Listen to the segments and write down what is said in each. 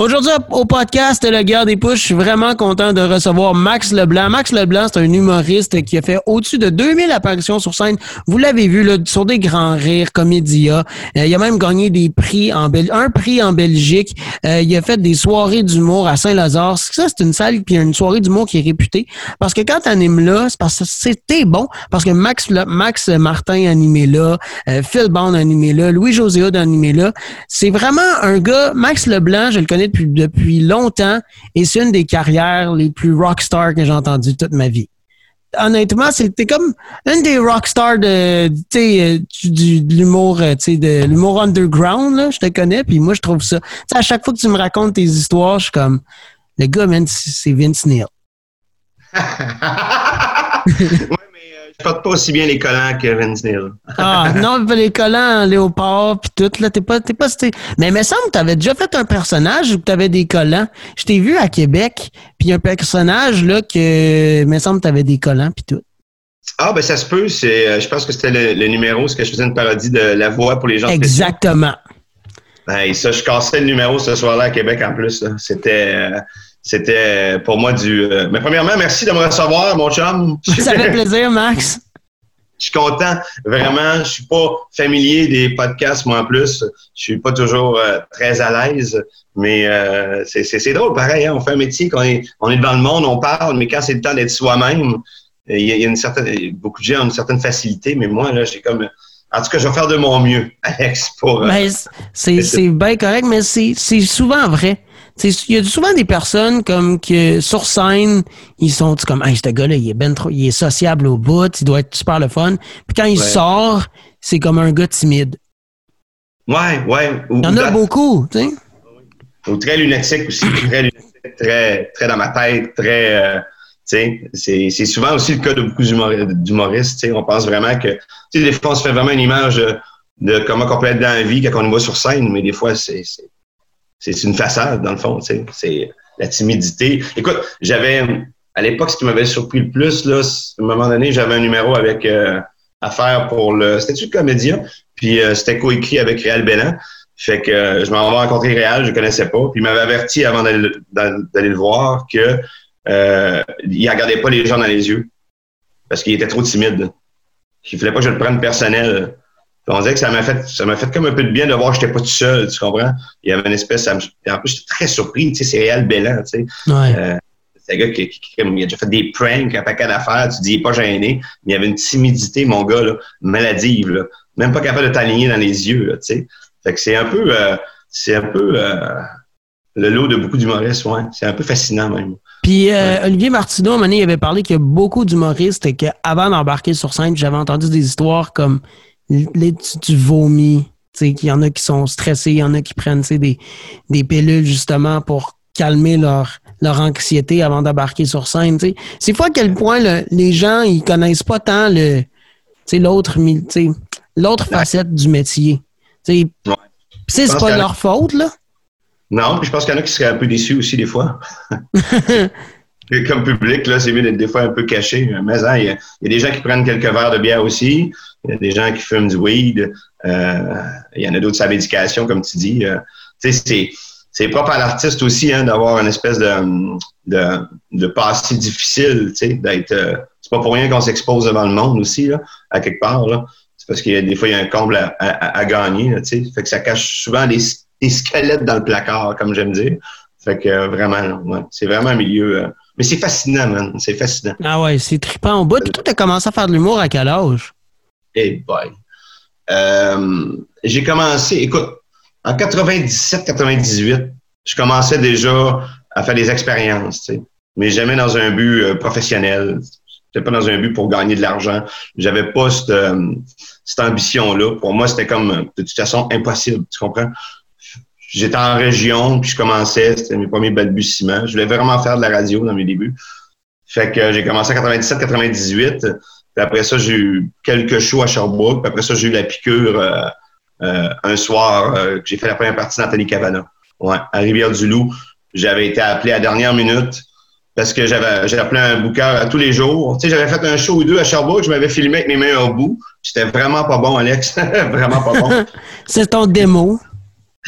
Aujourd'hui, au podcast Le Guerre des Pouches, je suis vraiment content de recevoir Max Leblanc. Max Leblanc, c'est un humoriste qui a fait au-dessus de 2000 apparitions sur scène. Vous l'avez vu, là, sur des grands rires, Comédia. Il a même gagné des prix un prix en Belgique. Il a fait des soirées d'humour à Saint-Lazare. Ça, c'est une salle puis une soirée d'humour qui est réputée. Parce que quand t'animes là, c'est parce que c'était bon. Parce que Max Martin animait là, Phil Bond animait là, Louis-José animait là. C'est vraiment un gars, Max Leblanc, je le connais depuis longtemps et c'est une des carrières les plus rockstars que j'ai entendues toute ma vie. Honnêtement, c'était comme une des rockstars de l'humour, de l'humour underground, là, je te connais, puis moi je trouve ça. T'sais, à chaque fois que tu me racontes tes histoires, je suis comme le gars, man, c'est Vince Neil. Je porte pas aussi bien les collants que Vince Neil. Ah, non, les collants en léopard pis tout, là, t'es pas... Mais il me semble que t'avais déjà fait un personnage où t'avais des collants. Je t'ai vu à Québec, pis un personnage, là, que, il me semble que t'avais des collants pis tout. Ah, ben ça se peut, je pense que c'était le numéro, ce que je faisais une parodie de La Voix pour les gens. Exactement. Ben, ça, je cassais le numéro ce soir-là à Québec, en plus, là. C'était pour moi Mais premièrement, merci de me recevoir, mon chum. Ça fait plaisir, Max. Je suis content. Vraiment, je suis pas familier des podcasts, moi, en plus. Je suis pas toujours très à l'aise. Mais c'est drôle, pareil. Hein? On fait un métier, on est devant le monde, on parle. Mais quand c'est le temps d'être soi-même, il y a beaucoup de gens ont une certaine facilité. Mais moi, là, j'ai comme... En tout cas, je vais faire de mon mieux, Alex, pour... Mais c'est bien correct, mais c'est souvent vrai. Il y a souvent des personnes comme que sur scène, ils sont comme « Hey, ce gars-là, il est sociable au bout, il doit être super le fun. » Puis quand il sort, c'est comme un gars timide. Ouais. Il y en a beaucoup, tu sais. Ou très lunatique aussi, très dans ma tête, très... c'est souvent aussi le cas de beaucoup d'humoristes. On pense vraiment que... Des fois, on se fait vraiment une image de comment on peut être dans la vie quand on nous voit sur scène, mais des fois, c'est une façade, dans le fond, tu sais. C'est la timidité. Écoute, à l'époque, ce qui m'avait surpris le plus, là, à un moment donné, j'avais un numéro à faire pour c'était-tu le Comédia? Puis c'était coécrit avec Réal Béland. Fait que je m'en vais rencontrer Réal, je le connaissais pas. Puis il m'avait averti avant d'aller le voir que il regardait pas les gens dans les yeux. Parce qu'il était trop timide. Il fallait pas que je le prenne personnel. On dirait que ça m'a fait comme un peu de bien de voir que j'étais pas tout seul, tu comprends? Il y avait une espèce... En plus, j'étais très surpris, tu sais, c'est Réal Béland, tu sais. Ouais. C'est un gars qui a déjà fait des pranks, un paquet d'affaires, tu dis, il est pas gêné, mais il y avait une timidité, mon gars, là, maladive, là. Même pas capable de t'aligner dans les yeux, là, tu sais. Fait que c'est un peu le lot de beaucoup d'humoristes, ouais. C'est un peu fascinant, même. Puis Olivier Martineau, à un moment donné, il avait parlé qu'il y a beaucoup d'humoristes et qu'avant d'embarquer sur scène, j'avais entendu des histoires comme... Tu vomis, tu sais, il y en a qui sont stressés, il y en a qui prennent des pilules justement pour calmer leur anxiété avant d'embarquer sur scène, tu sais. C'est fou à quel point les gens, ils connaissent pas tant l'autre facette du métier. Tu sais, ouais. C'est pas leur faute, là. Non, puis je pense qu'il y en a qui seraient un peu déçus aussi des fois. Comme public, là, c'est bien d'être des fois un peu caché. Mais hein, il y a des gens qui prennent quelques verres de bière aussi. Il y a des gens qui fument du weed. Il y en a d'autres sans médication, comme tu dis. Tu sais, c'est propre à l'artiste aussi, hein, d'avoir une espèce de passé difficile, tu sais, d'être... c'est pas pour rien qu'on s'expose devant le monde aussi, là, à quelque part, là. C'est parce qu'il y a des fois, il y a un comble à gagner, là, tu sais. Fait que ça cache souvent des squelettes dans le placard, comme j'aime dire. Fait que vraiment, ouais, c'est vraiment un milieu... mais c'est fascinant, man. C'est fascinant. Ah ouais, c'est trippant au bout. Puis toi, t'as commencé à faire de l'humour à quel âge? Hey boy. J'ai commencé, écoute, en 97-98, je commençais déjà à faire des expériences, tu sais. Mais jamais dans un but professionnel. J'étais pas dans un but pour gagner de l'argent. J'avais pas cette ambition-là. Pour moi, c'était comme, de toute façon, impossible, tu comprends? J'étais en région, puis je commençais, c'était mes premiers balbutiements. Je voulais vraiment faire de la radio dans mes débuts. Fait que j'ai commencé en 97-98, puis après ça, j'ai eu quelques shows à Sherbrooke, puis après ça, j'ai eu la piqûre un soir que j'ai fait la première partie d'Anthony Cavana. Ouais, à Rivière-du-Loup, j'avais été appelé à la dernière minute parce que j'avais appelé un booker à tous les jours. Tu sais, j'avais fait un show ou deux à Sherbrooke, je m'avais filmé avec mes mains au bout. C'était vraiment pas bon, Alex. Vraiment pas bon. C'est ton démo.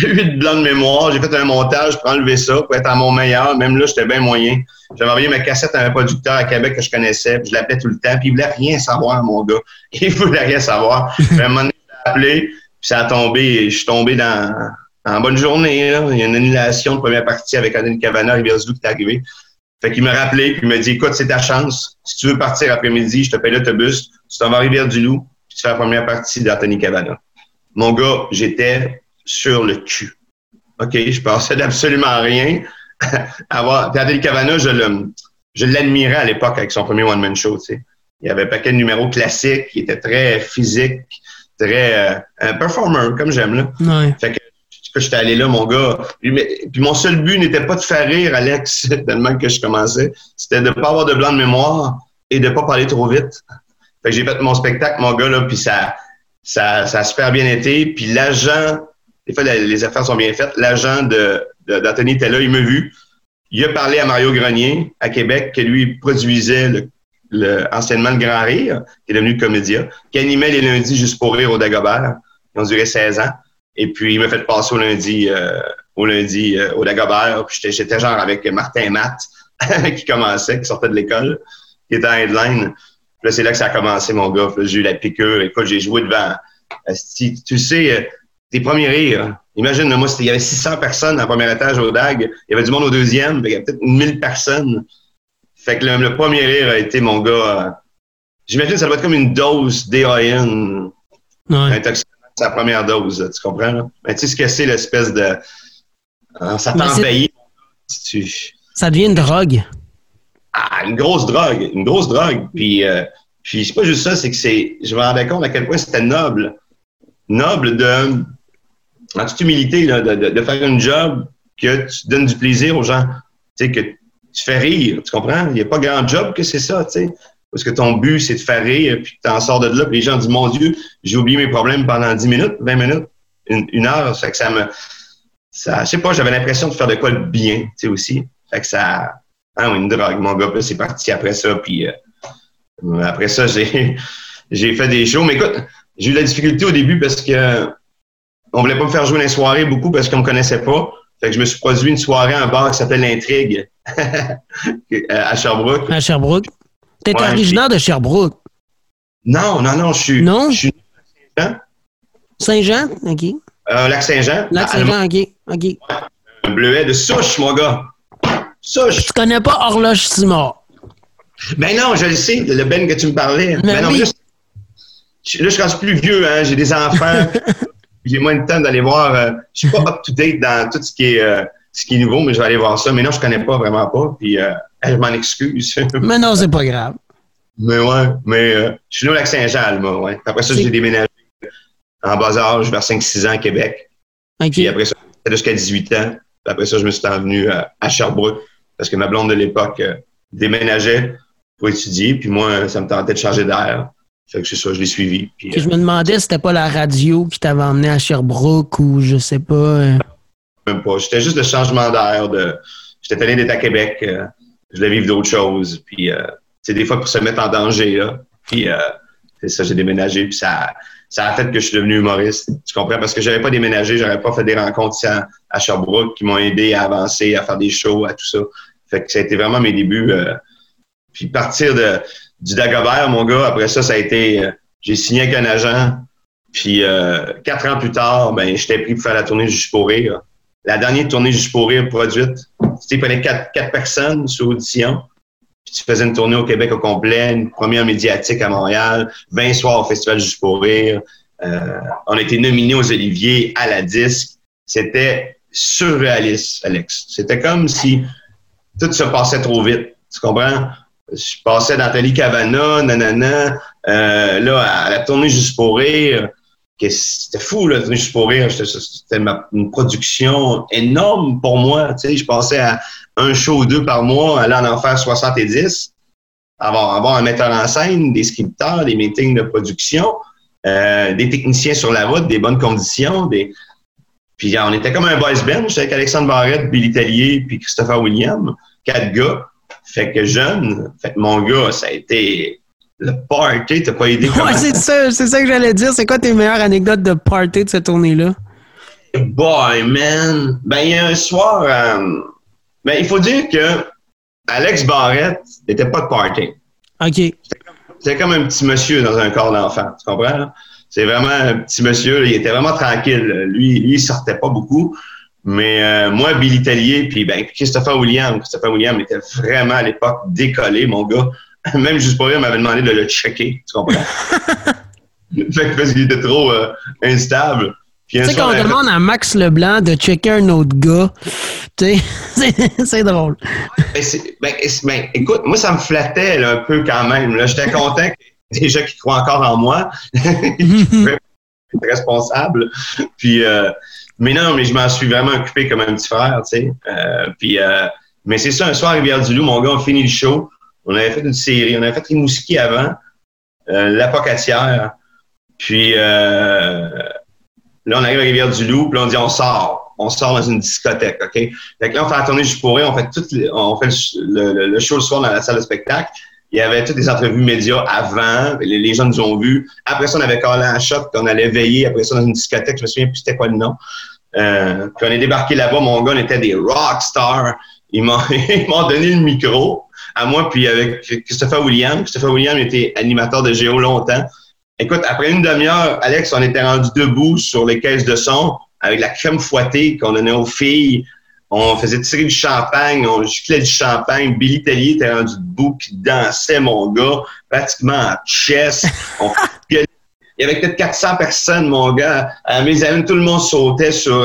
8 blancs de mémoire, j'ai fait un montage pour enlever ça, pour être à mon meilleur. Même là, j'étais bien moyen. J'avais envoyé ma cassette à un producteur à Québec que je connaissais, puis je l'appelais tout le temps, puis il voulait rien savoir, mon gars. Il voulait rien savoir. À un moment donné, je l'ai appelé, puis ça a tombé, je suis tombé dans bonne journée, là. Il y a une annulation de première partie avec Anthony Cavana, Rivière-du-Loup qui est arrivé. Fait qu'il m'a rappelé, puis il m'a dit, écoute, c'est ta chance. Si tu veux partir après-midi, je te paye l'autobus, tu t'en vas à Rivière-du-Loup, puis tu fais la première partie d'Anthony Cavana. Mon gars, j'étais sur le cul. OK, je pensais d'absolument rien. Anthony Cavana, je l'admirais à l'époque avec son premier one-man show, tu sais. Il y avait un paquet de numéros classiques, il était très physique, très un performer, comme j'aime, là. Ouais. Fait que j'étais allé là, mon gars. Puis mon seul but n'était pas de faire rire Alex, tellement que je commençais. C'était de ne pas avoir de blanc de mémoire et de ne pas parler trop vite. Fait que j'ai fait mon spectacle, mon gars, là, puis ça a super bien été. Puis l'agent, des fois, les affaires sont bien faites. L'agent d'Anthony était là, il m'a vu. Il a parlé à Mario Grenier, à Québec, qui lui produisait anciennement le Grand Rire, qui est devenu Comédia, qui animait les lundis Juste pour rire au Dagobert. Ils ont duré 16 ans. Et puis, il m'a fait passer au lundi au Dagobert. Puis j'étais genre avec Martin Matt, qui commençait, qui sortait de l'école, qui était en headline. Puis là, c'est là que ça a commencé, mon gars. Puis là, j'ai eu la piqûre. Écoute, j'ai joué devant... Tu sais, tes premiers rires. Imagine, moi, il y avait 600 personnes dans le premier étage au Dag. Il y avait du monde au deuxième. Il y avait peut-être 1000 personnes. Fait que le premier rire a été, mon gars... J'imagine que ça doit être comme une dose d'héroïne. Ouais. Sa première dose, tu comprends? Là? Mais tu sais ce que c'est, l'espèce de... ça t'envahit. Ça devient une drogue. Ah, une grosse drogue. Une grosse drogue. Puis c'est pas juste ça, c'est que c'est... Je me rendais compte à quel point c'était noble. Noble de... En toute humilité, là, de faire une job que tu donnes du plaisir aux gens. Tu sais, que tu fais rire, tu comprends? Il n'y a pas grand job que c'est ça, tu sais. Parce que ton but, c'est de faire rire, puis tu t'en sors de là, puis les gens disent, mon Dieu, j'ai oublié mes problèmes pendant 10 minutes, 20 minutes, une heure. Ça fait que je sais pas, j'avais l'impression de faire de quoi de bien, tu sais, aussi. Fait que ça... Ah oui, une drogue, mon gars, puis c'est parti après ça, puis... après ça, j'ai fait des shows. Mais écoute, j'ai eu de la difficulté au début parce que on voulait pas me faire jouer dans les soirées beaucoup parce qu'on me connaissait pas. Fait que je me suis produit une soirée à un bar qui s'appelle L'Intrigue à Sherbrooke. À Sherbrooke. T'es originaire de Sherbrooke? Non, je suis Saint-Jean. Saint-Jean, OK. Lac-Saint-Jean. Lac-Saint-Jean, OK. Ouais. Un bleuet de souche, mon gars. Souche. Tu connais pas Horloge Simard? Ben non, je le sais, le Ben que tu me parlais. Ben non, oui. Là, je suis plus vieux, hein. J'ai des enfants. J'ai moins le temps d'aller voir. Je suis pas up-to-date dans tout ce qui est nouveau, mais je vais aller voir ça. Mais non, je connais pas, vraiment pas. Puis... je m'en excuse. Mais non, c'est pas grave. Mais ouais, je suis né au Lac-Saint-Jean, moi, ouais. Après ça, j'ai déménagé en bas âge vers 5-6 ans à Québec. Okay. Puis après ça, jusqu'à 18 ans. Puis après ça, je me suis envenu à Sherbrooke parce que ma blonde de l'époque déménageait pour étudier. Puis moi, ça me tentait de changer d'air. Fait que c'est ça, je l'ai suivi. Puis, je me demandais si c'était pas la radio qui t'avait emmené à Sherbrooke ou je sais pas. Même pas. J'étais juste de changement d'air. J'étais allé d'être à Québec. Je voulais vivre d'autres choses. Puis, c'est des fois pour se mettre en danger, là. Puis, c'est ça, j'ai déménagé. Puis, ça a fait que je suis devenu humoriste. Tu comprends? Parce que j'avais pas déménagé, j'aurais pas fait des rencontres à Sherbrooke qui m'ont aidé à avancer, à faire des shows, à tout ça. Fait que ça a été vraiment mes débuts. Puis, partir du Dagobert, mon gars, après ça, ça a été... j'ai signé avec un agent. Puis, 4 ans plus tard, ben j'étais pris pour faire la tournée Juste pour rire. La dernière tournée Juste pour rire produite, tu prenais 4 personnes sur audition, puis tu faisais une tournée au Québec au complet, une première médiatique à Montréal, 20 soirs au Festival Juste pour rire. On a été nominés aux Olivier, à la Disque. C'était surréaliste, Alex. C'était comme si tout se passait trop vite. Tu comprends? Je passais d'Anthony Cavana, nanana, là, à la tournée Juste pour rire. C'était fou, là, Juste pour rire. C'était une production énorme pour moi. Tu sais, je passais à un show ou deux par mois, aller en faire 70, avoir un metteur en scène, des scripteurs, des meetings de production, des techniciens sur la route, des bonnes conditions. Puis on était comme un boys band. J'étais avec Alexandre Barrette, Billy Tellier, puis Christopher Williams, 4 gars. Fait que jeune, fait que mon gars, ça a été... Le party, t'as pas idée comment... Ouais, c'est ça que j'allais dire. C'est quoi tes meilleures anecdotes de party de cette tournée-là? boy, man! Ben, il y a un soir... ben, il faut dire que Alex Barrette n'était pas de party. OK. C'était comme un petit monsieur dans un corps d'enfant, tu comprends? Là? C'est vraiment un petit monsieur, là, il était vraiment tranquille. Lui, il sortait pas beaucoup. Mais moi, Billy Tellier, puis ben, Christopher Williams était vraiment à l'époque décollé, mon gars. Même Juste pour rire m'avait demandé de le checker, tu comprends? Fait que parce qu'il était trop instable. Tu sais, quand on demande à Max Leblanc de checker un autre gars, tu sais, c'est drôle. Ben, écoute, moi, ça me flattait là, un peu quand même. Là. J'étais content que des gens qui croient encore en moi, responsable. Puis, mais non, mais je m'en suis vraiment occupé comme un petit frère, tu sais. Mais c'est ça, un soir à Rivière-du-Loup, mon gars, on finit le show. On avait fait une série. On avait fait Rimouski avant, La Pocatière. Puis... là, on arrive à Rivière-du-Loup, puis là, on dit, on sort dans une discothèque, OK? Fait que là, on fait la tournée Juste pour rire, on fait le show le soir dans la salle de spectacle. Il y avait toutes les entrevues médias avant, les gens nous ont vus. Après ça, on avait collé un shop, puis on allait veiller, après ça, dans une discothèque, je me souviens plus c'était quoi le nom. Puis on est débarqué là-bas, mon gars, on était des rock stars. Ils m'ont donné le micro, à moi, puis avec Christopher Williams. Christopher Williams était animateur de Géo longtemps. Écoute, après une demi-heure, Alex, on était rendu debout sur les caisses de son avec la crème fouettée qu'on donnait aux filles. On faisait tirer du champagne, on giclait du champagne. Billy Tellier était rendu debout qui dansait, mon gars, pratiquement en chess. Il y avait peut-être 400 personnes, mon gars. Mes amis, tout le monde sautait sur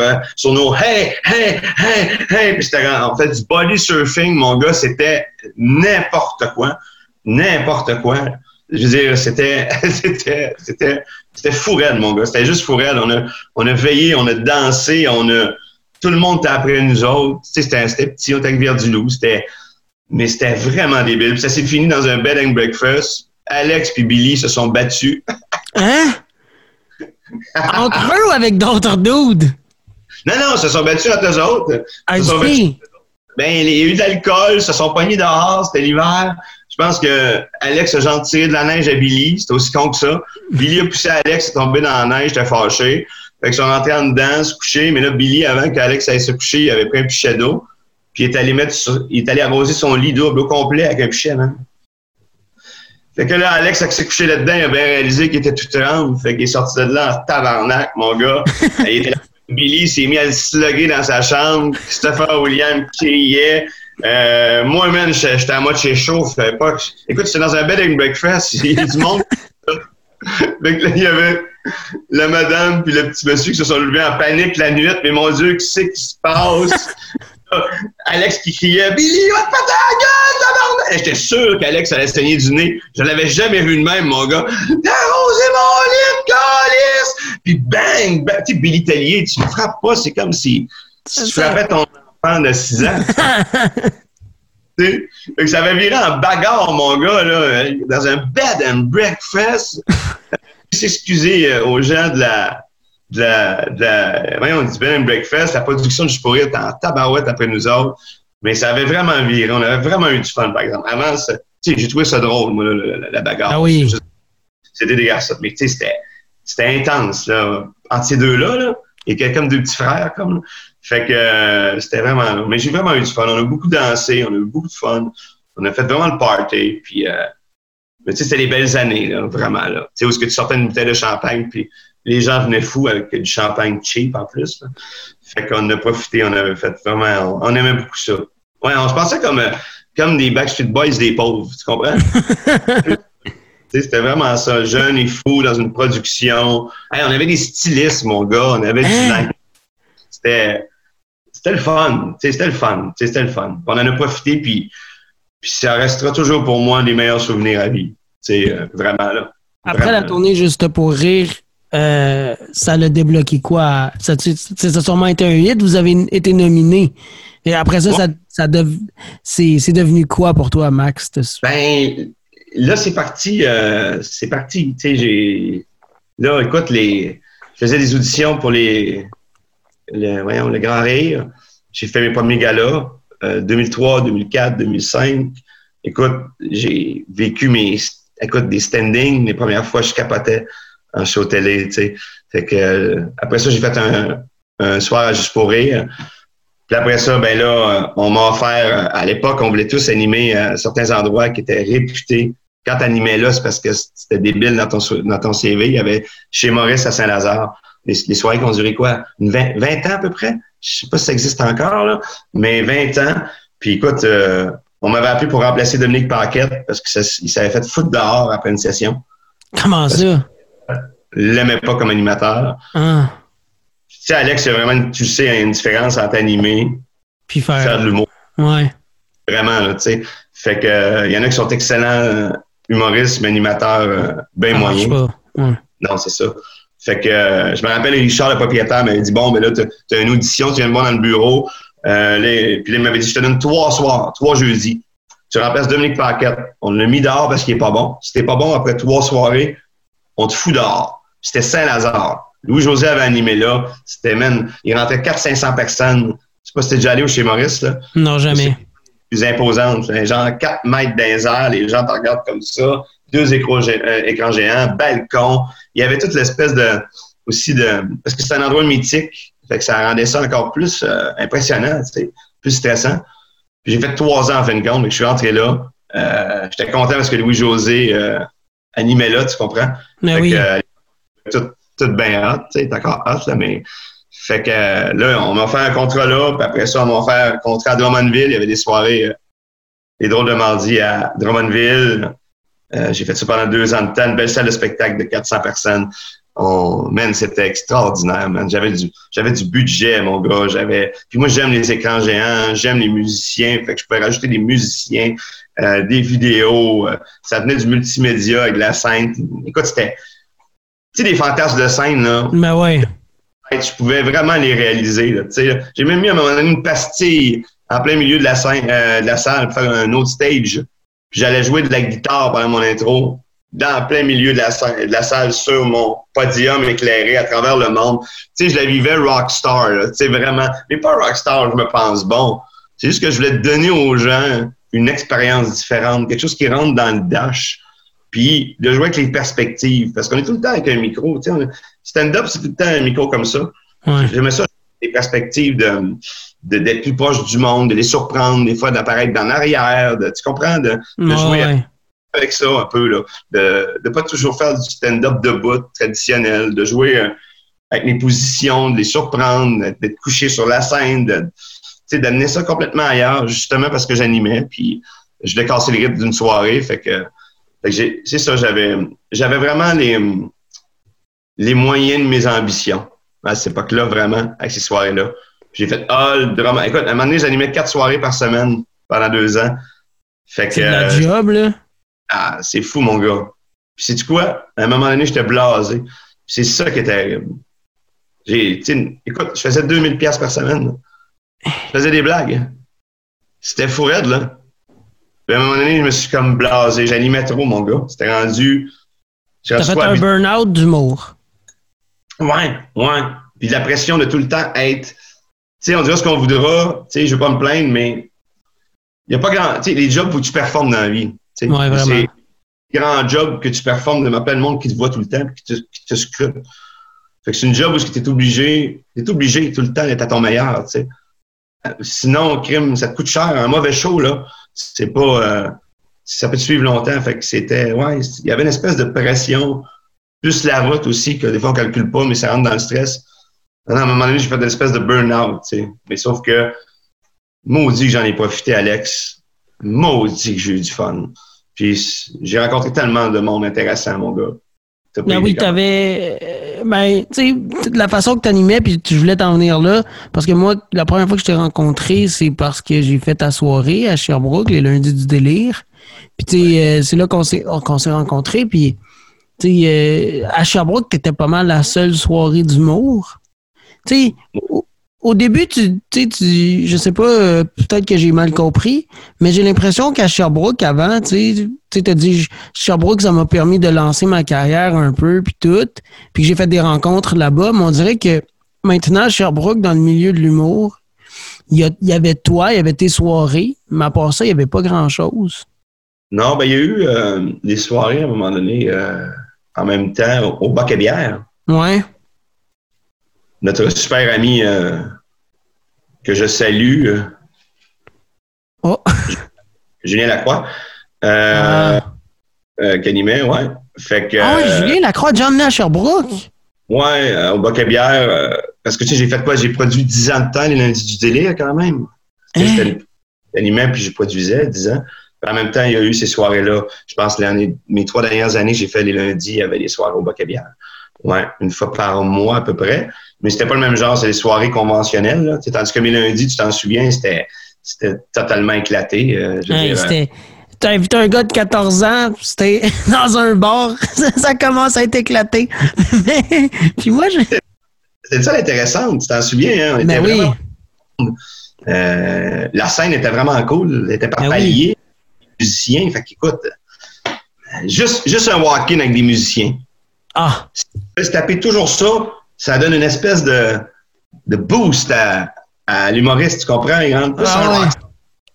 nos « hey, hey, hey, hey ». Puis c'était en fait du body surfing, mon gars. C'était n'importe quoi. N'importe quoi. Je veux dire, c'était fou raide, mon gars. C'était juste fou raide. On a veillé, on a dansé, tout le monde était après nous autres. Tu sais, c'était petit, on était à Rivière-du-Loup. Mais c'était vraiment débile. Puis ça s'est fini dans un bed and breakfast. Alex puis Billy se sont battus. Hein? Entre eux ou avec d'autres dudes? Non, se sont battus entre eux autres. Ben, il y a eu de l'alcool, se sont pognés dehors, c'était l'hiver. Je pense que Alex a genre tiré de la neige à Billy. C'était aussi con que ça. Billy a poussé Alex, est tombé dans la neige, était fâché. Fait qu'ils sont rentrés en dedans, se coucher. Mais là, Billy, avant qu'Alex aille se coucher, il avait pris un pichet d'eau. Puis il est allé arroser son lit double au complet avec un pichet, hein. Fait que là, Alex, quand il s'est couché là-dedans, il a bien réalisé qu'il était tout tremble. Fait qu'il est sorti de là en tabarnak, mon gars. Il était là. Billy s'est mis à le slugger dans sa chambre. Christopher Williams criait. Moi, man, j'étais à moitié chaud. Pas... Écoute, c'était dans un bed and breakfast. Il y a du monde. Fait que là, il y avait la madame puis le petit monsieur qui se sont levés en panique la nuit. Mais mon Dieu, qu'est-ce qui se passe? Alex qui criait « Billy, va te péter la gueule, tabarnak! » J'étais sûr qu'Alex allait saigner du nez. Je l'avais jamais vu de même, mon gars. « T'as arrosé mon lit, calice! » Puis bang! Tu sais, Billy Tellier, tu ne frappes pas. C'est comme si tu frappais ton... de 6 ans. Fait que ça avait viré en bagarre, mon gars, là, dans un bed and breakfast. Il s'excusait aux gens de la voyons, on dit bed and breakfast, la production de Juste pour rire était en tabarouette après nous autres. Mais ça avait vraiment viré. On avait vraiment eu du fun, par exemple. Avant, j'ai trouvé ça drôle, moi, la bagarre. Ah oui. C'était des garçons. Mais tu sais, c'était intense, là. Entre ces deux-là, là, il y a comme deux petits frères, comme... Fait que c'était vraiment... Mais j'ai vraiment eu du fun. On a beaucoup dansé, on a eu beaucoup de fun. On a fait vraiment le party. Puis, mais tu sais, c'était les belles années, là, vraiment. Là. Tu sais, où est-ce que tu sortais une bouteille de champagne, puis les gens venaient fous avec du champagne cheap en plus. Là. Fait qu'on a profité, on avait fait vraiment... On aimait beaucoup ça. Ouais, on se pensait comme des Backstreet Boys des pauvres, tu comprends? C'était vraiment ça, jeune et fou dans une production. Hey, on avait des stylistes, mon gars, on avait du linge. C'était le fun. On en a profité, puis ça restera toujours pour moi les meilleurs souvenirs à vie. C'est vraiment là. Après la tournée Juste pour rire, ça l'a débloqué quoi? Ça a sûrement été un hit, vous avez été nominé. Et après ça, c'est devenu quoi pour toi, Max? Ben, là, c'est parti. Là, écoute, je faisais des auditions pour le Grand Rire. J'ai fait mes premiers galas, 2003, 2004, 2005. Écoute, j'ai vécu des standings. Les premières fois, je capotais en show télé, tu sais. Fait que, après ça, j'ai fait un un soir à Juste pour rire. Puis après ça, ben là, on m'a offert, à l'époque, on voulait tous animer à certains endroits qui étaient réputés. Quand t'animais là, c'est parce que c'était débile dans ton CV. Il y avait Chez Maurice à Saint-Lazare. Les soirées qui ont duré quoi? 20 ans à peu près? Je sais pas si ça existe encore, là, mais 20 ans. Puis écoute, on m'avait appelé pour remplacer Dominique Paquette parce qu'il s'avait fait foutre dehors après une session. Comment ça? Il l'aimait pas comme animateur. Ah. Tu sais, Alex, il y a vraiment une différence entre animer puis faire de l'humour. Ouais. Vraiment, là, tu sais. Fait que, y en a qui sont excellents humoristes, mais animateurs bien moyens. Ouais. Non, c'est ça. Fait que, je me rappelle, Richard, le propriétaire, m'avait dit, bon, ben là, t'as une audition, tu viens de voir dans le bureau. Puis il m'avait dit, je te donne 3 soirs, 3 jeudis. Tu remplaces Dominique Paquette. On l'a mis dehors parce qu'il est pas bon. Si t'es pas bon, après 3 soirées, on te fout dehors. C'était Saint-Lazare. Louis-José avait animé là. C'était, man, il rentrait 400-500 personnes. Je sais pas si t'es déjà allé au Chez Maurice, là. Non, jamais. C'est plus imposant. C'est genre 4 mètres dans les airs. Les gens te regardent comme ça. 2 écrans géants, balcon. Il y avait toute l'espèce de... aussi de... Parce que c'est un endroit mythique. Fait que ça rendait ça encore plus impressionnant, plus stressant. Puis j'ai fait 3 ans en fin de compte, donc je suis rentré là. J'étais content parce que Louis-José animait là, tu comprends? Mais fait oui. Que, tout bien hot, tu sais, encore hot, là, mais... Fait que là, on m'a fait un contrat là, puis après ça, on m'a fait un contrat à Drummondville. Il y avait des soirées, les drôles de mardi à Drummondville. J'ai fait ça pendant 2 ans de temps, une belle salle de spectacle de 400 personnes. Man, c'était extraordinaire, man. J'avais du budget, mon gars. Puis moi, j'aime les écrans géants, j'aime les musiciens. Fait que je pouvais rajouter des musiciens, des vidéos. Ça venait du multimédia avec de la scène. Écoute, c'était... Tu sais, des fantasmes de scène, là. Mais ouais. Je pouvais vraiment les réaliser, là. Tu sais, là, j'ai même mis à un moment donné une pastille en plein milieu de la scène, de la salle pour faire un autre stage. Puis j'allais jouer de la guitare pendant mon intro, dans le plein milieu de la salle, sur mon podium éclairé à travers le monde. Tu sais, je la vivais rockstar, là, tu sais, vraiment. Mais pas rockstar, je me pense bon. C'est juste que je voulais donner aux gens une expérience différente, quelque chose qui rentre dans le dash, puis de jouer avec les perspectives, parce qu'on est tout le temps avec un micro, tu sais. Stand-up, c'est tout le temps un micro comme ça. Ouais. J'aimais ça, les perspectives d'être plus proche du monde, de les surprendre, des fois d'apparaître dans l'arrière, tu comprends, de jouer avec ça un peu, là, de pas toujours faire du stand-up debout traditionnel, de jouer avec les positions, de les surprendre, d'être couché sur la scène, d'amener ça complètement ailleurs, justement parce que j'animais, puis je voulais casser le rythme d'une soirée, fait que c'est ça, j'avais vraiment les moyens de mes ambitions à cette époque-là, vraiment, avec ces soirées-là. J'ai fait hall, drama. Écoute, à un moment donné, j'animais 4 soirées par semaine pendant 2 ans. Fait que, c'est de la job, là? Ah, c'est fou, mon gars. Puis sais-tu quoi? À un moment donné, j'étais blasé. Puis c'est ça qui est terrible. Écoute, je faisais 2000$ par semaine. Là. Je faisais des blagues. C'était fou raide, là. Puis à un moment donné, je me suis comme blasé. J'animais trop, mon gars. C'était rendu... T'as fait un burn-out d'humour. Ouais. Puis la pression de tout le temps être... Tu sais, on dira ce qu'on voudra, tu sais, je veux pas me plaindre, mais il n'y a pas grand... Tu sais, les jobs où tu performes dans la vie, tu sais, ouais, c'est un grand job que tu performes devant plein de monde qui te voit tout le temps et qui te scrute. Fait que c'est une job où t'es obligé tout le temps d'être à ton meilleur, tu sais. Sinon, crime, ça te coûte cher. Un mauvais show, là, c'est pas... ça peut te suivre longtemps, fait que c'était... Ouais, il y avait une espèce de pression, plus la route aussi, que des fois on calcule pas, mais ça rentre dans le stress. À un moment donné, j'ai fait une espèce de burn-out, tu sais. Mais sauf que, maudit que j'en ai profité, Alex. Maudit que j'ai eu du fun. Puis, j'ai rencontré tellement de monde intéressant, mon gars. Ben oui, t'avais... Ben, tu sais, la façon que t'animais, puis tu voulais t'en venir là, parce que moi, la première fois que je t'ai rencontré, c'est parce que j'ai fait ta soirée à Sherbrooke, les lundis du délire. Puis, tu sais, c'est là qu'on s'est rencontrés, puis, tu sais, à Sherbrooke, t'étais pas mal la seule soirée d'humour. Tu sais, au début, tu je sais pas, peut-être que j'ai mal compris, mais j'ai l'impression qu'à Sherbrooke, avant, tu t'as dit, Sherbrooke, ça m'a permis de lancer ma carrière un peu, puis tout, puis que j'ai fait des rencontres là-bas, mais on dirait que maintenant, à Sherbrooke, dans le milieu de l'humour, il y avait toi, il y avait tes soirées, mais à part ça, il n'y avait pas grand-chose. Non, ben il y a eu des soirées, à un moment donné, en même temps, au Bac-et-Bière. Ouais. notre super ami que je salue, Julien Lacroix, qui animait, ouais. Fait que, Julien Lacroix, John à Sherbrooke. Ouais, au Boc-et-Bière. Parce que tu sais, j'ai fait quoi? J'ai produit 10 ans de temps les lundis du délire quand même. J'étais animé puis je produisais 10 ans. En même temps, il y a eu ces soirées-là. Je pense que mes 3 dernières années, j'ai fait les lundis, il y avait des soirées au Boc-et-Bière. Ouais, une fois par mois à peu près. Mais c'était pas le même genre, c'est les soirées conventionnelles. Là. Tandis que mes lundis, tu t'en souviens, c'était totalement éclaté. T'as invité un gars de 14 ans, c'était dans un bar, ça commence à être éclaté. Puis moi, c'était ça l'intéressante, tu t'en souviens, hein? On était vraiment... la scène était vraiment cool, elle était par palier, musiciens, fait qu'écoute, juste un walk-in avec des musiciens. Ah! Si tu peux se taper toujours ça, ça donne une espèce de boost à l'humoriste, tu comprends? Il rentre plus en walk-in,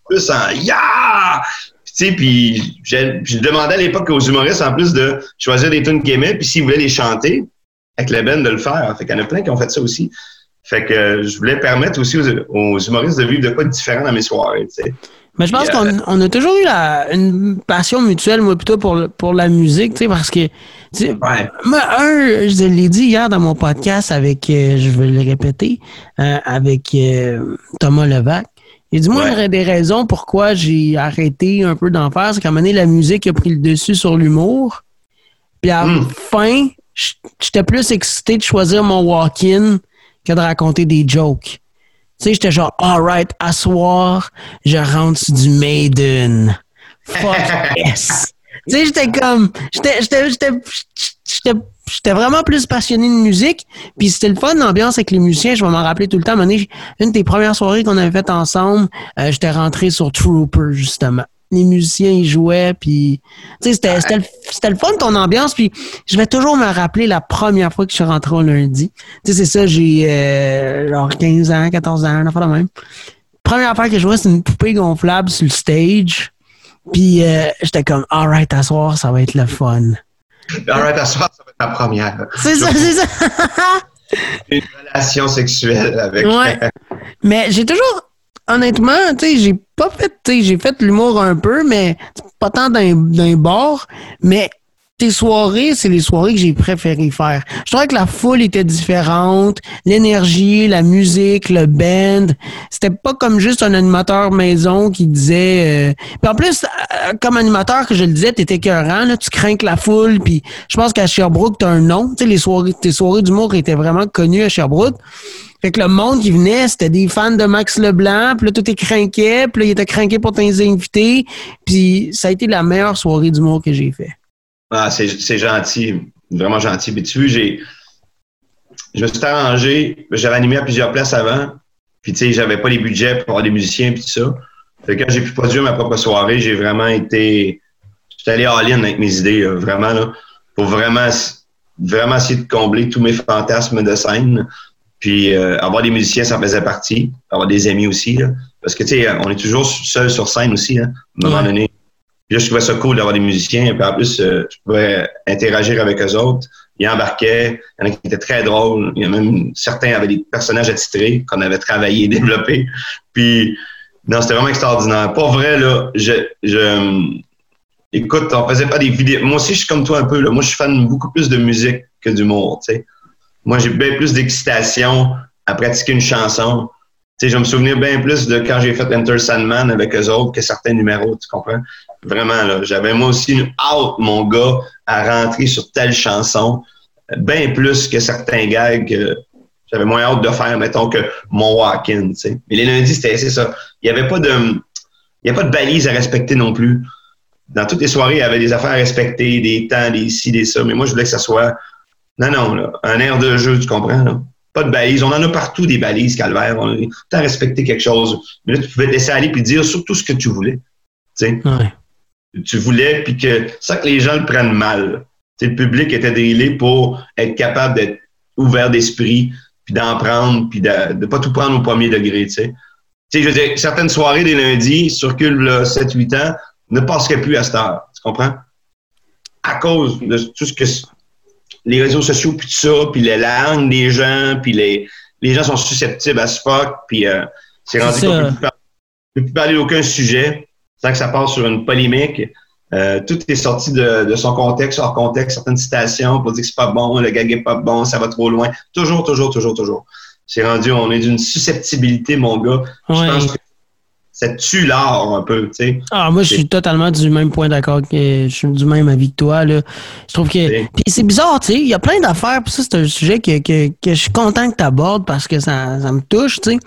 plus en yeah! Tu sais, puis je demandais à l'époque aux humoristes, en plus, de choisir des tunes qu'ils aimaient, puis s'ils voulaient les chanter, avec la band de le faire. Fait qu'il y en a plein qui ont fait ça aussi. Fait que je voulais permettre aussi aux humoristes de vivre de quoi de différent dans mes soirées, tu sais. Mais je pense qu'on a toujours eu une passion mutuelle, moi, plutôt pour la musique, tu sais, parce que, tu sais, moi, je l'ai dit hier dans mon podcast avec, je vais le répéter, avec Thomas Levac. Il dit, moi, il y aurait des raisons pourquoi j'ai arrêté un peu d'en faire. C'est qu'à un moment donné, la musique a pris le dessus sur l'humour. Puis à la fin, j'étais plus excité de choisir mon walk-in que de raconter des jokes. Tu sais, j'étais genre, alright, à soir, je rentre sur du Maiden. Fuck yes! Tu sais, j'étais comme... J'étais vraiment plus passionné de musique, puis c'était le fun, l'ambiance avec les musiciens, je vais m'en rappeler tout le temps. Une des premières soirées qu'on avait faites ensemble, j'étais rentré sur Trooper, justement. Les musiciens, ils jouaient, puis... Tu sais, c'était le fun, ton ambiance, puis je vais toujours me rappeler la première fois que je suis rentré au lundi. Tu sais, c'est ça, j'ai genre 15 ans, 14 ans, la fois de même. Première affaire que je vois, c'est une poupée gonflable sur le stage, puis j'étais comme « Alright, à soir, ça va être le fun ». Alright, à soir, ça va être la première. C'est ça. Une relation sexuelle avec... Ouais. Mais j'ai toujours... Honnêtement, tu sais, j'ai fait l'humour un peu, mais pas tant d'un bord, mais tes soirées, c'est les soirées que j'ai préféré faire. Je trouvais que la foule était différente, l'énergie, la musique, le band. C'était pas comme juste un animateur maison qui disait... Puis en plus, comme animateur, que je le disais, t'es écœurant, là, tu crains que la foule, puis je pense qu'à Sherbrooke, t'as un nom. Tu sais, tes soirées d'humour étaient vraiment connues à Sherbrooke. Fait que le monde qui venait, c'était des fans de Max Leblanc, puis là, tout est crinqué, puis là, il était crinqué pour tes invités, puis ça a été la meilleure soirée d'humour que j'ai fait. Ah, c'est gentil, vraiment gentil. Puis tu vois, je me suis arrangé, j'avais animé à plusieurs places avant, puis tu sais, j'avais pas les budgets pour avoir des musiciens, puis tout ça. Fait que quand j'ai pu produire ma propre soirée, j'ai vraiment été... J'étais allé all-in avec mes idées, là, vraiment, là, pour vraiment essayer de combler tous mes fantasmes de scène. Puis avoir des musiciens, ça en faisait partie. Avoir des amis aussi, là. Parce que, tu sais, on est toujours seul sur scène aussi, là, à un moment donné. Puis là, je trouvais ça cool d'avoir des musiciens. Puis en plus, je pouvais interagir avec eux autres. Ils embarquaient. Il y en a qui étaient très drôles. Il y en a même certains avaient des personnages attitrés qu'on avait travaillé et développés. Puis, non, c'était vraiment extraordinaire. Pour vrai, là, écoute, on faisait pas des vidéos. Moi aussi, je suis comme toi un peu, là. Moi, je suis fan beaucoup plus de musique que d'humour, tu sais. Moi, j'ai bien plus d'excitation à pratiquer une chanson. Tu sais, je me souviens bien plus de quand j'ai fait Enter Sandman avec eux autres que certains numéros, tu comprends? Vraiment, là, j'avais moi aussi une hâte, mon gars, à rentrer sur telle chanson, bien plus que certains gags que j'avais moins hâte de faire, mettons, que mon walk-in, tu sais. Mais les lundis, c'est ça. Il n'y avait pas de balise à respecter non plus. Dans toutes les soirées, il y avait des affaires à respecter, des temps, des ci, des ça, mais moi, je voulais que ça soit... Non, là, un air de jeu, tu comprends, là. Pas de balises. On en a partout des balises, calvaire. On a tout le temps respecté quelque chose. Mais là, tu pouvais te laisser aller puis dire surtout ce que tu voulais. Tu sais. Ouais. Tu voulais, puis que sans que les gens le prennent mal. Tu sais, le public était drillé pour être capable d'être ouvert d'esprit, puis d'en prendre, puis de ne pas tout prendre au premier degré, tu sais. Tu sais, je veux dire, certaines soirées des lundis, circulent 7-8 ans, ne passeraient plus à cette heure. Tu comprends? À cause de tout ce que... les réseaux sociaux, puis tout ça, puis la langue des gens, puis les gens sont susceptibles à ce fuck, puis c'est rendu qu'on ne peut plus parler d'aucun sujet sans que ça passe sur une polémique. Tout est sorti de son contexte, hors contexte, certaines citations pour dire que c'est pas bon, le gag est pas bon, ça va trop loin. Toujours. C'est rendu, on est d'une susceptibilité, mon gars. Ouais. Je pense que ça tue l'art un peu, tu sais. Ah, moi, je suis totalement du même point d'accord, que je suis du même avis que toi, là. Je trouve que... Puis c'est bizarre, tu sais, il y a plein d'affaires, puis ça, c'est un sujet que je suis content que tu abordes parce que ça me touche, tu sais.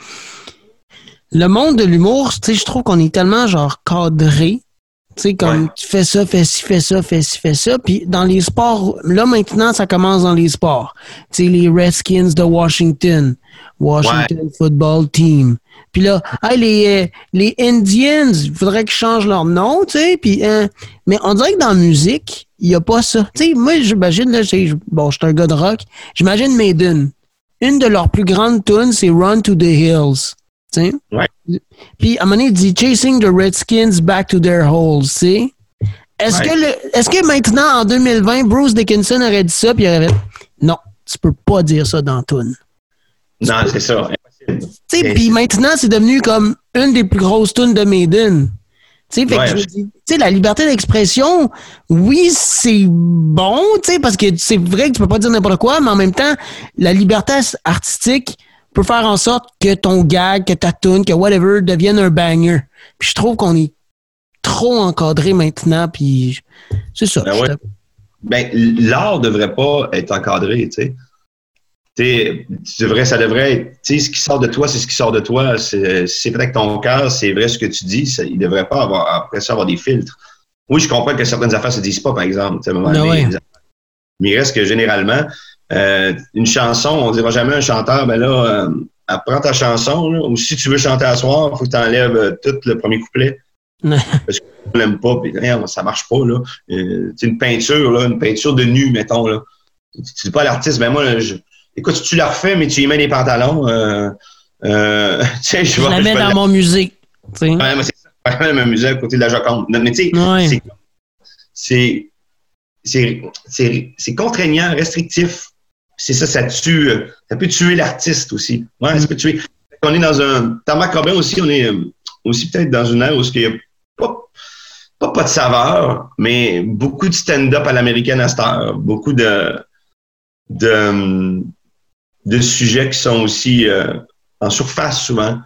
Le monde de l'humour, tu sais, je trouve qu'on est tellement, genre, cadré. Tu sais, comme, tu fais ça, fais ci, fais ça, fais ci, fais ça. Puis dans les sports, là, maintenant, ça commence dans les sports. Tu sais, les Redskins de Washington Football Team. Puis là, hey, les Indians, il faudrait qu'ils changent leur nom, tu sais. Puis, mais on dirait que dans la musique, il n'y a pas ça. Tu sais, moi, j'imagine, là, je suis un gars de rock, j'imagine Maiden. Une de leurs plus grandes tunes, c'est « Run to the Hills ». Puis à un moment donné, il dit « Chasing the Redskins back to their holes », tu sais. Est-ce que maintenant, en 2020, Bruce Dickinson aurait dit ça, puis il aurait dit « Non, tu peux pas dire ça dans Toon ». Non, c'est ça. Puis maintenant, c'est devenu comme une des plus grosses tunes de Maiden. Tu sais, la liberté d'expression, oui, c'est bon, tu sais, parce que c'est vrai que tu peux pas dire n'importe quoi, mais en même temps, la liberté artistique peut faire en sorte que ton gag, que ta toune, que whatever devienne un banger. Puis je trouve qu'on est trop encadré maintenant, puis c'est ça. L'art devrait pas être encadré, tu sais. Ça devrait être, tu sais, ce qui sort de toi, c'est ce qui sort de toi. C'est vrai que ton cœur, c'est vrai ce que tu dis, il devrait pas avoir des filtres. Oui, je comprends que certaines affaires se disent pas, par exemple. Mais il reste que généralement, une chanson, on ne dira jamais à un chanteur, ben là, apprends ta chanson, là, ou si tu veux chanter à soir, il faut que tu enlèves tout le premier couplet. Parce qu'on l'aime pas, puis ça marche pas, là. C'est une peinture de nu, mettons, là. Tu dis pas à l'artiste, ben moi, écoute, tu la refais, mais tu y mets des pantalons. Je la mets dans mon musée. Ouais, mais c'est ça. Je la mets dans mon musée à côté de la Joconde. Mais tu sais, c'est contraignant, restrictif. C'est ça, ça tue. Ça peut tuer l'artiste aussi. Ouais, ça peut tuer. On est dans un... Tarmac Robin aussi, on est aussi peut-être dans une ère où il n'y a pas de saveur, mais beaucoup de stand-up à l'américaine à cette heure. Beaucoup de sujets qui sont aussi en surface souvent.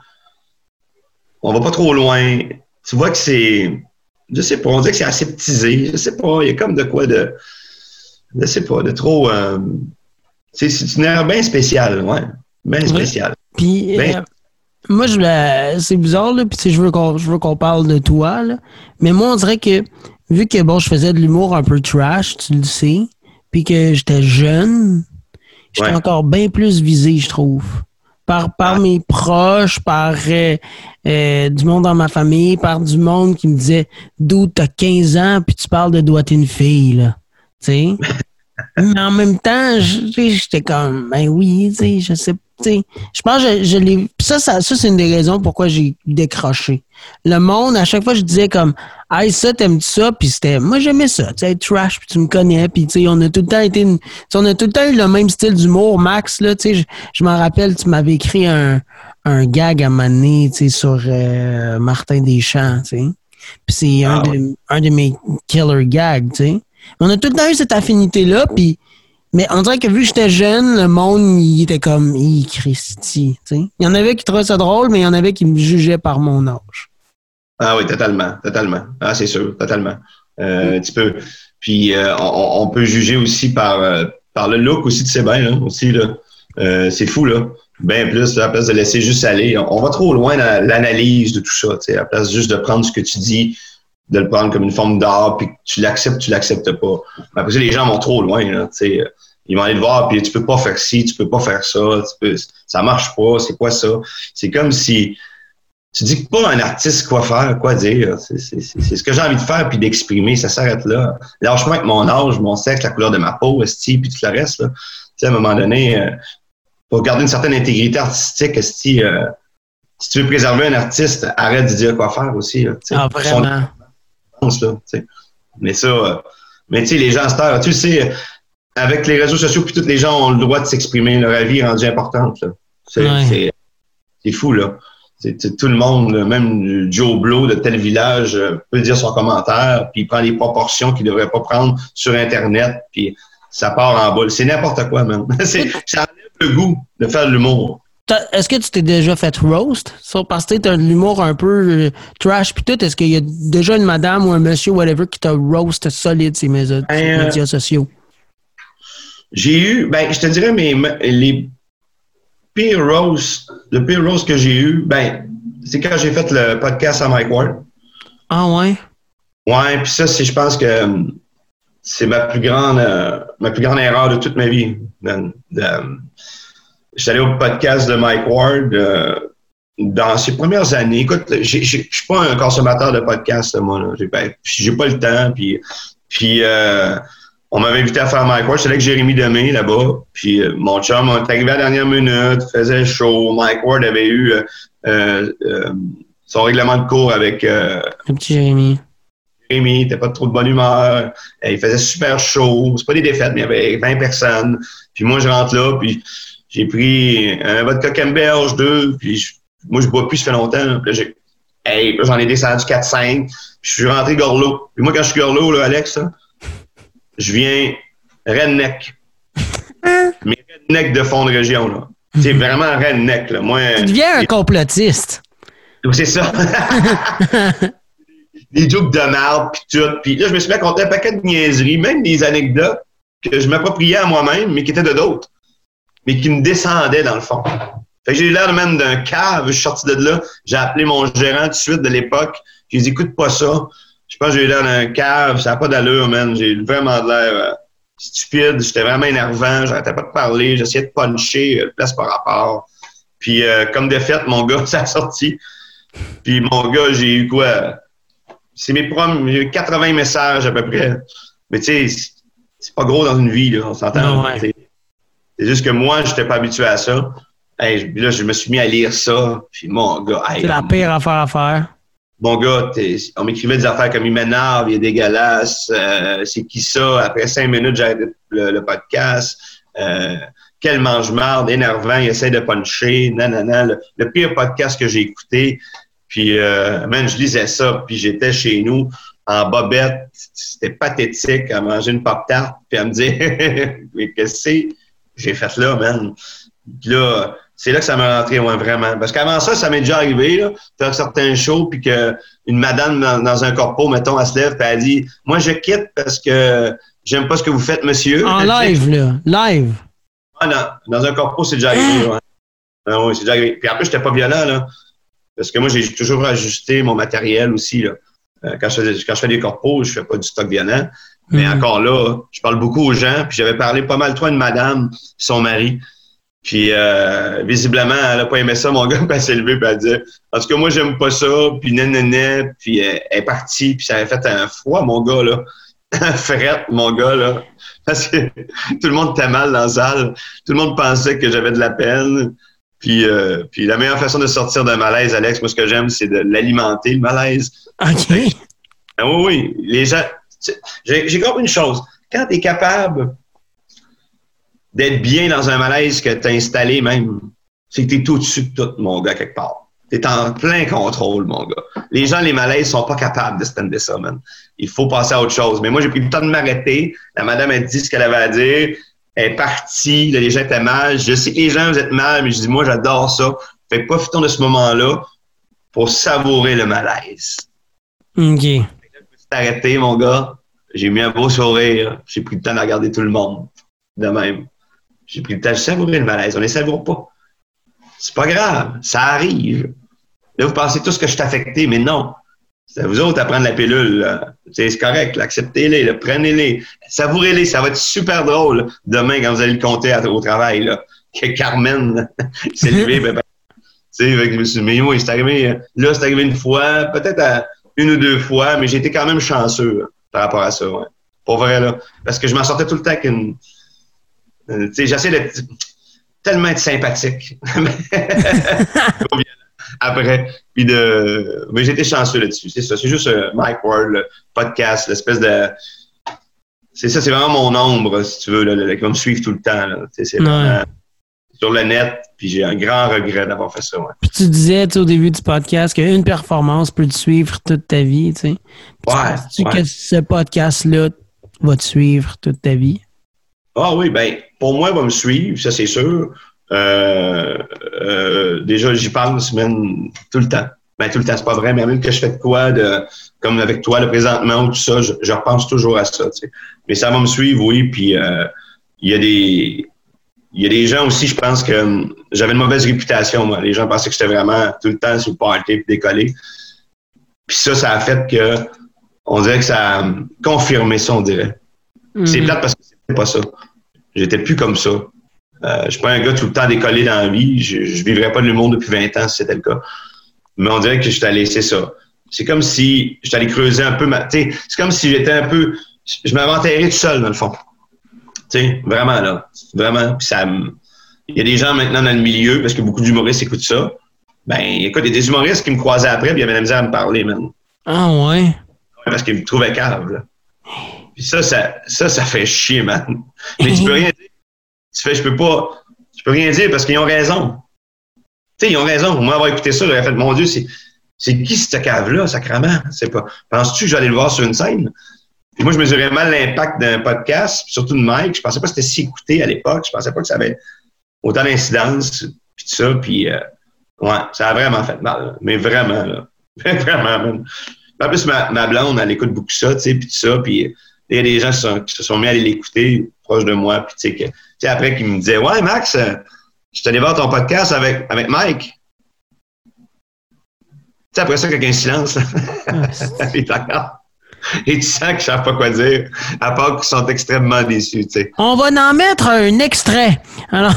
On va pas trop loin. Tu vois que c'est... Je sais pas, on dirait que c'est aseptisé. Je sais pas, il y a comme de quoi de... Je sais pas, de trop... c'est une erreur bien spéciale, ouais. Bien spéciale. Puis, moi, c'est bizarre, là, puis je veux qu'on parle de toi, là. Mais moi, on dirait que, vu que, bon, je faisais de l'humour un peu trash, tu le sais, puis que j'étais jeune, j'étais encore bien plus visé, je trouve. Par mes proches, par du monde dans ma famille, par du monde qui me disait « D'où t'as 15 ans, puis tu parles de doigter une fille, là. » Tu sais? Mais en même temps, j'étais comme « Ben oui, tu sais, je sais, tu sais. » Je pense que je l'ai... Ça, c'est une des raisons pourquoi j'ai décroché. Le monde, à chaque fois, je disais comme « Hey, ça, t'aimes-tu ça? » Puis c'était « Moi, j'aimais ça. Tu sais, trash, puis tu me connais. » Puis, tu sais, on a tout le temps eu le même style d'humour, Max, là. Tu sais, je m'en rappelle, tu m'avais écrit un gag à maner, tu sais, sur Martin Deschamps, tu sais. Puis c'est un de mes killer gags, tu sais. On a tout le temps eu cette affinité-là, puis... Mais on dirait que vu que j'étais jeune, le monde, il était comme « Hi, Christy », tu sais. Il y en avait qui trouvaient ça drôle, mais il y en avait qui me jugeaient par mon âge. Ah oui, totalement. Ah, c'est sûr, totalement. Tu peux... Puis on peut juger aussi par le look aussi de ses bains, là, aussi, là. C'est fou, là. Ben plus, à la place de laisser juste aller. On va trop loin dans l'analyse de tout ça, tu sais. À la place juste de prendre ce que tu dis... de le prendre comme une forme d'art, puis que tu l'acceptes pas. Après ça, les gens vont trop loin, là, tu sais. Ils vont aller te voir, puis tu peux pas faire ci, tu peux pas faire ça, ça marche pas, c'est quoi ça? C'est comme si tu dis que pas un artiste quoi faire, quoi dire. C'est ce que j'ai envie de faire, puis d'exprimer, ça s'arrête là. Lâche-moi avec mon âge, mon sexe, la couleur de ma peau, esti, puis tout le reste, là. Tu sais, à un moment donné, pour garder une certaine intégrité artistique, esti, si tu veux préserver un artiste, arrête de dire quoi faire aussi, là, tu sais. Ah, vraiment? Là, mais ça, mais tu sais, les gens se tairent. Tu sais, avec les réseaux sociaux, puis toutes les gens ont le droit de s'exprimer. Leur avis est rendu important. C'est fou, là. C'est tout le monde, même Joe Blow de tel village, peut dire son commentaire, puis il prend les proportions qu'il ne devrait pas prendre sur Internet, puis ça part en bas. C'est n'importe quoi, même. Ça enlève le goût de faire de l'humour. Est-ce que tu t'es déjà fait roast? Parce que tu as un humour un peu trash puis tout. Est-ce qu'il y a déjà une madame ou un monsieur, whatever, qui t'a roast solide ces médias sociaux? J'ai eu, je te dirais, les pires roasts, le pire roast que j'ai eu, c'est quand j'ai fait le podcast à Mike Ward. Ah ouais? Ouais, puis ça, je pense que c'est ma plus grande erreur de toute ma vie. Je suis allé au podcast de Mike Ward dans ses premières années. Écoute, je ne suis pas un consommateur de podcasts, moi. Là. J'ai pas le temps. Puis on m'avait invité à faire Mike Ward. J'étais avec Jérémy Demé là-bas. Puis mon chum, on est arrivé à la dernière minute, faisait chaud. Mike Ward avait eu son règlement de cours avec... le petit Jérémy. Jérémy, il n'était pas trop de bonne humeur. Il faisait super chaud. C'est pas des défaites, mais il y avait 20 personnes. Puis moi, je rentre là, puis... J'ai pris un vodka Camberge 2, puis moi, je bois plus, ça fait longtemps. Là. Puis là, j'en ai descendu 4-5, puis je suis rentré gorlot. Puis moi, quand je suis gorlot, là, Alex, là, je viens redneck. Mais redneck de fond de région, là. C'est vraiment redneck, là. Moi, tu deviens un complotiste. Donc, c'est ça. Des jokes de marde, puis tout. Puis là, je me suis mis à compter un paquet de niaiseries, même des anecdotes que je m'appropriais à moi-même, mais qui étaient de d'autres. Mais qui me descendait dans le fond. Fait que j'ai l'air même d'un cave. Je suis sorti de là. J'ai appelé mon gérant tout de suite de l'époque. J'ai dit, écoute pas ça. Je pense que j'ai l'air d'un cave. Ça n'a pas d'allure, man. J'ai vraiment de l'air stupide. J'étais vraiment énervant. J'arrêtais pas de parler. J'essayais de puncher. Place par rapport. Puis, comme de fait, mon gars, ça a sorti. Puis, mon gars, j'ai eu quoi? C'est mes premiers. J'ai eu 80 messages à peu près. Mais tu sais, c'est pas gros dans une vie, là. On s'entend. Ouais. C'est juste que moi, je n'étais pas habitué à ça. Hey, là, je me suis mis à lire ça. Puis mon gars... Hey, c'est la pire affaire à faire. Mon gars, on m'écrivait des affaires comme « Il m'énerve, il est dégueulasse. C'est qui ça? » Après 5 minutes, j'arrête le podcast. « Quel mange-marde, énervant, il essaie de puncher. » Nanana. Le pire podcast que j'ai écouté. Puis, man, je lisais ça. Puis j'étais chez nous en bobette. C'était pathétique à manger une pop-tart. Puis à me dire « Mais qu'est-ce que c'est? » J'ai fait là, man. Là, c'est là que ça m'a rentré, moi, vraiment. Parce qu'avant ça, ça m'est déjà arrivé, là, faire certains shows, puis qu'une madame dans un corpo, mettons, elle se lève, puis elle dit « Moi, je quitte parce que j'aime pas ce que vous faites, monsieur. » En live, là. Live. Ah non, dans un corpo, c'est déjà arrivé. Hein? Non, oui, c'est déjà arrivé. Puis en plus, j'étais pas violent, là. Parce que moi, j'ai toujours ajusté mon matériel aussi, là. Quand je fais des corpos, je fais pas du stock violent. Mais encore là, je parle beaucoup aux gens. Puis j'avais parlé pas mal, toi, de madame, son mari. Puis visiblement, elle n'a pas aimé ça, mon gars. Puis elle s'est levée, puis elle dit « En tout cas, moi, j'aime pas ça. » Puis nanana. Puis elle est partie. Puis ça avait fait un froid, mon gars, là. Un fret, mon gars, là. Parce que tout le monde était mal dans la salle. Tout le monde pensait que j'avais de la peine. Puis la meilleure façon de sortir d'un malaise, Alex, moi, ce que j'aime, c'est de l'alimenter, le malaise. OK. Ah, oui. Les gens... J'ai compris une chose. Quand tu es capable d'être bien dans un malaise que tu as installé même, c'est que tu es tout au-dessus de tout, mon gars, quelque part. Tu es en plein contrôle, mon gars. Les gens, les malaises, sont pas capables de stander ça, man. Il faut passer à autre chose. Mais moi, j'ai pris le temps de m'arrêter. La madame a dit ce qu'elle avait à dire. Elle est partie. Là, les gens étaient mal. Je sais que les gens, vous êtes mal, mais je dis, moi, j'adore ça. Fait que profitons de ce moment-là pour savourer le malaise. OK. Arrêté, mon gars. J'ai mis un beau sourire. J'ai pris le temps de regarder tout le monde. De même. J'ai pris le temps de savourer le malaise. On ne les savoure pas. C'est pas grave. Ça arrive. Là, vous pensez tous que je suis affecté, mais non. C'est à vous autres à prendre la pilule. Là. C'est correct. Acceptez-les. Là. Prenez-les. Savourez-les. Ça va être super drôle demain quand vous allez le compter au travail. Là. Que Carmen s'est levée. Mais oui, c'est arrivé. Là, c'est arrivé une fois. Peut-être à... une ou deux fois, mais j'ai été quand même chanceux là, par rapport à ça, ouais. Pour vrai, là. Parce que je m'en sortais tout le temps qu'une... tu sais, j'essaie d'être tellement être sympathique. Après, puis de... Mais j'ai été chanceux là-dessus, c'est ça. C'est juste Mike Ward, le podcast, l'espèce de... c'est ça, c'est vraiment mon ombre, si tu veux, là, qui va me suivre tout le temps. Là. C'est vraiment sur le net, puis j'ai un grand regret d'avoir fait ça. Ouais. Puis tu disais au début du podcast qu'une performance peut te suivre toute ta vie. Tu sais. Penses-tu que ce podcast-là va te suivre toute ta vie? Ah oui, bien, pour moi, il va me suivre, ça c'est sûr. Déjà, j'y pense même tout le temps. Ben, tout le temps, c'est pas vrai, mais même que je fais de quoi, comme avec toi, le présentement, ou tout ça, je repense toujours à ça, tu sais. Mais ça va me suivre, oui, puis il y a des gens aussi, je pense que j'avais une mauvaise réputation, moi. Les gens pensaient que j'étais vraiment tout le temps sur le party et décollé. Puis ça a fait que, on dirait que ça a confirmé ça, on dirait. Mm-hmm. C'est plate parce que c'était pas ça. J'étais plus comme ça. Je suis pas un gars tout le temps décollé dans la vie. Je vivrais pas de l'humour depuis 20 ans, si c'était le cas. Mais on dirait que je t'ai laissé ça. C'est comme si je t'allais creuser un peu tu sais, c'est comme si j'étais un peu... Je m'avais enterré tout seul, dans le fond. Tu sais, vraiment, là. Vraiment. Puis ça... Il y a des gens maintenant dans le milieu, parce que beaucoup d'humoristes écoutent ça. Ben, écoute, il y a des humoristes qui me croisaient après, puis ils avaient la misère à me parler, man. Ah, ouais? Parce qu'ils me trouvaient cave, là. Puis ça fait chier, man. Mais tu peux rien dire. Je peux rien dire parce qu'ils ont raison. Tu sais, ils ont raison. Moi, avoir écouté ça, j'aurais fait, mon Dieu, c'est qui cette cave-là, sacrément? C'est pas... Penses-tu que j'allais le voir sur une scène? Puis moi, je mesurais mal l'impact d'un podcast, surtout de Mike. Je pensais pas que c'était si écouté à l'époque. Je pensais pas que ça avait autant d'incidence, puis tout ça, puis ouais, ça a vraiment fait mal, là. Mais vraiment, là. Vraiment, même. En plus, ma blonde, elle écoute beaucoup ça, tu sais, puis tout ça, puis il y a des gens qui se sont mis à aller l'écouter proche de moi, puis tu sais, après, qui me disaient, ouais, Max... Je suis allé voir ton podcast avec Mike. Tu sais, après ça, quelqu'un silence. Et tu sens qu'ils ne savent pas quoi dire, à part qu'ils sont extrêmement déçus. Tu sais. On va en mettre un extrait. Alors,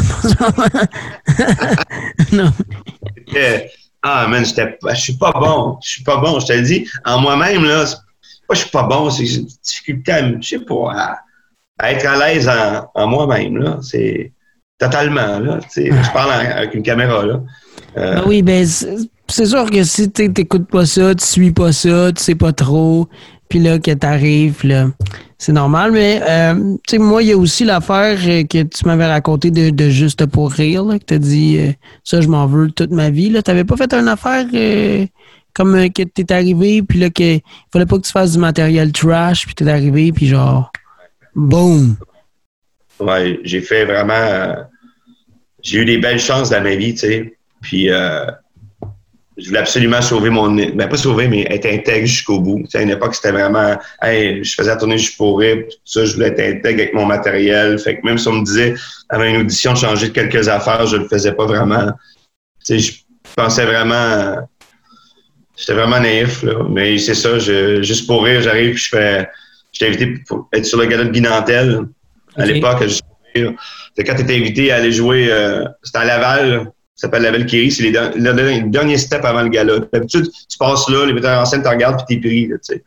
non. Ah, man, je suis pas bon. Je suis pas bon, je te le dis. En moi-même, là, moi, je suis pas bon. C'est une difficulté à être à l'aise en moi-même. Là. C'est... Totalement, là. Tu sais, je parle avec une caméra, là. Ben oui, ben c'est sûr que si tu n'écoutes pas ça, tu suis pas ça, tu sais pas trop, puis là, que t'arrives, là, c'est normal. Mais, tu sais, moi, il y a aussi l'affaire que tu m'avais racontée de Juste pour rire, là, que t'as dit, ça, je m'en veux toute ma vie, là. T'avais pas fait une affaire comme que t'es arrivé, puis là, qu'il fallait pas que tu fasses du matériel trash, puis t'es arrivé, puis genre, boum! Ouais, j'ai fait vraiment... j'ai eu des belles chances dans ma vie, tu sais. Puis, je voulais absolument sauver mon... Ben, pas sauver, mais être intègre jusqu'au bout. Tu sais, à une époque, c'était vraiment... Hey, je faisais la tournée Juste pour rire, tout ça, je voulais être intègre avec mon matériel. Fait que même si on me disait, avant une audition, de changer de quelques affaires, je le faisais pas vraiment. Tu sais, je pensais vraiment... J'étais vraiment naïf, là. Mais c'est ça, Juste pour rire, j'arrive, puis je fais... J'étais invité pour être sur le gala de Guy Nantel. Okay. À l'époque, Juste pour rire. Quand tu étais invité à aller jouer, c'était à Laval, ça s'appelle Laval Quéry, c'est le dernier step avant le gala. D'habitude, tu passes là, les metteurs en scène te regardent puis t'es pris, là, tu sais.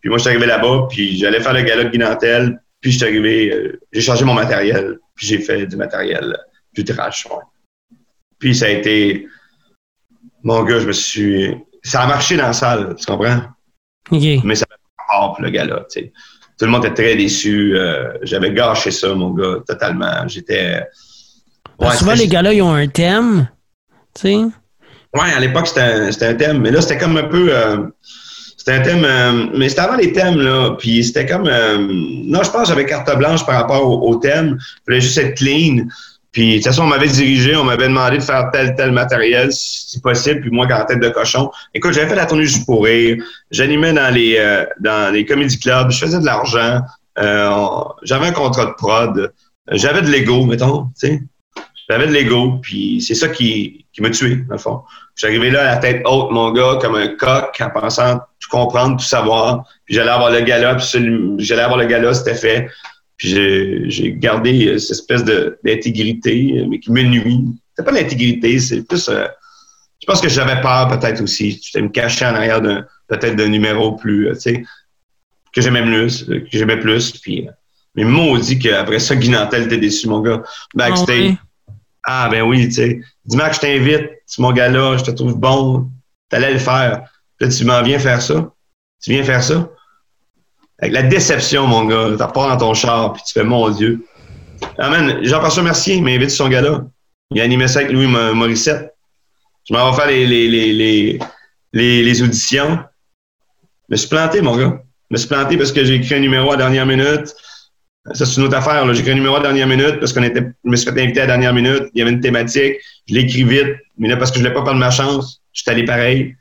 Puis moi, je suis arrivé là-bas, puis j'allais faire le gala de Guy Nantel, puis je suis arrivé, j'ai changé mon matériel, puis j'ai fait du matériel, du trash. Ouais. Puis ça a été... Mon gars, Ça a marché dans la salle, tu comprends? Okay. Mais ça a été hors le gala, tu sais. Tout le monde était très déçu. J'avais gâché ça, mon gars, totalement. J'étais... Ouais, souvent, les gars-là, ils ont un thème, tu sais. Ouais, à l'époque, c'était un thème. Mais là, c'était comme un peu... c'était un thème... mais c'était avant les thèmes, là. Puis c'était comme... non, je pense que j'avais carte blanche par rapport au thème. Il fallait juste être clean. Puis, de toute façon, on m'avait dirigé, on m'avait demandé de faire tel matériel, si possible. Puis moi, en tête de cochon. Écoute, j'avais fait la tournée Juste pour rire. J'animais dans les comédie clubs. Je faisais de l'argent. J'avais un contrat de prod. J'avais de l'ego, mettons, tu sais. J'avais de l'ego. Puis c'est ça qui m'a tué, dans le fond. J'arrivais là, à la tête haute, mon gars, comme un coq, en pensant tout comprendre, tout savoir. Puis j'allais avoir le gala. C'était fait. Puis j'ai gardé cette espèce d'intégrité, mais qui me nuit. C'est pas de l'intégrité, c'est plus... je pense que j'avais peur, peut-être, aussi. J'étais me caché en arrière d'un numéro plus... tu sais, que j'aimais plus. Puis, mais maudit qu'après ça, Guy Nantel était déçu, mon gars. Backstage. Okay. Ah, ben oui, tu sais. Dis, Max, je t'invite. C'est mon gars-là, je te trouve bon. T'allais le faire. Puis là, tu m'en viens faire ça. Avec la déception, mon gars. T'as repars dans ton char, puis tu fais, mon Dieu. Ah, man, Jean-François Mercier m'invite sur son gala. Il animait ça avec Louis Morissette. Je m'en vais faire les auditions. Je me suis planté, mon gars. Je me suis planté parce que j'ai écrit un numéro à la dernière minute. Ça, c'est une autre affaire, là. J'ai écrit un numéro à la dernière minute parce je me suis fait inviter à la dernière minute. Il y avait une thématique. Je l'écris vite. Mais là, parce que je ne voulais pas perdre ma chance, je suis allé pareil.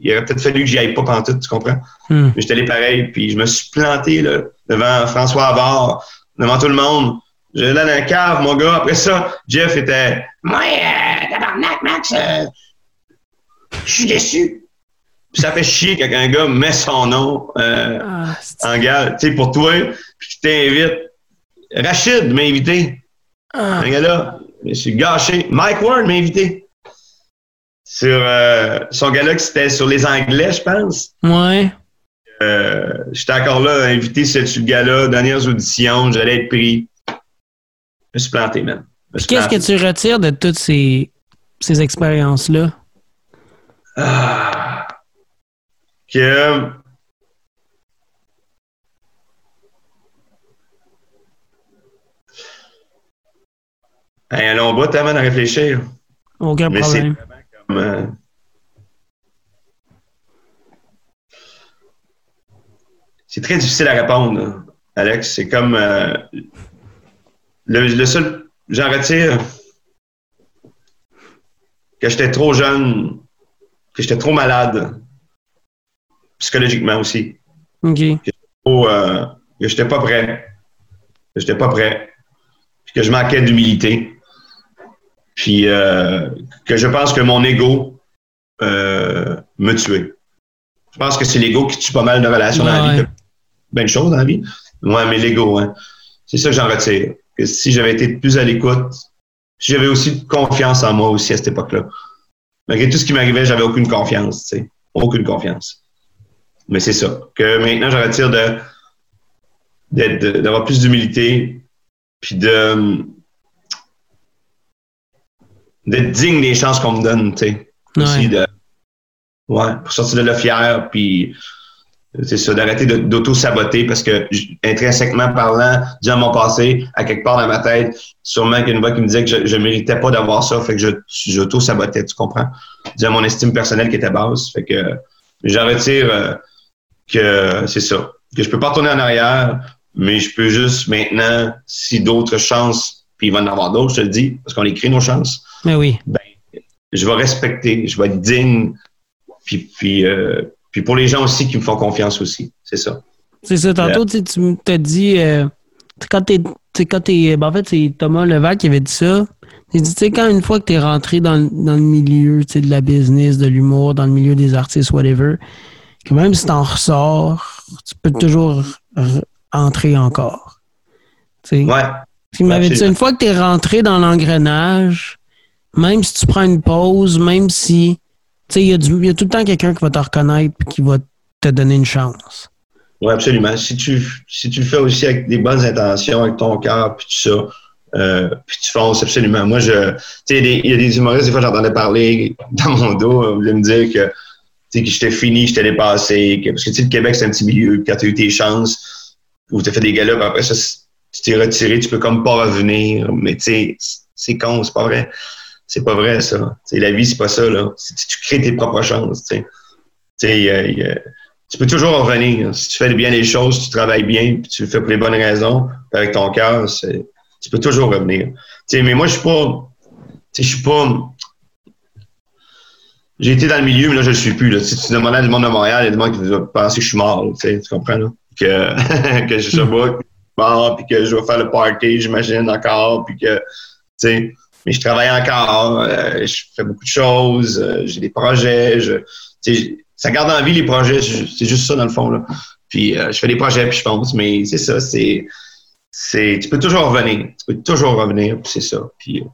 Il aurait peut-être fallu que j'y aille pas pantoute, tu comprends? Mm. Mais j'étais allé pareil. Puis je me suis planté là, devant François Havard, devant tout le monde. J'allais dans la cave, mon gars. Après ça, Jeff était « Moi, tabarnak, Max, je suis déçu. » Puis ça fait chier quand un gars met son nom en gale. Tu sais, pour toi, puis je t'invite. Rachid m'a invité. Ah. Un gars-là, je suis gâché. Mike Ward m'a invité. Sur son gars-là qui c'était sur les Anglais, je pense. Ouais. J'étais encore là, invité sur le gars-là, dernières auditions, j'allais être pris. Je me suis planté, man. Puis qu'est-ce que tu retires de toutes ces expériences-là? Ah, que... Hey, allons bas, t'as man à réfléchir. Aucun problème. C'est très difficile à répondre, hein, Alex. C'est comme le seul... J'en retire que j'étais trop jeune, que j'étais trop malade, psychologiquement aussi. OK. Que j'étais pas prêt. Que je manquais d'humilité. Puis que je pense que mon ego me tuait. Je pense que c'est l'ego qui tue pas mal de relations dans la vie. Bien de choses dans la vie. Ouais, mais l'ego, hein. C'est ça que j'en retire. Que si j'avais été plus à l'écoute, si j'avais aussi confiance en moi aussi à cette époque-là. Malgré tout ce qui m'arrivait, j'avais aucune confiance, tu sais. Aucune confiance. Mais c'est ça. Que maintenant, j'en retire d'avoir plus d'humilité, puis d'être digne des chances qu'on me donne, tu sais. Ouais. Aussi pour sortir de là fier, puis c'est ça, d'arrêter d'auto-saboter parce que, intrinsèquement parlant, dans mon passé, à quelque part dans ma tête, sûrement qu'il y a une voix qui me disait que je ne méritais pas d'avoir ça, fait que j'auto-sabotais, tu comprends? Dans mon estime personnelle qui était basse, fait que j'en retire que c'est ça, que je peux pas retourner en arrière, mais je peux juste maintenant, si d'autres chances, puis il va en avoir d'autres, je te le dis, parce qu'on écrit nos chances. Mais oui. Ben, je vais respecter, je vais être digne. Puis pour les gens aussi qui me font confiance aussi, c'est ça. C'est ça. Tantôt, tu t'as dit, quand t'es en fait, c'est Thomas Levac qui avait dit ça. Il dit, tu sais, quand une fois que t'es rentré dans le milieu de la business, de l'humour, dans le milieu des artistes, whatever, que même si t'en ressors, tu peux toujours entrer encore. T'sais. Ouais. Il m'avait dit, une fois que t'es rentré dans l'engrenage, même si tu prends une pause, même si... Tu sais, il y a tout le temps quelqu'un qui va te reconnaître et qui va te donner une chance. Oui, absolument. Si tu le fais aussi avec des bonnes intentions, avec ton cœur, puis tout ça, puis tu fonces, absolument. Moi, il y a des humoristes, des fois, j'entendais parler dans mon dos, ils voulaient me dire que j'étais fini, j'étais dépassé. Parce que, le Québec, c'est un petit milieu. Quand tu as eu tes chances, ou tu as fait des galops, après ça, tu t'es retiré, tu peux comme pas revenir. Mais, tu sais, c'est con, c'est pas vrai. C'est pas vrai, ça. T'sais, la vie, c'est pas ça, là. Tu crées tes propres chances, tu sais. Tu peux toujours en revenir. Si tu fais bien les choses, tu travailles bien, puis tu le fais pour les bonnes raisons, avec ton cœur, tu peux toujours revenir. T'sais, mais moi, je suis pas... J'ai été dans le milieu, mais là, je le suis plus, là. Si tu demandais à du monde de Montréal, il y a du monde qui va penser que je suis mort, là, tu comprends, là? Que je suis mort, puis que je vais faire le party, j'imagine, encore, puis que... T'sais, mais je travaille encore, je fais beaucoup de choses, j'ai des projets, ça garde en vie les projets, c'est juste ça dans le fond, là. Puis je fais des projets, puis je pense, mais c'est ça, tu peux toujours revenir, puis c'est ça. Puis, de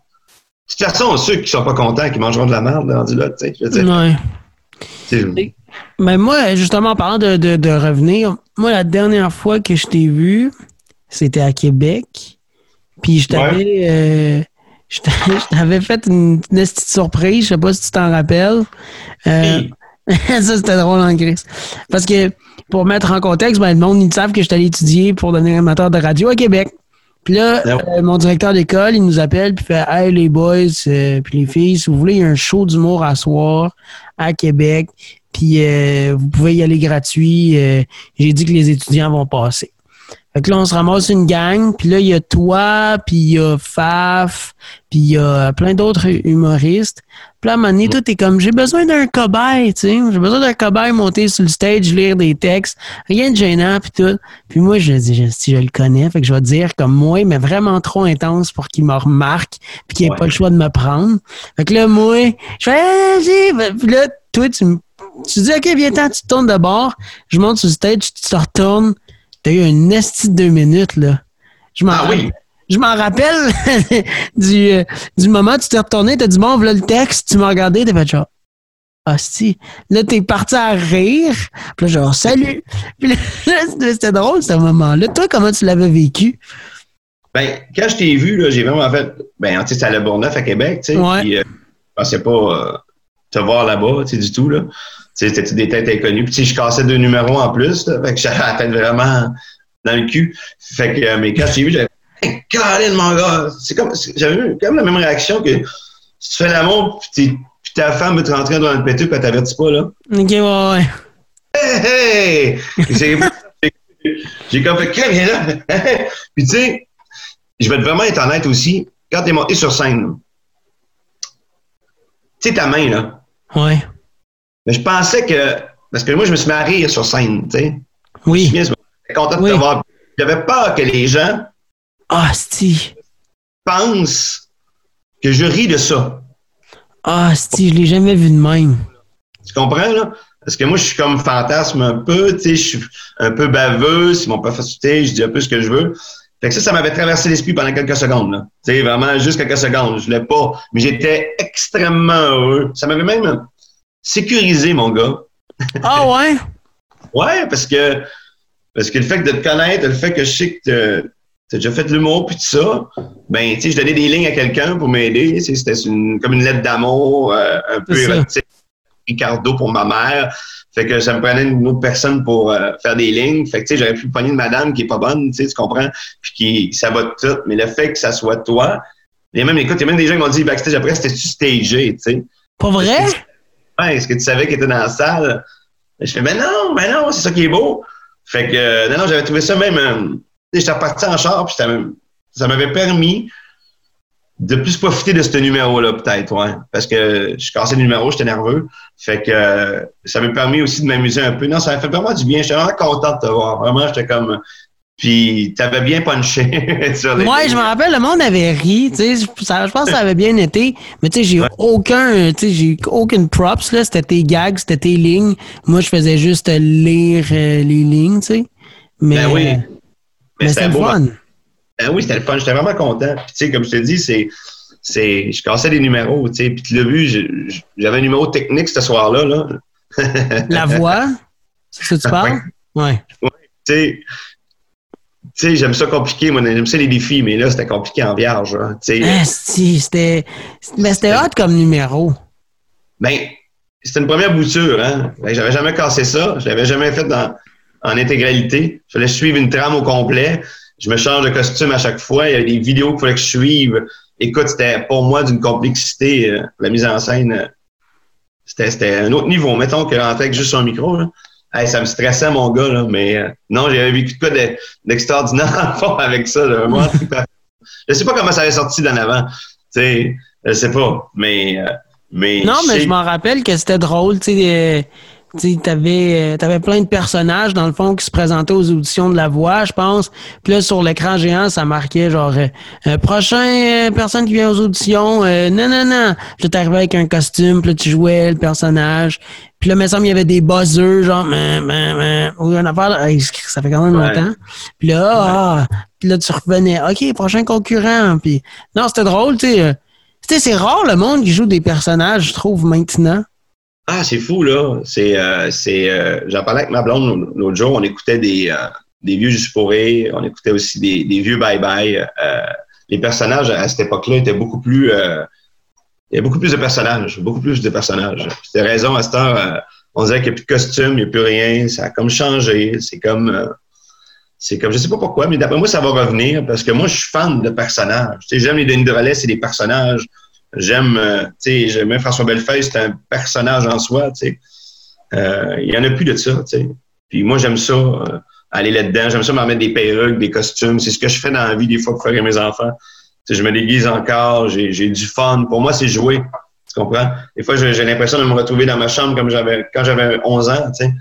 toute façon, ceux qui sont pas contents, qui mangeront de la merde, rendu là, tu sais, je veux dire. Ouais. Mais moi, justement, en parlant de revenir, moi, la dernière fois que je t'ai vu, c'était à Québec, puis je t'avais... Ouais. Je t'avais fait une petite surprise, je sais pas si tu t'en rappelles. Ça, c'était drôle en crise. Parce que, pour mettre en contexte, ben, le monde, ils savent que je suis allé étudier pour devenir amateur de radio à Québec. Puis là, mon directeur d'école, il nous appelle, puis fait « Hey, les boys, puis les filles, si vous voulez, il y a un show d'humour à soir à Québec, puis vous pouvez y aller gratuit. J'ai dit que les étudiants vont passer. » Fait que là, on se ramasse une gang, puis là, il y a toi, puis il y a Faf, puis il y a plein d'autres humoristes. Puis là, à un moment donné, tout est comme « J'ai besoin d'un cobaye, tu sais. J'ai besoin d'un cobaye monter sur le stage, lire des textes. Rien de gênant, puis tout. » Puis moi, je dis « Si je le connais, fait que je vais dire comme moi, mais vraiment trop intense pour qu'il me remarque, puis qu'il ait pas le choix de me prendre. » Fait que là, moi, je fais « Puis là, toi, tu dis « Ok, viens-t'en, tu te tournes de bord. » Je monte sur le stage, tu te retournes. T'as eu une estie de 2 minutes, là. Je m'en rappelle du moment où tu t'es retourné, t'as dit « Bon, voilà le texte », tu m'as regardé, t'as fait genre « Ah, si ». Là, t'es parti à rire, puis là, genre « Salut ». Puis là, c'était drôle, ce moment-là. Toi, comment tu l'avais vécu? Ben, quand je t'ai vu, là, j'ai vraiment fait « Ben, tu sais, c'est à Le Bourgneuf à Québec, tu sais. Ouais. » Puis je pensais pas te voir là-bas, tu sais, du tout, là. Tu sais, c'était des têtes inconnues. Puis, tu sais, je cassais 2 numéros en plus, là. Fait que j'avais la tête vraiment dans le cul. Fait que, mais quand j'ai vu, j'avais hey, Caroline, mon gars! C'est comme, j'avais eu comme la même réaction que si tu fais l'amour, puis ta femme veut te rentrer dans le péteux, puis elle t'avertit pas, là. Ok, ouais. Hey, hey! J'ai comme fait, crème, viens là! Puis, tu sais, je vais vraiment être honnête aussi. Quand t'es monté sur scène, tu sais, ta main, là. Ouais. Mais je pensais que... Parce que moi, je me suis mis à rire sur scène, tu sais. Oui. Je suis content de te voir. J'avais peur que les gens... Ah, si. ...pensent que je ris de ça. Ah, si, je l'ai jamais vu de même. Tu comprends, là? Parce que moi, je suis comme fantasme un peu, tu sais. Je suis un peu baveux. Si mon pas facilité, je dis un peu ce que je veux. Fait que ça m'avait traversé l'esprit pendant quelques secondes, là. Tu sais, vraiment, juste quelques secondes. Je voulais pas. Mais j'étais extrêmement heureux. Ça m'avait même... sécurisé, mon gars. Ah ouais? Ouais, parce que le fait de te connaître, le fait que je sais que t'as déjà fait de l'humour puis tout ça, ben, tu sais, je donnais des lignes à quelqu'un pour m'aider. C'était comme une lettre d'amour, un peu érotique. Ricardo pour ma mère. Fait que ça me prenait une autre personne pour faire des lignes. Fait que, tu sais, j'aurais pu pogner une madame qui est pas bonne, tu sais, tu comprends? Puis qui sabote tout. Mais le fait que ça soit toi, il y a même des gens qui m'ont dit backstage après, c'était-tu stagé, tu sais? Pas vrai? Ouais, est-ce que tu savais qu'il était dans la salle? Je fais, ben non, c'est ça qui est beau. Fait que, non, j'avais trouvé ça même. J'étais reparti en char, puis ça m'avait permis de plus profiter de ce numéro-là, peut-être, ouais. Parce que je cassais le numéro, j'étais nerveux. Fait que, ça m'a permis aussi de m'amuser un peu. Non, ça m'a fait vraiment du bien. J'étais vraiment content de te voir. Vraiment, j'étais comme. Puis, t'avais bien punché. Ouais, je me rappelle, le monde avait ri, tu sais, je pense que ça avait bien été, mais tu sais, j'ai aucune props, là, c'était tes gags, c'était tes lignes. Moi, je faisais juste lire les lignes, tu sais. Mais, ben oui. Mais c'était le fun. Ben oui, c'était le fun, j'étais vraiment content. Puis, tu sais, comme je te dis, je cassais des numéros, tu sais, puis tu l'as vu, j'avais un numéro technique ce soir-là, là. La voix? C'est ce que tu parles? Ouais. Ouais, tu sais... Tu sais, j'aime ça compliqué, moi, j'aime ça les défis, mais là, c'était compliqué en vierge, hein, tu sais. Ah, si, c'était hot comme numéro. Ben, c'était une première bouture, hein. Ben, j'avais jamais cassé ça, je l'avais jamais fait en intégralité. Il fallait suivre une trame au complet. Je me change de costume à chaque fois. Il y avait des vidéos qu'il fallait que je suive. Écoute, c'était pour moi d'une complexité, la mise en scène. C'était un autre niveau. Mettons que rentrer avec juste un micro, là. Hey, ça me stressait, mon gars, là, mais non, j'avais vécu de quoi d'extraordinaire avec ça. Là, moi, je sais pas comment ça avait sorti d'en avant. T'sais, je sais pas, mais non, mais je m'en rappelle que c'était drôle. T'avais plein de personnages, dans le fond, qui se présentaient aux auditions de La Voix, je pense. Puis là, sur l'écran géant, ça marquait genre « Prochain personne qui vient aux auditions, non. » Puis là, t'arrivais avec un costume, puis là, tu jouais le personnage. Puis là, il me semble qu'il y avait des buzzers, genre « ou une affaire, ça fait quand même longtemps. » Puis là, puis là, tu revenais « Ok, prochain concurrent. » Puis non, c'était drôle, tu sais. Tu sais, c'est rare le monde qui joue des personnages, je trouve, maintenant. Ah, c'est fou, là. J'en parlais avec ma blonde l'autre jour. On écoutait des vieux Juste pour rire. On écoutait aussi des vieux bye-bye. Les personnages, à cette époque-là, étaient beaucoup plus... Il y a beaucoup plus de personnages. C'était raison, à cette heure, on dirait qu'il n'y a plus de costume, il n'y a plus rien, ça a comme changé, c'est comme je sais pas pourquoi, mais d'après moi, ça va revenir, parce que moi, je suis fan de personnages. Tu sais, j'aime les Denis de Relais, c'est des personnages. J'aimais François Bellefeuille, c'est un personnage en soi, tu sais. Il n'y en a plus de ça, tu sais. Puis moi, j'aime ça, aller là-dedans. J'aime ça m'en mettre des perruques, des costumes. C'est ce que je fais dans la vie, des fois, pour faire mes enfants. Tu sais, je me déguise encore, j'ai du fun. Pour moi, c'est jouer, tu comprends? Des fois, j'ai l'impression de me retrouver dans ma chambre comme quand j'avais 11 ans, tu sais.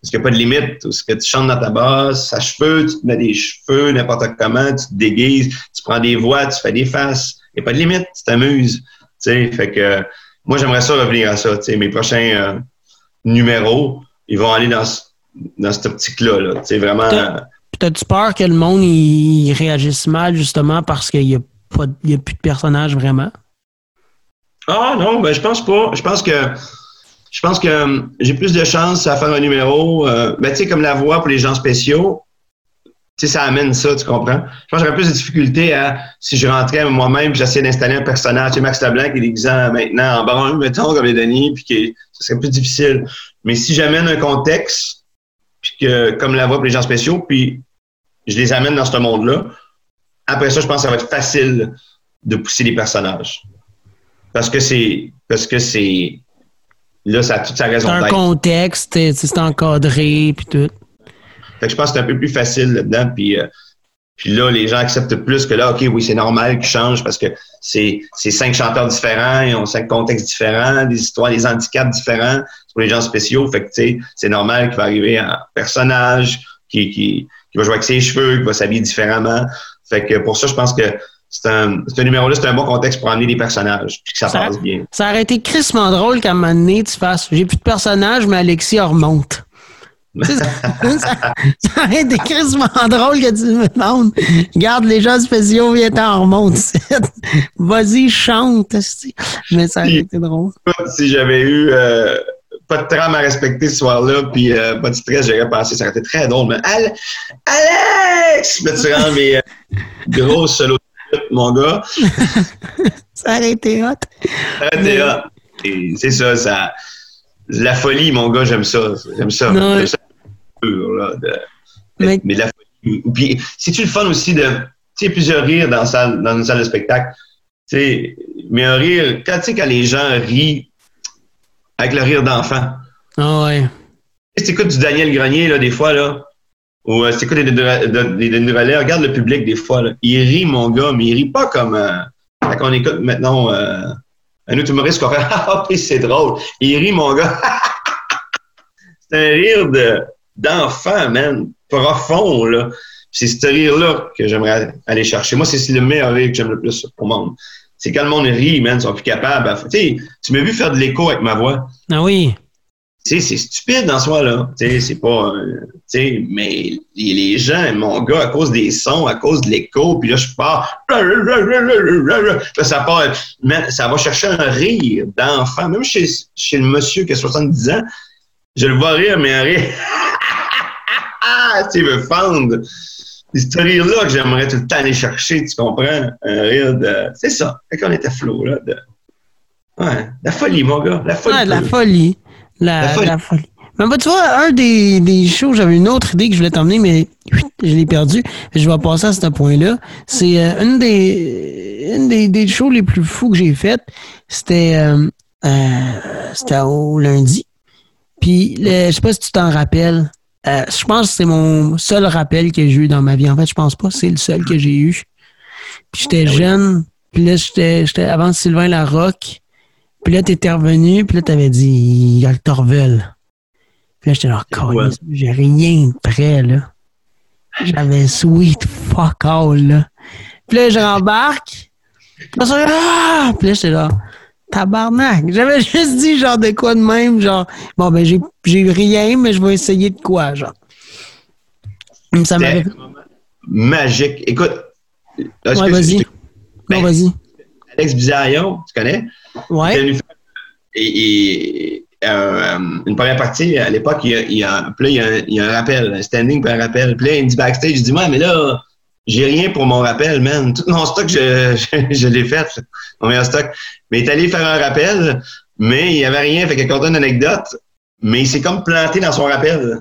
Parce qu'il n'y a pas de limite. Parce que tu chantes dans ta basse, à cheveux, tu te mets des cheveux n'importe comment, tu te déguises, tu prends des voix, tu fais des faces. Il n'y a pas de limite, tu t'amuses. Tu sais, fait que moi, j'aimerais ça revenir à ça. Tu sais, mes prochains numéros, ils vont aller dans cette optique-là. Là, tu sais, vraiment... T'as-tu peur que le monde il réagisse mal, justement, parce qu'il n'y a plus de personnages, vraiment? Ah non, ben je pense pas. Je pense que j'ai plus de chance à faire un numéro. Tu sais, comme la voix pour les gens spéciaux, tu sais, ça amène ça, tu comprends? Je pense que j'aurais plus de difficultés si je rentrais moi-même et j'essayais d'installer un personnage. Tu sais, Max Leblanc qui est déguisé maintenant en brun, mettons, comme les Denis, puis ce serait plus difficile. Mais si j'amène un contexte, puis que, comme la voix pour les gens spéciaux, puis je les amène dans ce monde-là, après ça, je pense que ça va être facile de pousser les personnages. Parce que c'est... Là, ça a toute sa raison d'être. C'est un contexte, c'est encadré, puis tout. Fait que je pense que c'est un peu plus facile là-dedans, puis là, les gens acceptent plus que là, OK, oui, c'est normal qu'ils changent parce que c'est 5 chanteurs différents, ils ont 5 contextes différents, des histoires, des handicaps différents, c'est pour les gens spéciaux, fait que, tu sais, c'est normal qu'il va arriver un personnage qui va jouer avec ses cheveux, qui va s'habiller différemment. Fait que pour ça, je pense que ce numéro-là, c'est un bon contexte pour amener des personnages, puis que ça passe bien. Ça aurait été crissement drôle qu'à un moment donné, tu fasses « J'ai plus de personnages, mais Alexis remonte. » Ça aurait été crissement drôle que tu me demandes « Regarde, les gens spéciaux, viens t'en remonte. Vas-y, chante. » Mais ça aurait été drôle. Si j'avais eu pas de trame à respecter ce soir-là, puis pas de stress, j'aurais pensé, ça aurait été très drôle. Mais Alex! Je me tirant mes gros solos. Mon gars. Ça aurait été hot. Et c'est ça. La folie, mon gars, j'aime ça. J'aime ça. Mais la folie. Puis, c'est-tu le fun aussi de. Tu sais, plusieurs rires dans une salle de spectacle. Tu sais, mais un rire. Quand les gens rient avec le rire d'enfant. Ah ouais. Si t'écoutes du Daniel Grenier, là, des fois, là. Ou c'est quoi des nouvelles? Regarde le public des fois. Là. Il rit, mon gars, mais il rit pas comme quand on écoute maintenant un autre humoriste qu'on fait « Ah, c'est drôle! » Il rit, mon gars. C'est un rire d'enfant, man, profond, là. Puis c'est ce rire-là que j'aimerais aller chercher. Moi, c'est le meilleur rire que j'aime le plus au monde. C'est quand le monde rit, man, ils sont plus capables. Tu m'as vu faire de l'écho avec ma voix. Ah oui! Tu sais, c'est stupide en soi, là. Tu sais, c'est pas... tu sais, mais les gens, mon gars, à cause des sons, à cause de l'écho, puis là, je pars... Là, ça part... Ça va chercher un rire d'enfant. Même chez le monsieur qui a 70 ans, je le vois rire, mais un rire... Tu sais, il veut fendre. C'est ce rire-là que j'aimerais tout le temps aller chercher, tu comprends? Un rire de... C'est ça. Fait qu'on était flow, là. Ouais, la folie, mon gars. La folie. Ouais, la folie. La folie. Mais bah, tu vois, un des shows, j'avais une autre idée que je voulais t'emmener, mais je l'ai perdue. Je vais passer à ce point-là. C'est une des shows les plus fous que j'ai faites. C'était au lundi. Puis, je sais pas si tu t'en rappelles. Je pense que c'est mon seul rappel que j'ai eu dans ma vie. En fait, je pense pas. C'est le seul que j'ai eu. Puis, j'étais jeune. Puis là, j'étais avant Sylvain Larocque. Puis là, t'étais revenu, puis là, t'avais dit, il y a le Torvel. Puis là, j'étais là, calice, j'ai rien de prêt, là. J'avais sweet fuck all, là. Puis là, je rembarque. Puis là, j'étais là, tabarnak. J'avais juste dit, genre, de quoi de même, genre, bon, ben, j'ai rien, mais je vais essayer de quoi, genre. Ça m'avait... magique. Écoute. Ouais, vas-y. Non, vas-y. Alex Bizarion, tu connais? Ouais. Et une première partie, à l'époque, il y a un rappel, un standing puis un rappel. Puis là, il me dit backstage, il dit « Moi, mais là, j'ai rien pour mon rappel, man. Tout mon stock, je l'ai fait, mon meilleur stock. » Mais il est allé faire un rappel, mais il n'y avait rien. Fait qu'il a conté une anecdote, mais c'est comme planté dans son rappel.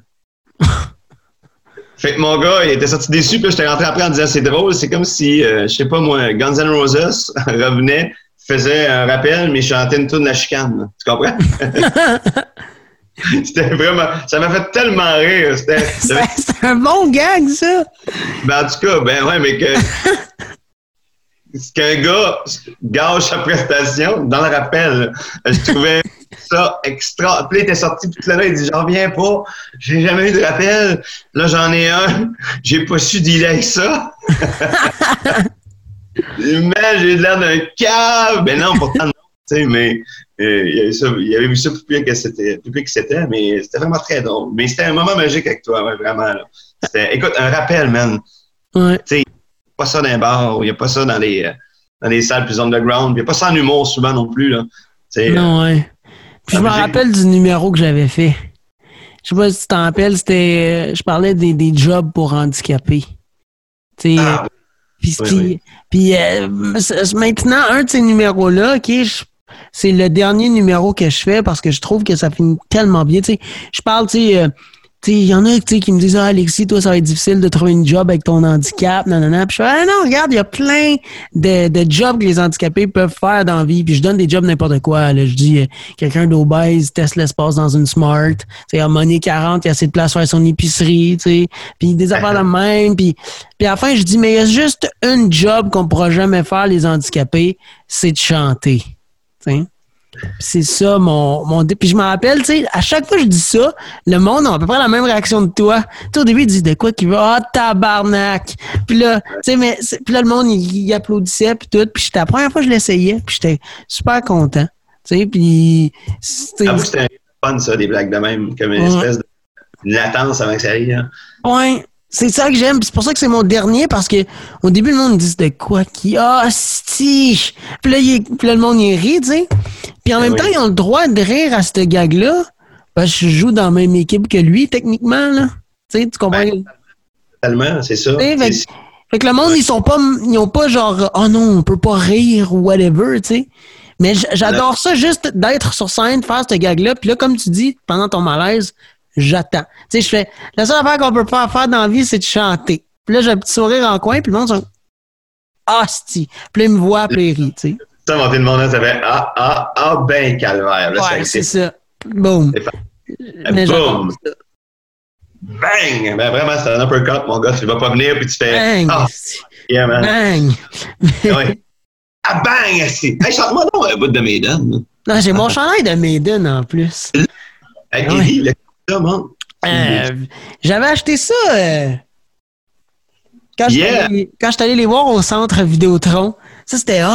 Fait que mon gars, il était sorti déçu, puis j'étais rentré après en disant c'est drôle, c'est comme si, je sais pas moi, Guns N' Roses revenait, faisait un rappel, mais chantait une toune de la chicane. Tu comprends? C'était vraiment... Ça m'a fait tellement rire. C'est un bon gag, ça! Ben, en tout cas, ben ouais, mais que... qu'un gars gâche sa prestation dans le rappel. Je trouvais ça extra... Puis là, il était sorti toute la nuit, il dit « J'en reviens pas, j'ai jamais eu de rappel. Là, j'en ai un, j'ai pas su dealer avec ça. Mais j'ai l'air d'un cave! » Ben non, pourtant, non, tu sais, mais... il avait vu ça plus pire que c'était, mais c'était vraiment très drôle. Mais c'était un moment magique avec toi, ouais, vraiment. Là. C'était, écoute, un rappel, man. Ouais. Tu sais, il n'y a pas ça dans les bars, il n'y a pas ça dans les salles plus underground, il n'y a pas ça en humour souvent non plus. Là. Non, ouais. Puis je me rappelle du numéro que j'avais fait. Je sais pas si tu t'en rappelles, c'était... je parlais des jobs pour handicapés. Tu sais... Ah, puis oui. Maintenant, un de ces numéros-là, OK, c'est le dernier numéro que je fais parce que je trouve que ça finit tellement bien. T'sais, je parle, il y en a qui me disent « Ah, Alexis, toi, ça va être difficile de trouver une job avec ton handicap. » nanana. Puis je fais « Ah non, regarde, il y a plein de jobs que les handicapés peuvent faire dans la vie. » Puis je donne des jobs n'importe quoi. Là. Je dis « Quelqu'un d'obèse teste l'espace dans une Smart. » À monnaie 40, il y a assez de place pour faire son épicerie. T'sais. Puis des affaires de même. Puis à la fin, je dis « Mais il y a juste une job qu'on ne pourra jamais faire, les handicapés, c'est de chanter. » T'sais. C'est ça mon puis je me rappelle, tu sais, à chaque fois que je dis ça, le monde a à peu près la même réaction de toi. Tu au début, il dit de quoi qu'il veut, ah tabarnak. Puis là, tu sais, mais puis là le monde il applaudissait puis tout, puis c'était la première fois que je l'essayais, puis j'étais super content. Tu sais, puis c'était un fun ça des blagues de même comme une espèce de latence avant que ça aille. Hein. Ouais. C'est ça que j'aime, pis c'est pour ça que c'est mon dernier, parce que au début, le monde me dit de quoi qui ah, si! Puis là, le monde y rit, tu sais. Puis en même temps, ils ont le droit de rire à cette gag-là, parce que je joue dans la même équipe que lui, techniquement, là. Tu sais, tu comprends? Ben, totalement, c'est ça. Fait que le monde, ils ont pas genre, oh non, on peut pas rire ou whatever, tu sais. Mais j'adore ça, juste d'être sur scène, faire cette gag-là, puis là, comme tu dis, pendant ton malaise, j'attends. Tu sais, je fais, la seule affaire qu'on peut pas faire dans la vie, c'est de chanter. Puis là, j'ai un petit sourire en coin, puis le monde, sont hostie. Puis là, il me voit, puis il rit, tu sais. Ça, monter le monde, ça fait, ben calvaire. Là, ouais, c'est ça. Boum. Mais boum. Bang! Ben vraiment, c'est un uppercut, mon gars. Tu vas pas venir, puis tu fais, bang! Yeah, man. Bang! Oui. Ah, bang! Assis. Hey, chante-moi donc un bout de Maiden. Non, j'ai mon chandail de Maiden, en plus. Avec Eddie, le j'avais acheté ça quand je suis allé les voir au centre Vidéotron. Ça, c'était hot.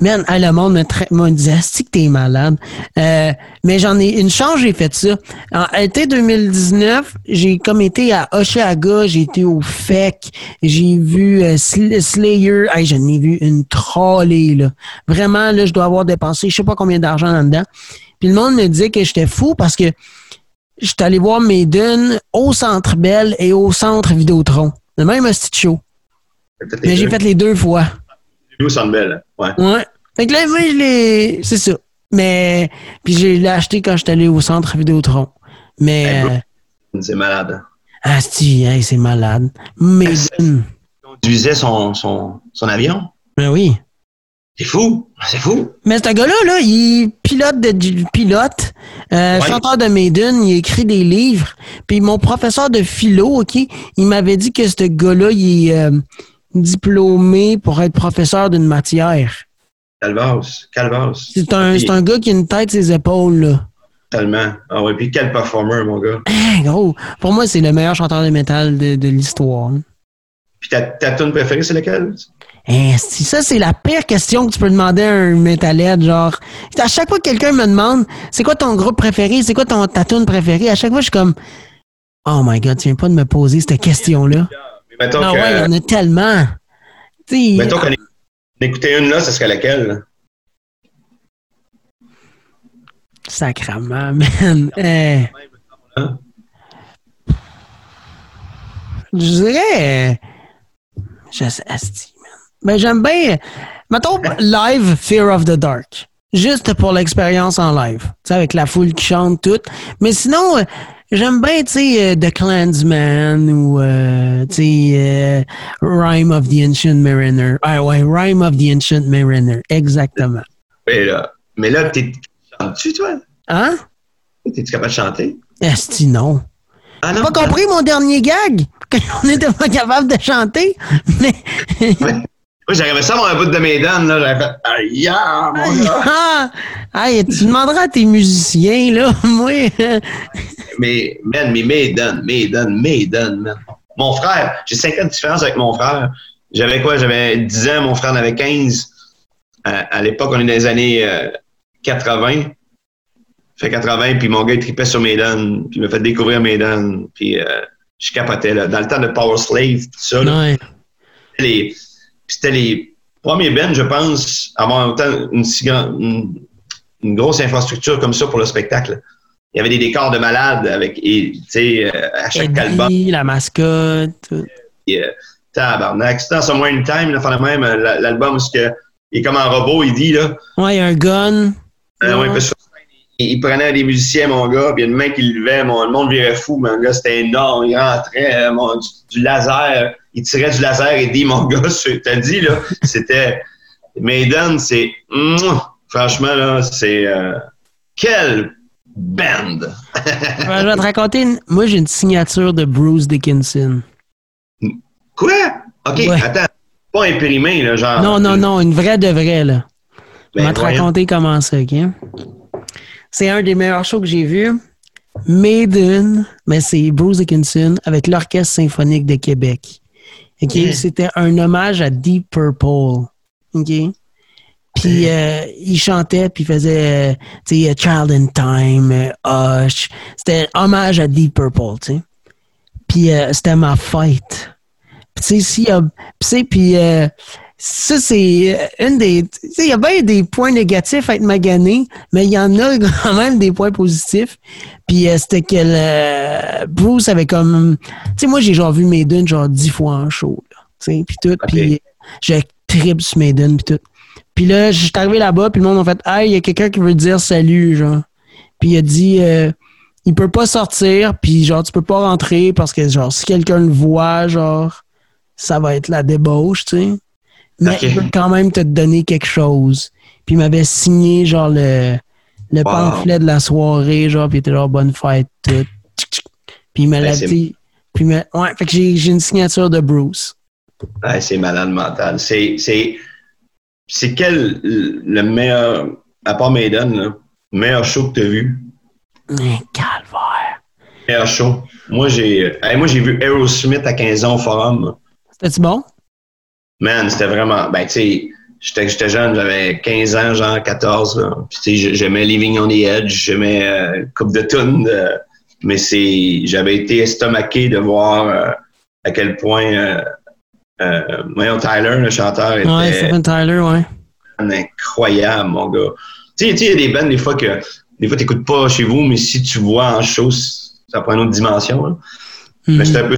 Man, hey, le monde me disait, c'est que t'es malade. Mais j'en ai une chance, j'ai fait ça. En été 2019, j'ai comme été à Hochelaga, j'ai été au FEC, j'ai vu Slayer. Hey, j'en ai vu une trollée, là. Vraiment, là, je dois avoir dépensé je sais pas combien d'argent là-dedans. Puis le monde me disait que j'étais fou parce que j'étais allé voir Maiden au Centre Bell et au Centre Vidéotron. Le même petit show. Mais j'ai fait les deux fois. Au Centre Bell, ouais. Fait que là, moi, c'est ça. Mais... Puis je l'ai acheté quand j'étais allé au Centre Vidéotron. Mais... Hey, c'est malade. Hein? Ah, si, hey, c'est malade. Maiden. Il conduisait son avion? Ben oui. C'est fou. Mais ce gars-là, là, il pilote chanteur de Maiden, il écrit des livres. Puis mon professeur de philo, OK, il m'avait dit que ce gars-là, il est diplômé pour être professeur d'une matière. Calvas. C'est un gars qui a une tête ses épaules, là. Totalement. Ah ouais, puis quel performer, mon gars. Gros, pour moi, c'est le meilleur chanteur de métal de l'histoire. Hein. Puis ta tune préférée, c'est laquelle? Si ça, c'est la pire question que tu peux demander à un metalhead, genre. À chaque fois que quelqu'un me demande c'est quoi ton groupe préféré, c'est quoi ta tune préférée, à chaque fois je suis comme oh my god, tu viens pas de me poser cette question-là. Mais non, ouais, il y en a tellement. T'sais, mettons qu'on écoutait une là, ce serait laquelle? Là? Sacrement, man. Je dirais. J'aime bien. Mettons, live Fear of the Dark. juste pour l'expérience en live, tu sais, avec la foule qui chante, tout. Mais sinon, j'aime bien, tu sais, The Clansman ou, tu sais, Rime of the Ancient Mariner. Ah ouais, Rime of the Ancient Mariner, exactement. Oui, là. Mais là, chantes-tu, toi? Hein? T'es-tu capable de chanter? Esti, non. Ah, non. T'as pas compris mon dernier gag? Qu'on n'était pas capable de chanter? Mais... ouais. Moi, j'arrivais ça à mon bout de Maiden, là. J'avais fait « Aïe, mon gars! » Aïe, tu demanderas à tes musiciens, là, moi. Mais, man, mais Maiden. Mon frère, j'ai 5 ans de différence avec mon frère. J'avais quoi? J'avais 10 ans, mon frère en avait 15. À l'époque, on est dans les années 80. Fait 80, puis mon gars, il tripait sur Maiden. Puis il m'a fait découvrir Maiden. Puis je capotais, là. Dans le temps de Power Slave, tout ça, là. Ouais. C'était les premiers bands, je pense, à avoir autant une grosse infrastructure comme ça pour le spectacle. Il y avait des décors de malades avec, tu sais, à chaque album. La mascotte. Tabarnak. C'était en Somewhere in Time, la fin de même, l'album, parce que il est comme un robot, il dit, là. Ouais, il y a un gun. Ouais, parce que, il prenait des musiciens, mon gars, puis il y a une main qui levait, le monde virait fou, mon gars, c'était énorme, il rentrait, du laser, il tirait du laser et dit, mon gars, t'as dit, là, c'était... Maiden, c'est... Franchement, là, c'est... Quelle band! Je vais te raconter, moi, j'ai une signature de Bruce Dickinson. Quoi? OK, ouais. Attends, pas imprimé, là, genre... Non, une vraie de vraie, là. Ben, je vais te raconter comment ça, OK? C'est un des meilleurs shows que j'ai vu. Maiden, mais c'est Bruce Dickinson avec l'Orchestre symphonique de Québec. Okay? Yeah. C'était un hommage à Deep Purple. Okay? Puis il chantait, puis il faisait Child in Time, Hush. C'était un hommage à Deep Purple. T'sais? Puis c'était ma fête. Puis ça, c'est une des... Tu sais, il y a bien des points négatifs à être magané, mais il y en a quand même des points positifs. Puis c'était que Bruce avait comme... Tu sais, moi, j'ai genre vu Maiden genre 10 fois en show, là. Tu sais, puis tout. Okay. Puis je tripe sur Maiden, puis tout. Puis là, je suis arrivé là-bas, puis le monde m'a fait « Hey, il y a quelqu'un qui veut dire salut, genre. » Puis il a dit... il peut pas sortir, puis genre, tu peux pas rentrer, parce que genre, si quelqu'un le voit, genre, ça va être la débauche, tu sais. Mais okay. Il peut quand même te donner quelque chose. Puis il m'avait signé, genre, le pamphlet de la soirée, genre, puis il était genre, bonne fête, tout. Puis il me l'a dit. Puis ouais, fait que j'ai une signature de Bruce. Ouais, c'est malade mental. C'est quel le meilleur, à part Maiden, là, meilleur show que t'as vu? Mais calvaire. Meilleur show. Moi, j'ai vu Aerosmith à 15 ans au Forum. C'était-tu bon? Man, c'était vraiment... Ben, tu sais, j'étais jeune, j'avais 15 ans, genre 14. Là. Puis, tu sais, j'aimais Living on the Edge, j'aimais Coupe de Tune. Mais j'avais été estomaqué de voir à quel point... Tyler, le chanteur, était... Ouais, Steven Tyler, ouais. Incroyable, mon gars. Tu sais, il y a des bands, des fois, que... Des fois, t'écoutes pas chez vous, mais si tu vois en show, ça prend une autre dimension, là. Mm-hmm. Mais c'était un peu...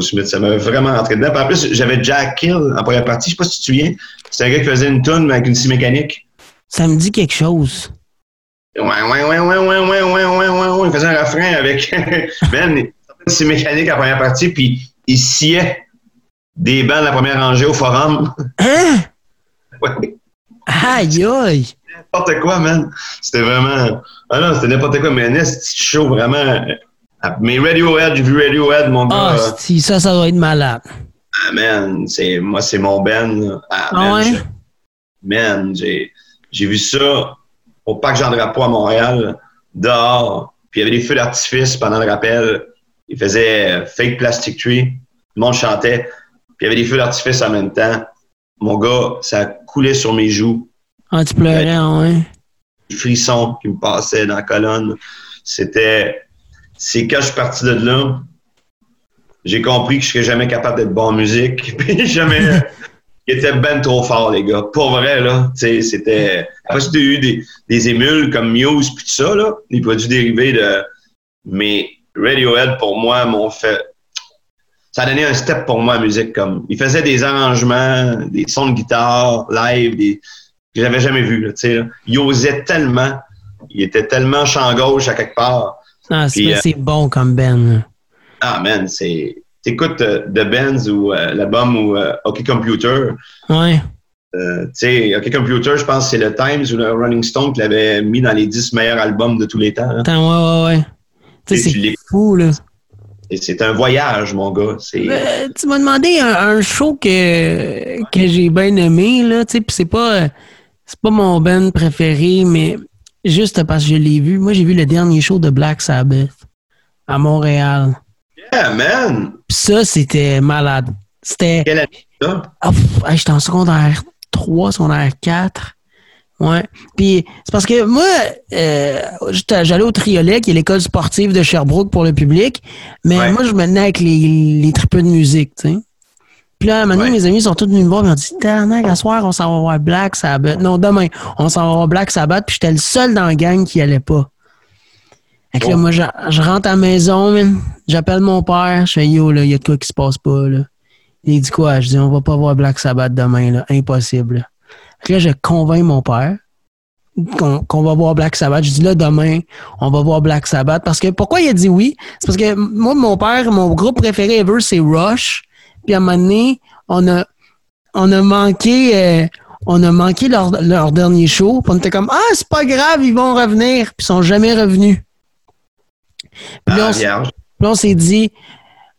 Smith, ça m'avait vraiment rentré dedans. Puis en plus, j'avais Jack Hill en première partie. Je sais pas si tu te souviens. C'était un gars qui faisait une toune avec une scie mécanique. Ça me dit quelque chose. Ouais. Il faisait un refrain avec... Ben, il sortait une scie mécanique en première partie, puis il sciait des bancs de la première rangée au Forum. Hein? Ouais. Aïe, aïe! N'importe quoi, man. C'était vraiment... Ah non, c'était n'importe quoi, mais un petit show vraiment... Mais Radiohead, j'ai vu Radiohead, mon gars. Ah, si, ça doit être malade. Ah, man, c'est mon Ben. Man, j'ai vu ça au Parc Jean-Drapeau à Montréal, dehors. Puis il y avait des feux d'artifice pendant le rappel. Ils faisaient Fake Plastic Tree. Le monde chantait. Puis il y avait des feux d'artifice en même temps. Mon gars, ça coulait sur mes joues. Ah, tu pleurais, ouais. Du frisson qui me passait dans la colonne. C'est quand je suis parti de là, j'ai compris que je serais jamais capable d'être bon en musique. Puis jamais... Il était ben trop fort, les gars. Pour vrai, là. C'était... Après, j'ai eu des émules comme Muse puis tout ça, là. Des produits dérivés de... Mais Radiohead, pour moi, m'ont fait... Ça a donné un step pour moi en musique. Comme... Ils faisaient des arrangements, des sons de guitare, live, des... que j'avais jamais vu. Là, là. Il osait tellement. Il était tellement champ gauche à quelque part. Ah, puis, c'est bon comme Ben. Ah, man, c'est... T'écoutes The Benz ou l'album ou Hockey Computer. Ouais. Tu sais, Hockey Computer, je pense que c'est le Times ou le Rolling Stone qui l'avait mis dans les 10 meilleurs albums de tous les temps. Hein. Attends, ouais. T'sais, c'est fou, là. Et c'est un voyage, mon gars. C'est... tu m'as demandé un show que j'ai bien aimé, là, tu sais, puis c'est pas mon band préféré, mais juste parce que je l'ai vu. Moi, j'ai vu le dernier show de Black Sabbath à Montréal. Yeah, man! Puis ça, c'était malade. C'était... Quelle année, ça? Oh, j'étais en secondaire 3, secondaire 4. Ouais. Puis c'est parce que moi, j'allais au Triolet, qui est l'école sportive de Sherbrooke pour le public, mais ouais. Moi, je me tenais avec les tripeux de musique, tu sais. Puis là, maintenant, ouais. Mes amis sont tous venus me voir et m'ont dit « Tarnac, à soir, on s'en va voir Black Sabbath. » Non, demain, on s'en va voir Black Sabbath, puis j'étais le seul dans la gang qui allait pas. Fait que là, moi, je rentre à la maison, man. J'appelle mon père, je fais « Yo, là, il y a de quoi qui se passe pas, là. » Il dit quoi? Je dis « On va pas voir Black Sabbath demain, là. Impossible, là. » Là, je convainc mon père qu'on va voir Black Sabbath. Je dis là, demain, on va voir Black Sabbath. Parce que pourquoi il a dit oui? C'est parce que moi, mon père, mon groupe préféré ever, c'est Rush. Puis à un moment donné, on a manqué leur dernier show. Puis on était comme ah, c'est pas grave, ils vont revenir. Puis ils sont jamais revenus. Puis là, on s'est dit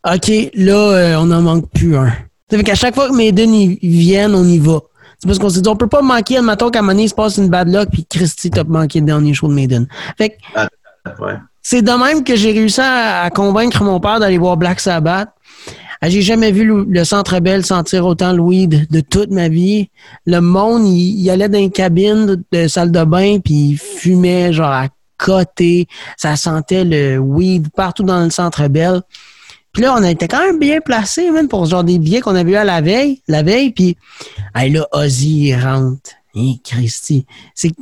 OK, là, on en manque plus un. Ça fait qu'à chaque fois que Maiden viennent, on y va. C'est parce qu'on s'est dit, on peut pas manquer, admettons qu'à un moment donné, il se passe une bad luck, puis Christy, t'as manqué le dernier show de Maiden. Fait que, ouais. C'est de même que j'ai réussi à convaincre mon père d'aller voir Black Sabbath. J'ai jamais vu le Centre Bell sentir autant le weed de toute ma vie. Le monde, il allait dans une cabine de salle de bain, puis il fumait, genre, à côté. Ça sentait le weed partout dans le Centre Bell. Puis là, on était quand même bien placés, même, pour ce genre des billets qu'on avait eu à la veille, puis hey, là, Ozzy, il rentre. Hey, Christy.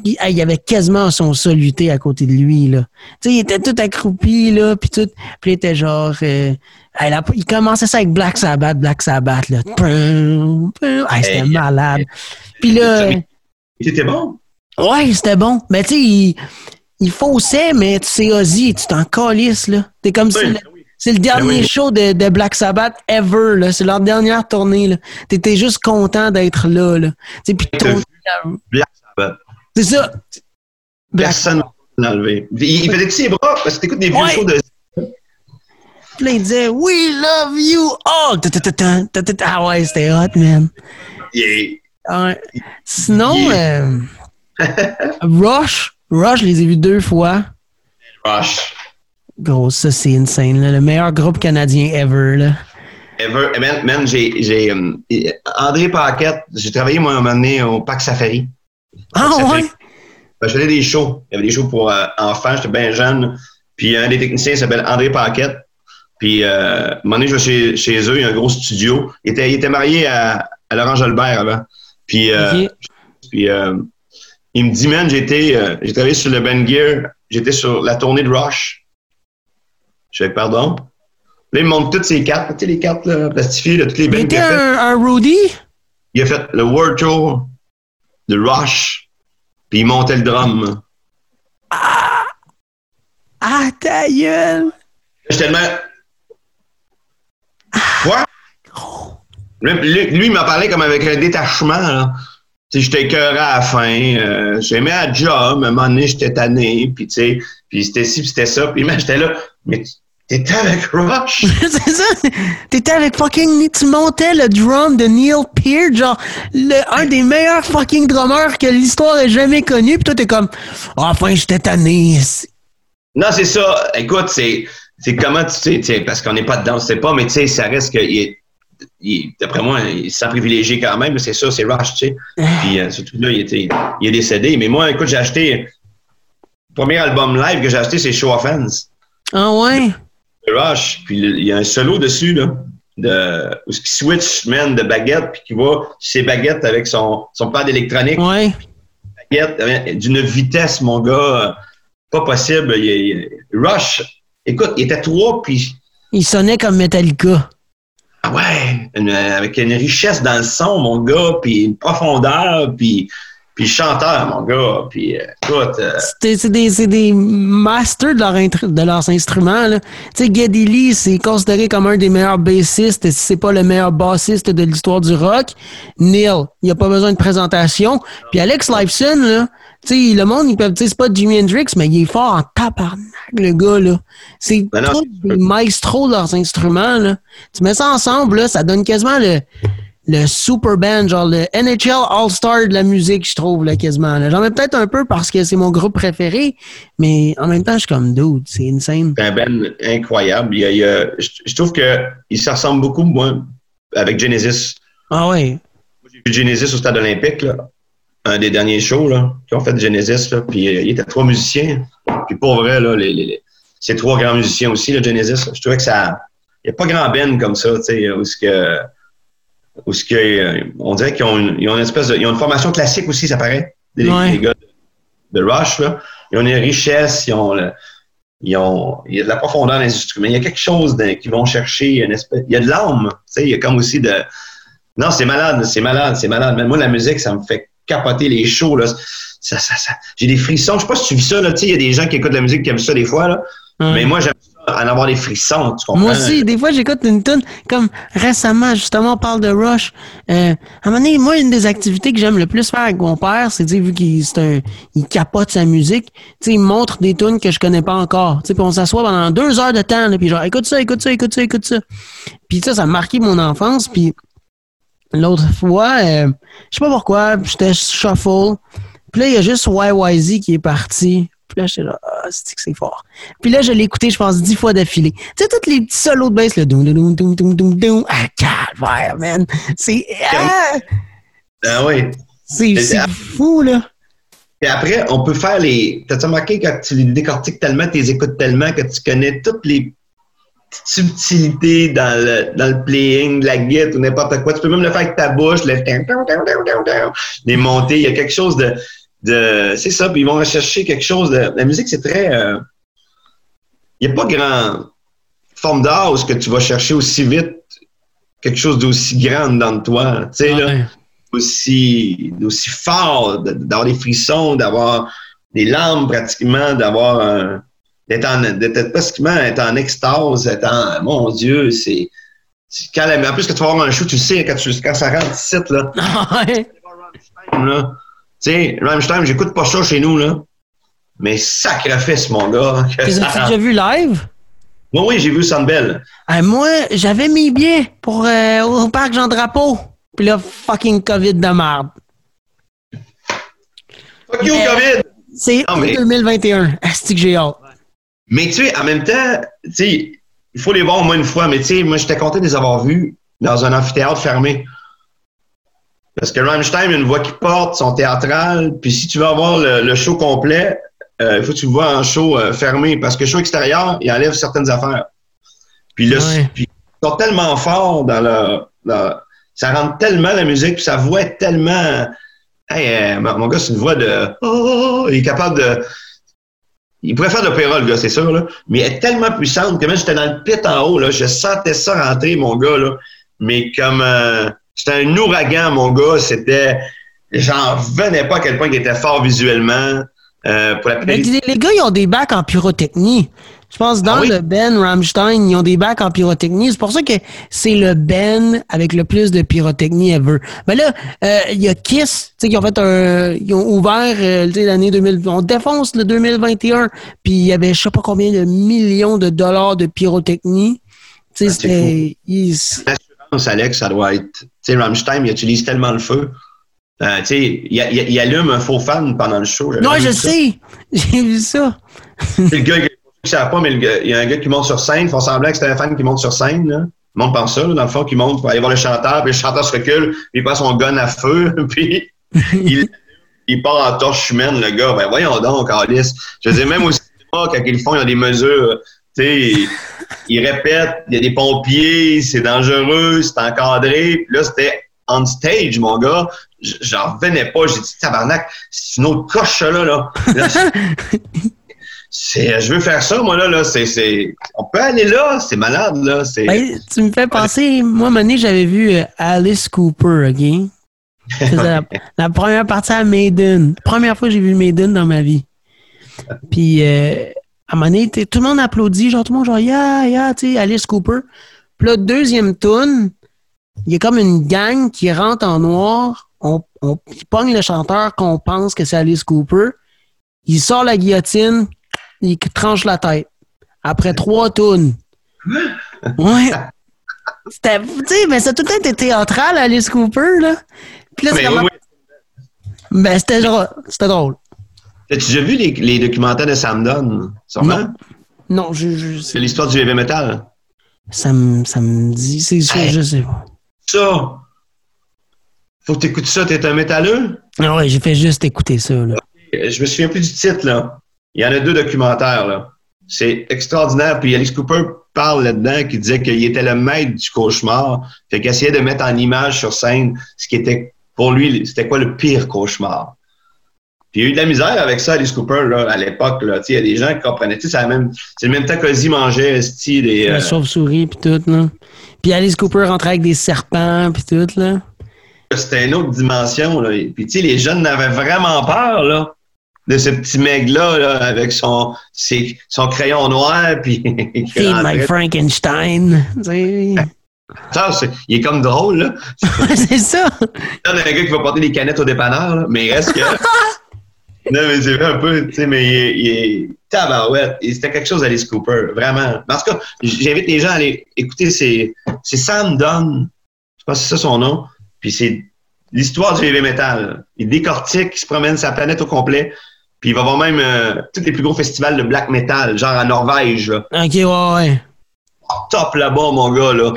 Il y avait quasiment son soluté à côté de lui, là. Tu sais, il était tout accroupi, là, puis tout. Puis il était genre... il commençait ça avec Black Sabbath, là. Hey, c'était malade. Puis là... C'était bon? Ouais, c'était bon. Mais tu sais, il faussait, mais tu sais, Ozzy, tu t'en calisses, là. T'es comme si... Oui. C'est le dernier show de Black Sabbath ever, là. C'est leur dernière tournée, là. T'étais juste content d'être là, là. T'sais, pis Black Sabbath. C'est ça. Personne n'a enlevé. Il faisait tous ses bras parce que t'écoutes des vieux shows de... Puis là, il disait « We love you all! » Ah ouais, c'était hot, man. Yeah. Ouais. Sinon, Rush, je les ai vus 2 fois. Rush. Gros, ça, c'est insane. Là. Le meilleur groupe canadien ever. Là. Ever. Man, j'ai André Paquette, j'ai travaillé, moi, un moment donné au Parc Safari. Ah, ouais? Ben, je faisais des shows. Il y avait des shows pour enfants. J'étais bien jeune. Puis, un des techniciens s'appelle André Paquette. Puis, un moment donné, je vais chez eux. Il y a un gros studio. Il était marié à Laurent Jalbert avant. Puis, il me dit, man, j'ai travaillé sur le Ben Gear. J'étais sur la tournée de Rush. Je fais, pardon. Là, il me montre toutes ses cartes. Tu sais, les cartes là, plastifiées de toutes les bandes. Il était un roadie? Il a fait le World Tour, le Rush, puis il montait le drum. Ah ta gueule! J'étais tellement... Quoi? Lui, il m'a parlé comme avec un détachement, là. Tu sais, j'étais écœuré à la fin. J'aimais la job. À un moment donné, j'étais tanné. Puis, tu sais, c'était ci, puis c'était ça. Puis, j'étais là... Mais t'étais avec Rush! C'est ça! T'étais avec fucking... Tu montais le drum de Neil Peart, genre un des meilleurs fucking drummers que l'histoire ait jamais connu, pis toi t'es comme « Ah, enfin, j'étais tanné! » Non, c'est ça! Écoute, c'est comment tu sais, parce qu'on n'est pas dedans, on sait pas, mais tu sais, ça reste que... d'après moi, il s'est privilégié quand même, mais c'est ça, c'est Rush, tu sais. Puis surtout là, il est décédé. Mais moi, écoute, j'ai acheté... Le premier album live que j'ai acheté, c'est « Show Offense ». Ah ouais? Rush, puis il y a un solo dessus, là, où il switch, man, de baguette, puis qui va ses baguettes avec son pad électronique. Ouais. Baguette, d'une vitesse, mon gars, pas possible. Rush, écoute, il était 3, puis... Il sonnait comme Metallica. Ah ouais, avec une richesse dans le son, mon gars, puis une profondeur, puis... Puis chanteur, mon gars. Puis écoute. C'est des masters de leurs instruments, là. Tu sais, Geddy Lee, c'est considéré comme un des meilleurs bassistes, et si c'est pas le meilleur bassiste de l'histoire du rock. Neil, il a pas besoin de présentation. Puis Alex Lifeson, là, tu sais, le monde, ils peuvent dire c'est pas Jimi Hendrix, mais il est fort en tabarnak, le gars, là. C'est tous des maestros de leurs instruments, là. Tu mets ça ensemble, là, ça donne quasiment le super band, genre le NHL All-Star de la musique, je trouve, là, quasiment. Là. J'en mets peut-être un peu parce que c'est mon groupe préféré, mais en même temps, je suis comme dude, c'est insane. C'est un band incroyable. Je trouve qu'il se ressemble beaucoup, moi, avec Genesis. Ah oui? J'ai vu Genesis au Stade Olympique, là, un des derniers shows là, qui ont fait Genesis, là, puis il était trois musiciens. Puis pour vrai, là, ces trois grands musiciens aussi, le Genesis, là, je trouvais que ça... Il n'y a pas grand band comme ça, tu sais, où ce que... Ou ce qu'on dirait qu'ils ont une espèce de. Ils ont une formation classique aussi, ça paraît. Les gars de Rush, là. Ils ont une richesse, il y a de la profondeur dans les instruments. Il y a quelque chose qu'ils vont chercher, une espèce. Il y a de l'âme. Tu sais, il y a comme aussi de. Non, c'est malade. Même moi, la musique, ça me fait capoter les shows, là. Ça, j'ai des frissons. Je sais pas si tu vis ça, là. Tu sais, il y a des gens qui écoutent la musique qui aiment ça des fois, là. Mais moi, j'aime ça, en avoir des frissons, tu comprends? Moi aussi, des fois, j'écoute une tune comme récemment, justement, on parle de Rush. À un moment donné, moi, une des activités que j'aime le plus faire avec mon père, c'est, tu sais, vu qu'il capote sa musique, tu sais, il montre des tunes que je connais pas encore. Tu sais, puis on s'assoit pendant 2 heures de temps, là, puis genre, écoute ça. Puis ça, ça a marqué mon enfance, puis l'autre fois, je sais pas pourquoi, j'étais shuffle, puis là, il y a juste YYZ qui est parti. Puis là, j'étais là, ah, c'est fort. Puis là, je l'ai écouté, je pense, 10 fois d'affilée. Tu sais, tous les petits solos de bass, le doum, doum, doum. Ah, calvaire, man. C'est... Ah! Ah oui. C'est fou, là. Et après, on peut faire les... T'as-tu remarqué quand tu les décortiques tellement, tu les écoutes tellement que tu connais toutes les petites subtilités dans le playing, de la guitare ou n'importe quoi. Tu peux même le faire avec ta bouche, les montées. Il y a quelque chose de... c'est ça, puis ils vont rechercher quelque chose de... La musique, c'est très... Il n'y a pas grand forme d'art où ce que tu vas chercher aussi vite quelque chose d'aussi grand dedans de toi, tu sais, là, aussi fort, d'avoir des frissons, d'avoir des larmes pratiquement, d'avoir un... d'être pratiquement en extase, Mon Dieu, c'est quand en plus, quand tu vas avoir un show, tu sais, quand ça rentre ici, là... Tu sais, Rammstein, j'écoute pas ça chez nous, là. Mais sacrifice, mon gars. Tu as déjà vu live? Oui, j'ai vu Sandbell. Moi, j'avais mes billets pour au parc Jean-Drapeau. Puis là, fucking COVID de merde. Fuck you, COVID! C'est 2021. Asti que j'ai hâte. Mais tu sais, en même temps, tu sais, il faut les voir au moins une fois. Mais tu sais, moi, j'étais content de les avoir vus dans un amphithéâtre fermé. Parce que Rammstein a une voix qui porte, son théâtral, puis si tu veux avoir le show complet, il faut que tu le vois en show fermé, parce que show extérieur, il enlève certaines affaires. Puis là, ils sont tellement forts dans ça rentre tellement la musique, puis sa voix est tellement... Hey, mon gars, c'est une voix de... Oh, il est capable de... Il pourrait faire de l'opéra, le gars, c'est sûr, là, mais elle est tellement puissante que même j'étais dans le pit en haut, là, je sentais ça rentrer, mon gars, là, mais comme... C'était un ouragan, mon gars. C'était... J'en venais pas à quel point il était fort visuellement. Les gars, ils ont des bacs en pyrotechnie. Je pense que le band Rammstein, ils ont des bacs en pyrotechnie. C'est pour ça que c'est le band avec le plus de pyrotechnie ever. Mais là, il y a Kiss, tu sais, qui ont fait ils ont ouvert, tu sais, l'année 2000. On défonce le 2021. Puis il y avait je sais pas combien de millions de dollars de pyrotechnie. Tu sais, c'était... Alex, ça doit être... Tu sais, Rammstein, il utilise tellement le feu. Tu sais, il allume un faux fan pendant le show. Non, je sais! J'ai vu ça! Le gars, il savent pas, mais il y a un gars qui monte sur scène, ils font semblant que c'était un fan qui monte sur scène, là. Le monde pense ça, là, dans le fond, qui monte pour aller voir le chanteur, puis le chanteur se recule, puis il prend son gun à feu, puis il part en torche humaine, le gars. Ben voyons donc, Alice. Je veux dire, même au cinéma, quand ils le font, il y a des mesures... Tu sais, ils répètent, il y a des pompiers, c'est dangereux, c'est encadré. Puis là, c'était on stage, mon gars. J'en revenais pas. J'ai dit, tabarnak, c'est une autre coche, ça, là. Je veux faire ça, moi, là. On peut aller là, c'est malade, là. Tu me fais penser, moi, à un moment donné, j'avais vu Alice Cooper, OK? Je faisais la première partie à Maiden. Première fois que j'ai vu Maiden dans ma vie. Puis, à un moment donné, tout le monde applaudit. Genre, tout le monde, genre, yeah, yeah, tu sais, Alice Cooper. Puis là, deuxième tune, il y a comme une gang qui rentre en noir. On pogne le chanteur qu'on pense que c'est Alice Cooper. Il sort la guillotine, il tranche la tête. Après 3 tunes. Ouais. C'était, tu sais, mais ça a tout le temps été théâtral, Alice Cooper, là. Puis là, c'est vraiment... oui. Ben, c'était drôle. C'était drôle. As-tu déjà vu les documentaires de Sam Dunn, sûrement? Non, c'est l'histoire du heavy metal. Ça me dit, c'est sûr, hey, je sais pas. Ça! Faut que t'écoutes ça, t'es un métalleux? Ah ouais, j'ai fait juste écouter ça, là. Je me souviens plus du titre, là. Il y en a 2 documentaires, là. C'est extraordinaire. Puis Alice Cooper parle là-dedans qui disait qu'il était le maître du cauchemar. Fait qu'il essayait de mettre en image sur scène ce qui était, pour lui, c'était quoi le pire cauchemar. Puis il y a eu de la misère avec ça, Alice Cooper, là, à l'époque, là. Il y a des gens qui comprenaient. C'est le même temps qu'Ozzy mangeait, des... La chauve-souris, puis tout, là. Puis Alice Cooper rentrait avec des serpents, puis tout, là. C'était une autre dimension, là. Puis, tu sais, les jeunes n'avaient vraiment peur, là, de ce petit mec-là, là, avec son crayon noir, puis... Feed my Frankenstein, tu sais. Ça, il est comme drôle, là. C'est ça! Il y a un gars qui va porter des canettes au dépanneur, là, mais il reste que... Non, mais c'est vrai un peu, tu sais, mais il est tabarouette. C'était quelque chose d'Alice Cooper, vraiment. En tout cas, j'invite les gens à aller écouter, c'est Sam Dunn, je pense que c'est ça son nom, puis c'est l'histoire du heavy metal. Il décortique, il se promène sa planète au complet, puis il va voir même tous les plus gros festivals de black metal, genre en Norvège, là. OK, ouais. Oh, top là-bas, mon gars, là.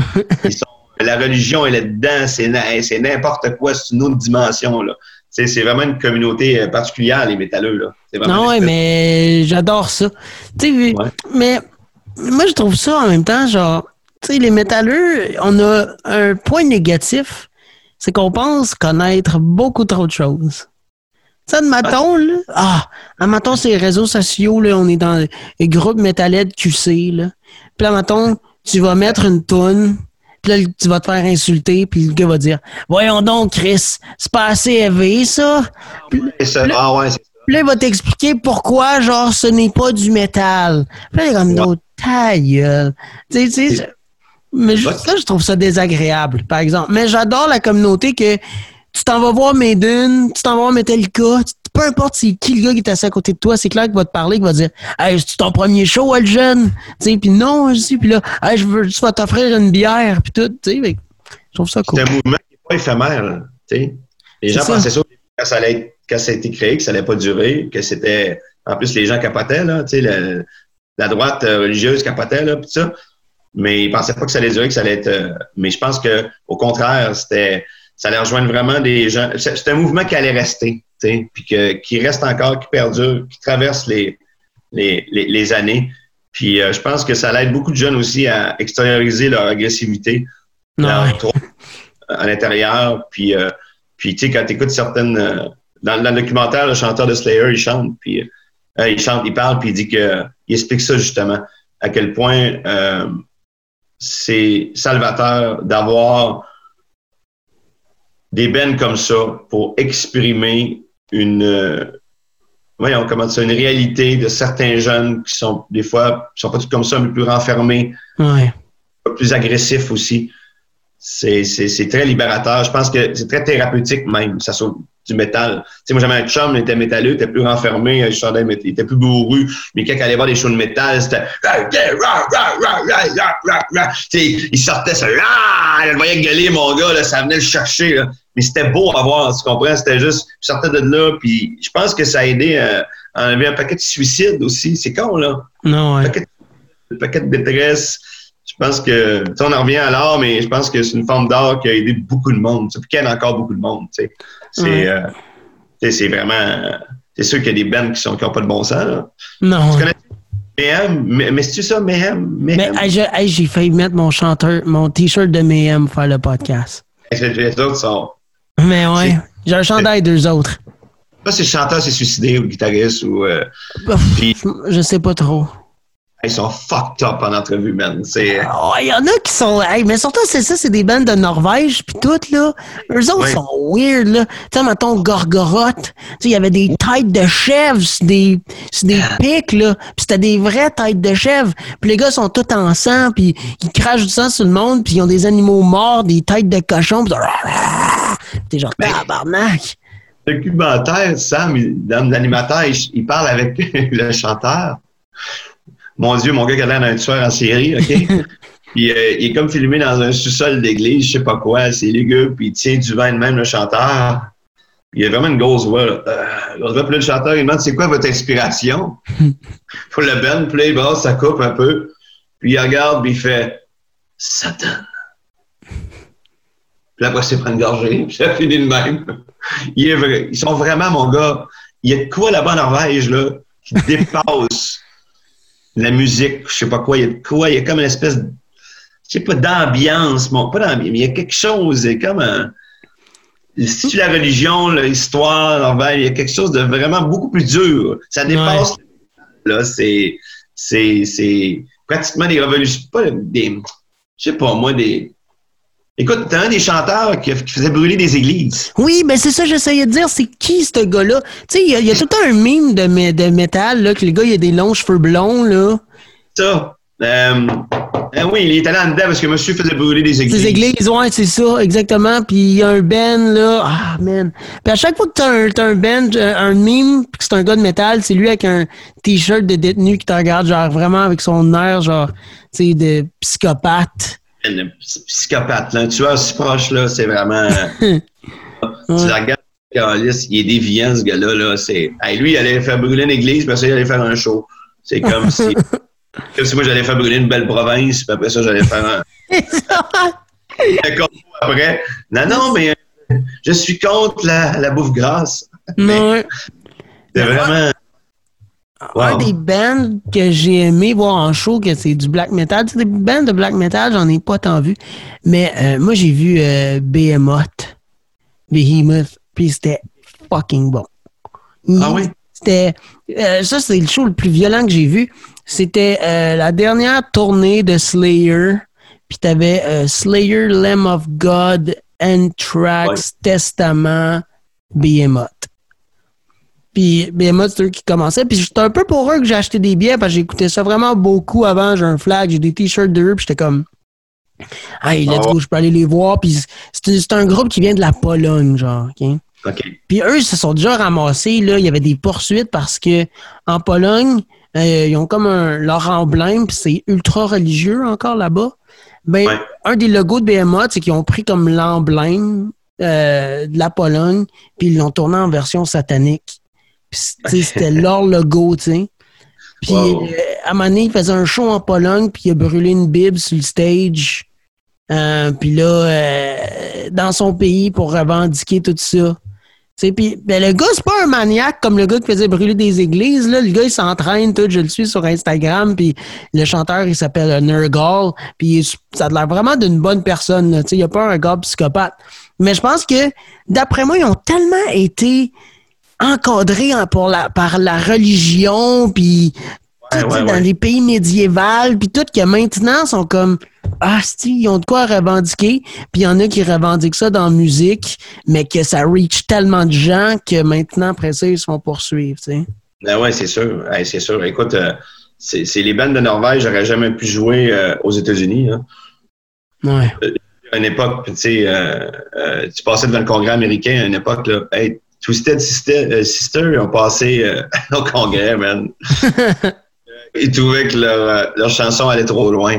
La religion, elle est dedans, c'est n'importe quoi, c'est une autre dimension, là. C'est vraiment une communauté particulière, les métalleux, là. C'est vraiment non, ouais, mais j'adore ça. Tu sais, ouais. Mais moi, je trouve ça en même temps, genre, tu sais, les métalleux, on a un point négatif, c'est qu'on pense connaître beaucoup trop de choses. Tu sais, admettons, c'est les réseaux sociaux, là, on est dans les groupes métallais de QC, là. Puis admettons, tu vas mettre une toune, puis là, tu vas te faire insulter, puis le gars va dire « Voyons donc, Chris, c'est pas assez élevé, ça? » Puis là, il va t'expliquer pourquoi, genre, ce n'est pas du métal. Puis là, il est comme d'autres tailles. Tu sais, mais juste là, je trouve ça désagréable, par exemple. Mais j'adore la communauté que tu t'en vas voir Maiden, tu t'en vas voir Metallica, peu importe c'est qui le gars qui est assis à côté de toi, c'est clair qu'il va te parler, qu'il va dire « Hey, c'est ton premier show, le jeune? » Tu sais, puis non, je sais, puis là, « Hey, je veux juste t'offrir une bière, puis tout, tu sais, mais je trouve ça cool. » C'est un mouvement qui n'est pas éphémère, tu sais. Les gens pensaient ça quand ça a été créé, que ça n'allait pas durer, que c'était... En plus, les gens capotaient, là, tu sais, la droite religieuse capotait, là, puis ça. Mais ils pensaient pas que ça allait durer, que ça allait être... Mais je pense que au contraire, c'était... Ça allait rejoindre vraiment des gens... C'est un mouvement qui allait rester, tu sais, puis qui reste encore, qui perdure, qui traverse les années. Puis je pense que ça aide beaucoup de jeunes aussi à extérioriser leur agressivité à l'intérieur. Puis tu sais, quand tu écoutes certaines... Dans le documentaire, le chanteur de Slayer, il chante, puis il parle, puis il dit que... Il explique ça, justement, à quel point c'est salvateur d'avoir... des bennes comme ça pour exprimer une réalité de certains jeunes qui sont des fois qui sont pas tout comme ça mais plus renfermés, plus agressifs aussi. C'est très libérateur. Je pense que c'est très thérapeutique même. Ça sort du métal. Tu sais, moi j'avais un chum, il était métalleux, il était plus renfermé, il était plus bourru. Mais quand il allait voir des shows de métal, c'était il sortait ça. Il le voyait gueuler, mon gars, là, ça venait le chercher. Là. Mais c'était beau à voir, tu comprends? C'était juste, je sortais de là, puis je pense que ça a aidé à enlever un paquet de suicides aussi. C'est con, là. Non, ouais. Un paquet de détresse. Je pense que, tu sais, on en revient à l'art, mais je pense que c'est une forme d'art qui a aidé beaucoup de monde, puis qui aide encore beaucoup de monde, tu sais. C'est vraiment... C'est sûr qu'il y a des bands qui n'ont pas de bon sens, là. Non. Tu connais Mayhem? Mais c'est-tu ça, Mayhem? Mais j'ai failli mettre mon T-shirt de Mayhem pour faire le podcast. Les autres sont... Mais ouais, j'ai un chandail d'eux autres. Je sais pas si le chanteur s'est suicidé ou le guitariste ou... Je sais pas trop. Ils sont fucked up en entrevue, man. C'est... Oh, il y en a qui sont... Hey, mais surtout, c'est ça, c'est des bandes de Norvège, pis tout, là. Eux autres sont weird, là. Tu sais, mettons, Gorgoroth. Tu sais, il y avait des têtes de chèvres sur des pics, là. Pis c'était des vraies têtes de chèvres. Pis les gars sont tous en sang, pis ils crachent du sang sur le monde, pis ils ont des animaux morts, des têtes de cochons, pis t'es genre, tabarnak! Le documentaire, Sam, l'animateur, il parle avec le chanteur. Mon Dieu, mon gars qui a l'air d'un tueur en série, OK? Puis il est comme filmé dans un sous-sol d'église, je sais pas quoi, c'est lugubre, puis il tient du vin de même, le chanteur. Puis il a vraiment une grosse voix, là. Puis là, le chanteur, il demande, c'est quoi votre inspiration? Pour le band, puis là, il brasse sa coupe un peu, puis il regarde, puis il fait « Satan ». Puis après, c'est pas une gorgée, puis ça finit de même. Il est vrai. Ils sont vraiment, mon gars, il y a de quoi là-bas en Norvège, là, qui dépasse... la musique, je sais pas quoi, il y a de quoi, il y a comme une espèce, je sais pas, d'ambiance, bon, pas d'ambiance, mais il y a quelque chose, il y a comme un... Si tu la religion, l'histoire, il y a quelque chose de vraiment beaucoup plus dur. Ça dépasse, là, c'est pratiquement des révolutions, pas des, je sais pas, moi, des... Écoute, t'as un des chanteurs qui faisait brûler des églises. Oui, ben c'est ça que j'essayais de dire. C'est qui, ce gars-là? Tu sais, il y a tout le temps un mime de métal, là, que le gars, il a des longs cheveux blonds, là. Ça. Oui, il est allé en dedans parce que monsieur faisait brûler des églises. Des églises, oui, c'est ça, exactement. Puis il y a un band, là. Ah, man. Puis à chaque fois que t'as un band, un mime, puis que c'est un gars de métal, c'est lui avec un T-shirt de détenu qui te regarde, genre, vraiment avec son air, genre, tu sais, de psychopathe. Un psychopathe, là, un tueur si proche, là, c'est vraiment... Tu la regardes, il est déviant, ce gars-là, là, c'est... Hey, lui, il allait faire brûler une église, puis après ça, il allait faire un show. C'est comme si... comme si moi, j'allais faire brûler une belle province, puis après ça, j'allais faire un... après. Non, non, mais je suis contre la bouffe grasse. Mais... C'est vraiment... Wow. Un des bands que j'ai aimé voir en show, que c'est du black metal. Tu sais, des bands de black metal, j'en ai pas tant vu. Mais moi, j'ai vu Behemoth, puis c'était fucking bon. Ah oui? C'était... ça, c'est le show le plus violent que j'ai vu. C'était la dernière tournée de Slayer, puis t'avais Slayer, Lamb of God, Anthrax, Testament, Behemoth. Puis Behemoth, c'est eux qui commençaient. Puis c'était un peu pour eux que j'ai acheté des billets parce que j'écoutais ça vraiment beaucoup avant. J'ai un flag, j'ai des t-shirts d'eux. Puis j'étais comme, hey, let's go, je peux aller les voir. Puis c'est un groupe qui vient de la Pologne, genre. Okay? Okay. Puis eux, ils se sont déjà ramassés. Là, il y avait des poursuites parce que en Pologne, ils ont comme leur emblème. Puis c'est ultra religieux encore là-bas. Ben, un des logos de Behemoth, c'est qu'ils ont pris comme l'emblème de la Pologne. Puis ils l'ont tourné en version satanique. Puis c'était leur logo, tu sais. Puis à un moment donné, il faisait un show en Pologne, puis il a brûlé une Bible sur le stage. Puis là, dans son pays, pour revendiquer tout ça. Tu sais, puis ben, le gars, c'est pas un maniaque comme le gars qui faisait brûler des églises, là. Le gars, il s'entraîne, tout. Je le suis sur Instagram, puis le chanteur, il s'appelle Nergal. Puis ça a l'air vraiment d'une bonne personne, là. Tu sais, il a pas un gars psychopathe. Mais je pense que, d'après moi, ils ont tellement été... encadré par la religion, puis dans les pays médiévaux, puis tout, que maintenant, sont comme, ah, si, ils ont de quoi revendiquer, puis il y en a qui revendiquent ça dans la musique, mais que ça reach tellement de gens que maintenant, après ça, ils se font poursuivre, tu sais. Ben ouais, c'est sûr, hey, c'est sûr. Écoute, c'est les bandes de Norvège, j'aurais jamais pu jouer aux États-Unis, là. Ouais. À une époque, tu sais, tu passais devant le Congrès américain, à une époque, là, hey, Twisted Sister, ils ont passé au Congrès, man. Ils trouvaient que leur chanson allait trop loin.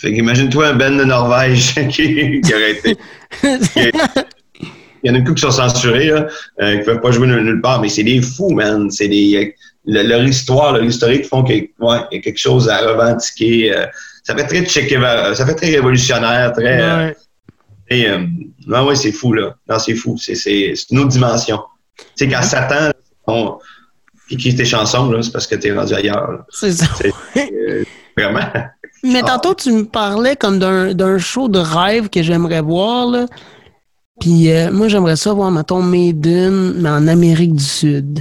Fait qu'imagine-toi un band de Norvège qui aurait été... Il y en a une couple qui sont censurés, là, qui ne peuvent pas jouer nulle part, mais c'est des fous, man. C'est des... leur histoire, leur historique font qu'il y a quelque chose à revendiquer. Ça fait très ça fait très révolutionnaire, très... non, ouais, c'est fou, là. Non, c'est fou. C'est une autre dimension. Tu sais, quand Satan, qui quitte tes chansons, là, c'est parce que t'es rendu ailleurs, là. C'est ça. Vraiment. Mais tantôt, tu me parlais comme d'un show de rêve que j'aimerais voir, là. Puis moi, j'aimerais ça voir, mettons, Maiden, mais en Amérique du Sud.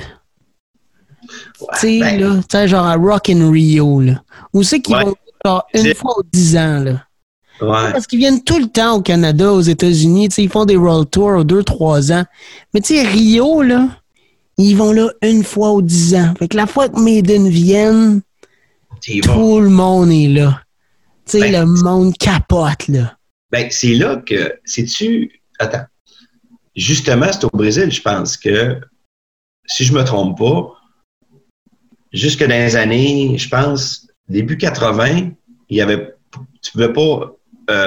Tu sais, là, tu sais, genre à Rock in Rio, là. Où c'est qu'ils vont genre une fois aux 10 ans, là. Ouais. Parce qu'ils viennent tout le temps au Canada, aux États-Unis, tu sais, ils font des World Tours aux 2-3 ans. Mais tu sais, Rio, là, ils vont là une fois aux 10 ans. Fait que la fois que Maiden viennent, tout le monde est là. Tu sais, le monde capote, là. Ben, c'est là que, sais-tu... Attends. Justement, c'est au Brésil, je pense que, si je me trompe pas, jusque dans les années, je pense, début 80, il y avait... Tu pouvais pas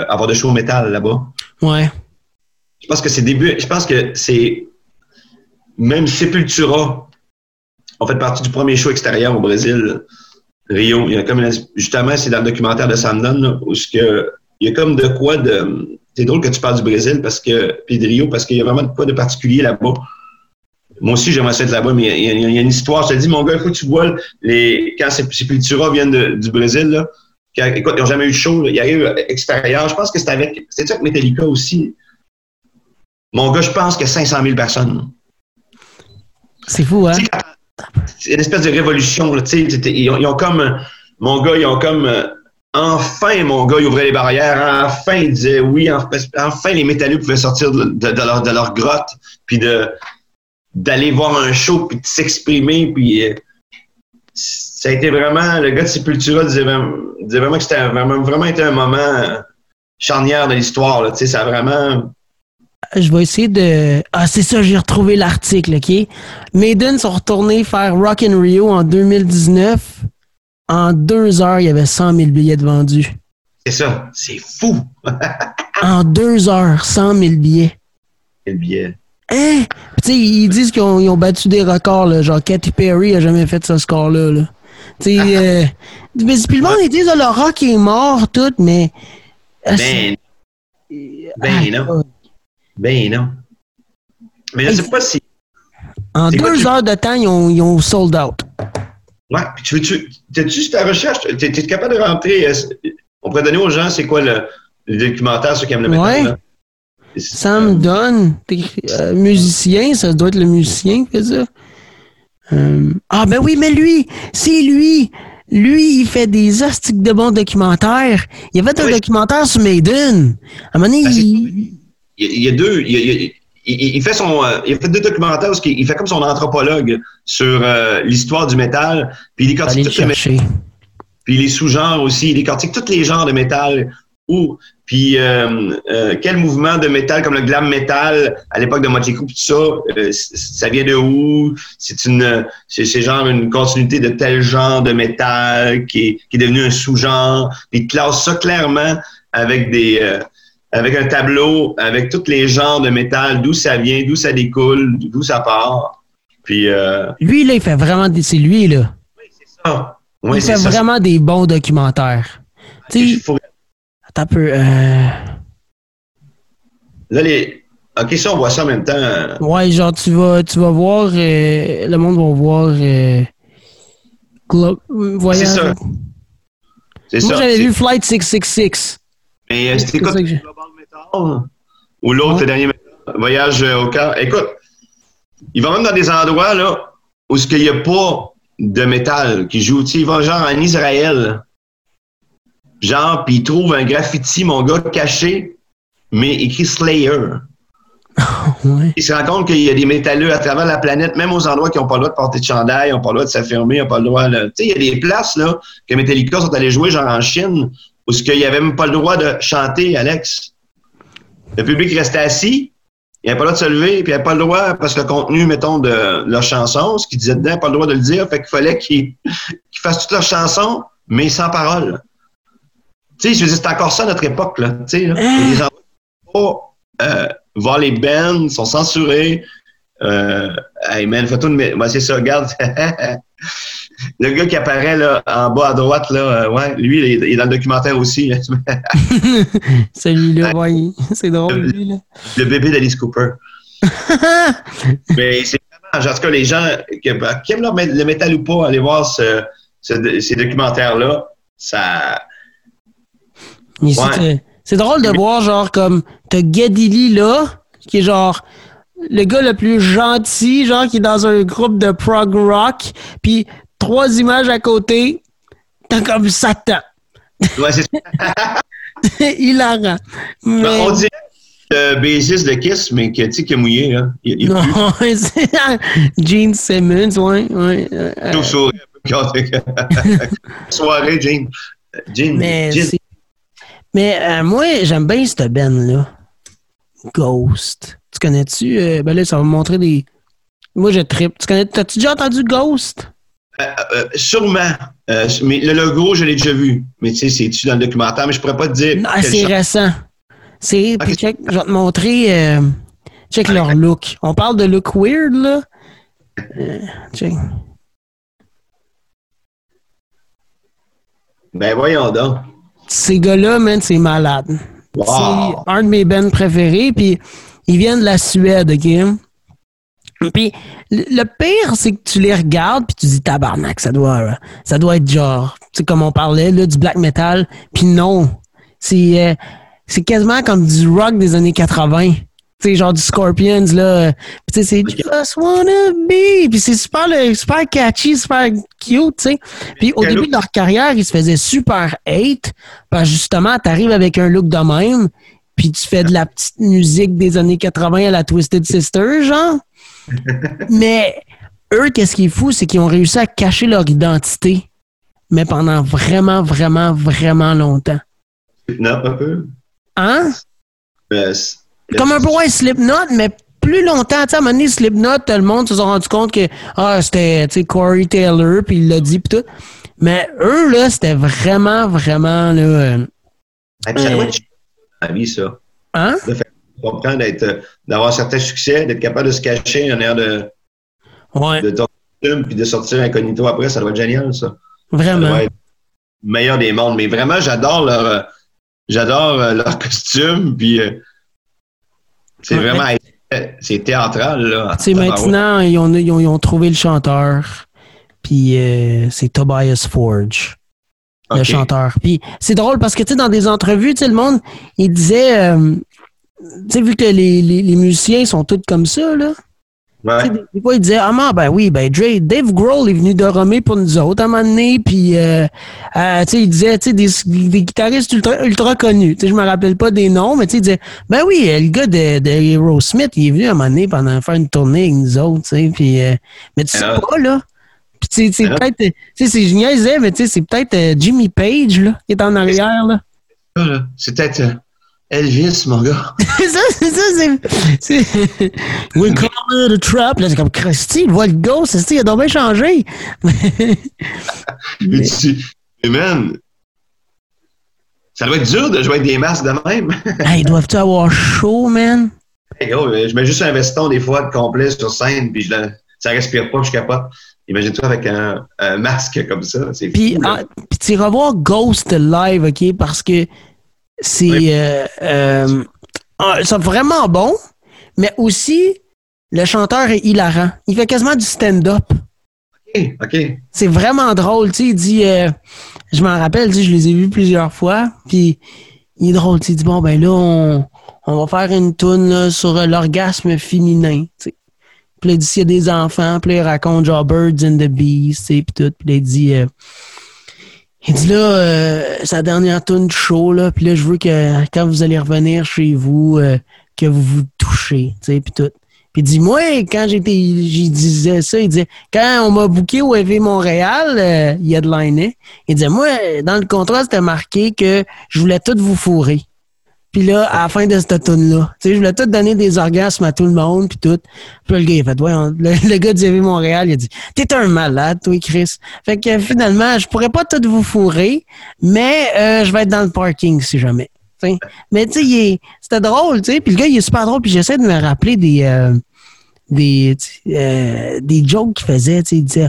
avoir de show métal là-bas. Ouais. Je pense que c'est début... Je pense que c'est... Même Sepultura ont fait partie du premier show extérieur au Brésil. Rio, il y a comme... Justement, c'est dans le documentaire de Sam Dunn, là, où que, il y a comme de quoi de... C'est drôle que tu parles du Brésil parce que, puis de Rio, parce qu'il y a vraiment de quoi de particulier là-bas. Moi aussi, j'aimerais ça être là-bas, mais il y a une histoire. Je te dis, mon gars, il faut que tu vois, quand Sepultura viennent du Brésil, là, écoute, ils n'ont jamais eu de show. Là. Il y a eu extérieur. Je pense que c'était avec Metallica aussi. Mon gars, je pense que 500 000 personnes. C'est fou, hein? C'est une espèce de révolution. Là, ils ont comme... Mon gars, ils ont comme... Enfin, mon gars, ils ouvraient les barrières. Enfin, ils disaient oui. Enfin, les métalleux pouvaient sortir de leur grotte puis d'aller voir un show puis de s'exprimer. Puis... Ça a été vraiment... Le gars de Sepultura disait vraiment que c'était vraiment été un moment charnière de l'histoire. Là. Tu sais, ça a vraiment... Je vais essayer de... Ah, c'est ça, j'ai retrouvé l'article, OK? Maiden sont retournés faire Rock in Rio en 2019. En 2 heures, il y avait 100 000 billets de vendus. C'est ça, c'est fou! En 2 heures, 100 000 billets. 100 000 billets. Hein? Tu sais, ils disent qu'ils ont battu des records, là, genre Katy Perry a jamais fait ce score-là, là. Tu sais, puis le monde, ils disent, oh, le rock est mort, tout, mais... Ben non. Mais je sais pas si... En 2 heures de temps, ils ont sold out. Ouais, puis t'es-tu sur ta recherche? T'es capable de rentrer... on pourrait donner aux gens, c'est quoi le documentaire, ceux qui aiment le métal? Ouais. Sam Dunn, musicien, ça doit être le musicien qui fait ça. Ah, ben oui, mais lui, c'est lui. Lui, il fait des astiques de bons documentaires. Il avait un documentaire sur Maiden. À un moment donné, il a fait 2 documentaires parce qu'il fait comme son anthropologue sur l'histoire du métal. Puis il décortique tout le métal. Puis les sous-genres aussi. Il décortique tous les genres de métal. Puis quel mouvement de métal, comme le glam métal, à l'époque de Mötley Crüe, tout ça, ça vient de où? C'est genre une continuité de tel genre de métal qui est devenu un sous-genre. Puis il classe ça clairement avec des... avec un tableau, avec tous les genres de métal, d'où ça vient, d'où ça découle, d'où ça part. Puis lui, là, il fait vraiment... C'est lui, là. Oui, c'est ça. Oui, il fait ça, vraiment des bons documentaires. Tu sais... Attends un peu... Là, les... OK, ça, on voit ça en même temps. Ouais, genre, tu vas voir... le monde va voir... Voyage. C'est ça. Moi, j'avais vu Flight 666. Mais c'était quoi Global Metal ou l'autre, le dernier voyage au camp? Écoute, il va même dans des endroits là où il n'y a pas de métal qui joue. Il va genre en Israël, genre, puis il trouve un graffiti, mon gars, caché, mais écrit Slayer. Ouais. Il se rend compte qu'il y a des métalleux à travers la planète, même aux endroits qui n'ont pas le droit de porter de chandail, n'ont pas le droit de s'affirmer, n'ont pas le droit de... Tu sais, il y a des places là que Metallica sont allés jouer, genre en Chine, où il n'y avait même pas le droit de chanter, Alex. Le public restait assis, il n'avait pas le droit de se lever, puis il n'avait pas le droit, parce que le contenu, mettons, de leur chanson, ce qu'ils disaient dedans, il n'avait pas le droit de le dire, fait qu'il fallait qu'ils fassent toute leur chanson, mais sans parole. Tu sais, je veux dire, c'est encore ça notre époque, là. Tu sais, là. Les gens ne peuvent pas voir les bands, sont censurés. Hey man, photo de... Ouais, c'est ça, regarde. Le gars qui apparaît là, en bas à droite, là, ouais, lui, il est dans le documentaire aussi. Celui-là, ouais, c'est drôle, lui, là. Le bébé d'Alice Cooper. Mais c'est vraiment, genre, en tout cas, les gens qui aiment le métal ou pas, aller voir ces documentaires-là, ça... Ouais. C'est drôle de voir, genre, comme, t'as Gadili, là, qui est genre... le gars le plus gentil, genre qui est dans un groupe de prog rock, puis trois images à côté, t'as comme Satan. Ouais, c'est ça. Hilarant. Mais... Ben, on dirait le bassiste de Kiss, mais que, tu sais, qui est mouillé, là. Il non, c'est Gene Simmons, ouais. Ouais Tout sourire. Soirée, Gene. Mais moi, j'aime bien cette band-là. Ghost. Tu connais-tu? Ben là, ça va me montrer des... Moi, je trippe. Tu connais... T'as-tu déjà entendu Ghost? Sûrement. Mais le logo, je l'ai déjà vu. Mais tu sais, c'est-tu dans le documentaire? Mais je pourrais pas te dire... Non, c'est récent. C'est... Okay. Puis check, je vais te montrer... check leur look. On parle de look weird, là. Check. Ben voyons donc. Ces gars-là, man, c'est malade. Wow. C'est un de mes bands préférés, puis ils viennent de la Suède, OK? Puis le pire, c'est que tu les regardes, puis tu dis, tabarnak, ça doit être genre, tu sais, comme on parlait, là, du black metal, puis non. C'est quasiment comme du rock des années 80. Tu sais, genre du Scorpions, là. Puis tu sais, c'est Just Wanna Be. Puis c'est super, super catchy, super cute, tu sais. Puis au début de leur carrière, ils se faisaient super hate. Parce que justement, t'arrives avec un look de même, puis tu fais de la petite musique des années 80 à la Twisted Sister, genre. Mais eux, qu'est-ce qui est fou, c'est qu'ils ont réussi à cacher leur identité, mais pendant vraiment, vraiment, vraiment longtemps. Slipknot un peu? Hein? Comme un peu, ouais, Slipknot, mais plus longtemps. Tu sais, à un moment donné, Slipknot, le monde se sont rendu compte que c'était, tu sais, Corey Taylor, puis il l'a dit, puis tout. Mais eux, là, c'était vraiment, vraiment, là... Ah, puis ça doit être la vie, ça. Hein? Le fait de comprendre, d'avoir certains succès, d'être capable de se cacher en air de... Ouais. De ton film, puis de sortir incognito après, ça doit être génial, ça. Vraiment. Ça doit être le meilleur des mondes. Mais vraiment, j'adore leur costume, puis... C'est vraiment... C'est théâtral, là. Tu sais, maintenant, ils ont trouvé le chanteur. Puis c'est Tobias Forge, le chanteur. Puis c'est drôle parce que, tu sais, dans des entrevues, tu sais, le monde, il disait... tu sais, vu que les musiciens sont tous comme ça, là. Ouais. Des fois, il disait, Dave Grohl est venu de Romé pour nous autres à un moment donné, puis tu sais, il disait, tu sais, des guitaristes ultra connus, tu sais, je me rappelle pas des noms, mais tu sais, il disait, ben oui, le gars de Aerosmith, il est venu à un moment donné pendant faire une tournée avec nous autres, tu sais, puis mais tu sais pas, là, puis tu sais, c'est peut-être, tu sais, c'est génial, mais tu sais, c'est peut-être Jimmy Page, là, qui est en arrière, là. C'est peut-être... Elvis, mon gars. c'est ça. We call it a trap. Là, c'est comme Christy, le voit le ghost, c'est ça, il a donc bien changé. Mais man, ça doit être dur de jouer avec des masques de même. Hey, doivent-tu avoir chaud, man? Hey, yo, je mets juste un veston des fois de complet sur scène, puis ça respire pas, je capote. Imagine-toi avec un masque comme ça. C'est puis tu iras voir Ghost live, OK, parce que c'est vraiment bon, mais aussi, le chanteur est hilarant. Il fait quasiment du stand-up. OK. C'est vraiment drôle. Tu sais, il dit, je m'en rappelle, tu sais, je les ai vus plusieurs fois, puis il est drôle. Tu sais, il dit, bon, ben là, on va faire une toune là, sur l'orgasme féminin. Tu sais. Puis là, il dit, s'il y a des enfants, puis là, il raconte genre Birds and the Bees, tu sais, puis tout. Puis là, il dit... Il dit là, sa dernière toune de show, là, puis là, je veux que quand vous allez revenir chez vous, que vous vous touchez, tu sais, puis tout. Puis il dit, moi, quand j'y disais ça, il disait, quand on m'a booké au EV Montréal, il headlinait, il disait, moi, dans le contrat, c'était marqué que je voulais tout vous fourrer. Puis là, à la fin de cette toune-là, tu sais, je voulais tout donner des orgasmes à tout le monde, puis tout. Puis là, le gars, il a fait, ouais, le gars du EV Montréal, il a dit, t'es un malade, toi, Chris. Fait que finalement, je pourrais pas tout vous fourrer, mais je vais être dans le parking, si jamais. T'sais. Mais tu sais, c'était drôle, tu sais. Puis le gars, il est super drôle, puis j'essaie de me rappeler des jokes qu'il faisait, tu sais, il disait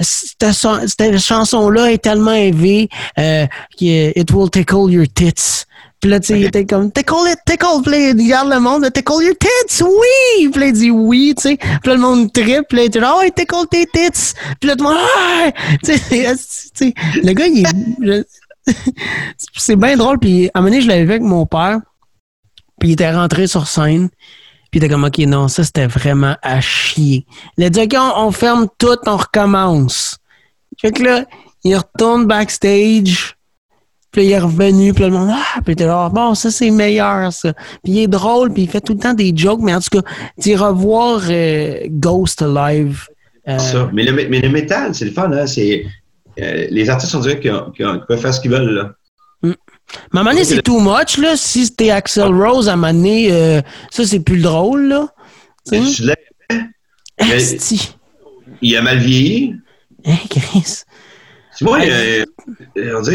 cette chanson-là est tellement élevée que it will tickle your tits. Puis là, tu sais, il était comme, tickle, puis là, il regarde le monde, tickle your tits, oui! Puis là, il dit oui, tu sais. Puis là, le monde tripe, puis là, il dit, oh, tickle tes tits! Puis là, tout le monde, ah! Tu sais, le gars, c'est bien drôle, puis à un moment donné, je l'avais vu avec mon père, puis il était rentré sur scène, Puis t'es comme, OK, non, ça, c'était vraiment à chier. Il a dit, OK, on ferme tout, on recommence. Fait que là, il retourne backstage, puis il est revenu, puis là, le monde, ah, puis t'es là, bon, ça, c'est meilleur, ça. Puis il est drôle, puis il fait tout le temps des jokes, mais en tout cas, tu iras voir Ghost Live. Ça. Mais le métal, c'est le fun, là. C'est, les artistes, on dirait qu'ils peuvent faire ce qu'ils veulent, là. Mais à un moment donné, c'est too much, là. Si t'es Axl Rose, à un moment donné, ça, c'est plus drôle, là. Je suis là. Il a mal vieilli. Hein, Chris? Tu vois, on dirait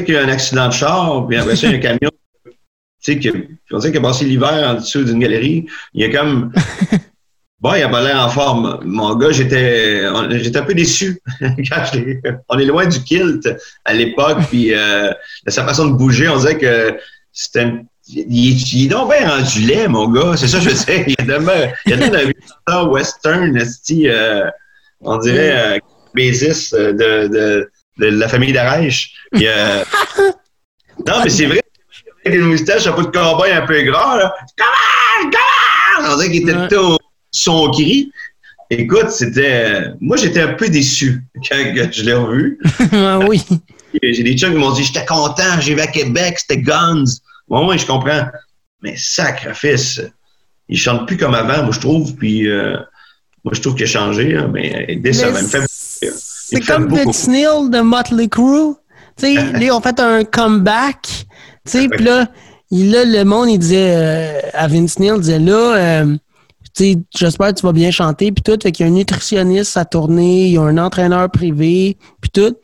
qu'il y a un accident de char, puis après ça, il y a un camion, tu sais, on dirait qu'il a passé l'hiver en dessous d'une galerie. Il y a comme... Bon, il a pas l'air en forme. Mon gars, j'étais un peu déçu. On est loin du kilt à l'époque, puis de sa façon de bouger, on disait que c'était... Il est donc bien rendu laid, mon gars. C'est ça que je sais. Il y a de la western, on dirait Bézis de la famille d'Arèche. Non, mais c'est vrai. Avec une moustache, un peu de cowboy un peu gras, là. Comment? On dirait qu'il était tout... Son cri, écoute, c'était... Moi, j'étais un peu déçu quand je l'ai revu. Ah oui. J'ai des chums qui m'ont dit « J'étais content, j'ai vu à Québec, c'était Guns. » Bon, oui, je comprends. Mais sacrifice, il chante plus comme avant, moi, je trouve. Puis, moi, je trouve qu'il a changé, hein, mais décevant. C'est comme Vince Neil de Mötley Crüe. Tu sais, ils ont fait un comeback. Tu sais, puis là, le monde, il disait à Vince Neil, il disait là... T'sais, j'espère que tu vas bien chanter, puis tout. Fait qu'il y a un nutritionniste à tourner, il y a un entraîneur privé, puis tout.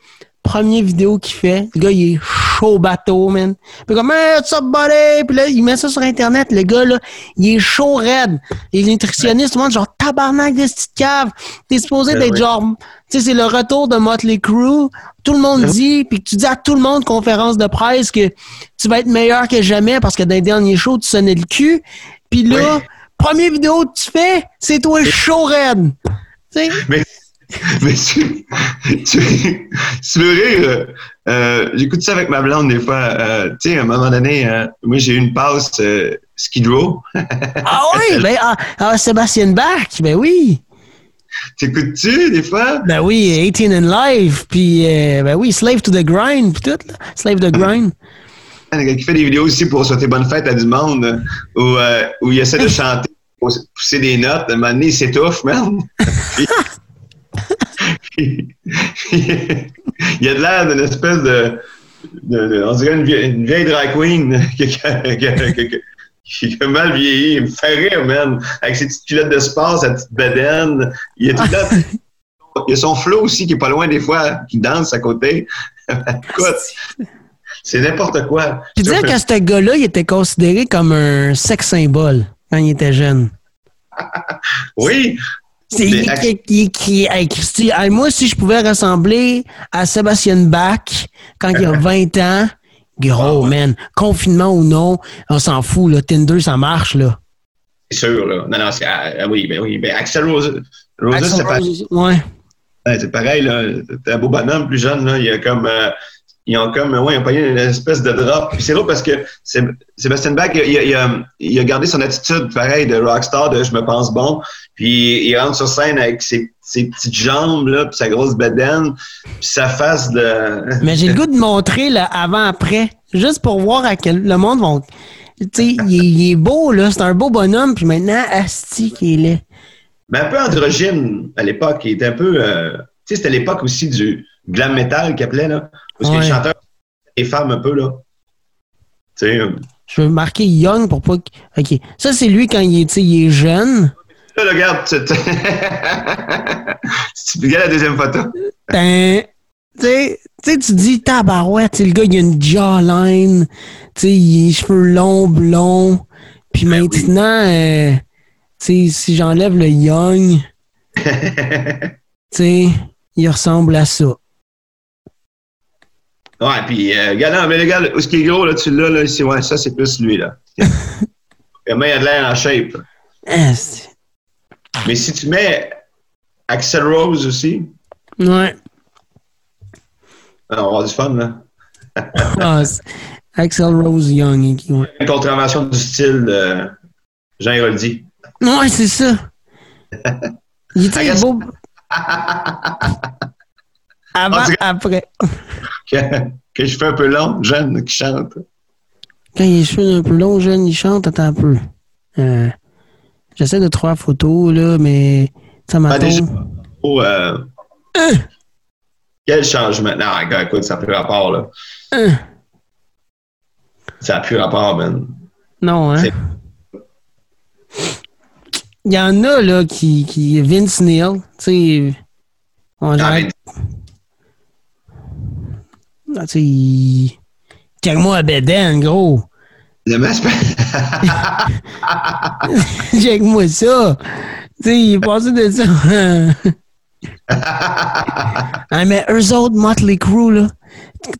Première vidéo qu'il fait, le gars, il est chaud au bateau, man. Puis comme, hey, what's up, buddy? Puis là, il met ça sur Internet, le gars, là, il est chaud raide. Et le nutritionniste, tout le monde, genre, tabarnak de cette petite cave. T'es supposé d'être genre, tu sais, c'est le retour de Mötley Crüe. Tout le monde dit, puis tu dis à tout le monde, conférence de presse, que tu vas être meilleur que jamais parce que dans les derniers shows, tu sonnais le cul. Puis là, première vidéo que tu fais, c'est toi chaud raide. Tu sais? Mais tu veux rire? J'écoute ça avec ma blonde des fois. Tu sais, à un moment donné, moi, j'ai eu une passe Skid Row. Ah oui! Ben, Sébastien Bach, ben oui! T'écoutes-tu des fois? Ben oui, 18 and Live, puis ben oui, Slave to the Grind, puis tout, là. Slave to the Grind. Qui fait des vidéos aussi pour souhaiter bonne fête à du monde, où il essaie de chanter, pousser des notes, à un moment donné, il s'étouffe, merde. Il y a de l'air d'une espèce de on dirait une vieille drag queen qui a mal vieilli. Il me fait rire, man. Avec ses petites culottes de sport, sa petite bedaine. Il y a tout là. Il y a son flow aussi qui est pas loin des fois, qui danse à côté. Écoute. C'est n'importe quoi. Puis dire que ce gars-là, il était considéré comme un sex symbole quand il était jeune. Oui. Moi, si je pouvais ressembler à Sébastien Bach quand il a 20 ans, gros, man, confinement ou non, on s'en fout, là. Tinder, ça marche, là. C'est sûr, là. Non, c'est... oui. Ben, Axl Rose... Axl Rose, c'est pareil, là. T'es un beau bonhomme plus jeune, là. Il y a comme... Ils ont payé une espèce de drop. Puis c'est drôle parce que Sébastien Bach, il a gardé son attitude pareil de rockstar, de je me pense bon. Puis il rentre sur scène avec ses petites jambes, là, puis sa grosse bedaine, puis sa face de... Mais j'ai le goût de montrer le avant-après, juste pour voir à quel le monde va... Tu sais, il est beau, là, c'est un beau bonhomme, puis maintenant, asti qu'il est. Mais un peu androgyne à l'époque. Il était un peu... tu sais, c'était l'époque aussi du glam metal qu'il appelait, là. Parce que les chanteurs, les femmes un peu, là. Tu sais. Je veux marquer Young pour pas. OK. Ça, c'est lui quand il est jeune. Là, regarde. Si tu regardes la deuxième photo. Tu sais, tu dis tabarouette. Le gars, il a une jawline. Tu sais, il a les cheveux longs, blonds. Puis maintenant, tu sais, si j'enlève le Young, tu sais, il ressemble à ça. Ouais, puis, regarde, ce qui est gros, là, tu l'as, là, ici, ça, c'est plus lui, là. Comment il a de l'air en shape. Mais si tu mets Axl Rose aussi. Ouais. On va avoir du fun, là. Axl Rose Young. Ouais. Une contravention du style de Jean Héroldi. Ouais, c'est ça. Il était beau. Avant, après. Que je fais un peu long, jeune, qui chante. Quand il est cheveux un peu long, jeune, il chante, attends un peu. J'essaie de trois photos, là, mais ça m'attend. Ah, déjà, oh, quel changement? Non, regarde, écoute, ça n'a plus rapport, là. Ça n'a plus rapport, man. Non, hein? Il y en a, là, qui Vince Neil, tu sais... Ah, tu sais, il... Check-moi à Bédaine, gros. Le masque... Check-moi ça. Tu sais, il est passé de ça. Ah, mais eux autres, Mötley Crüe, là.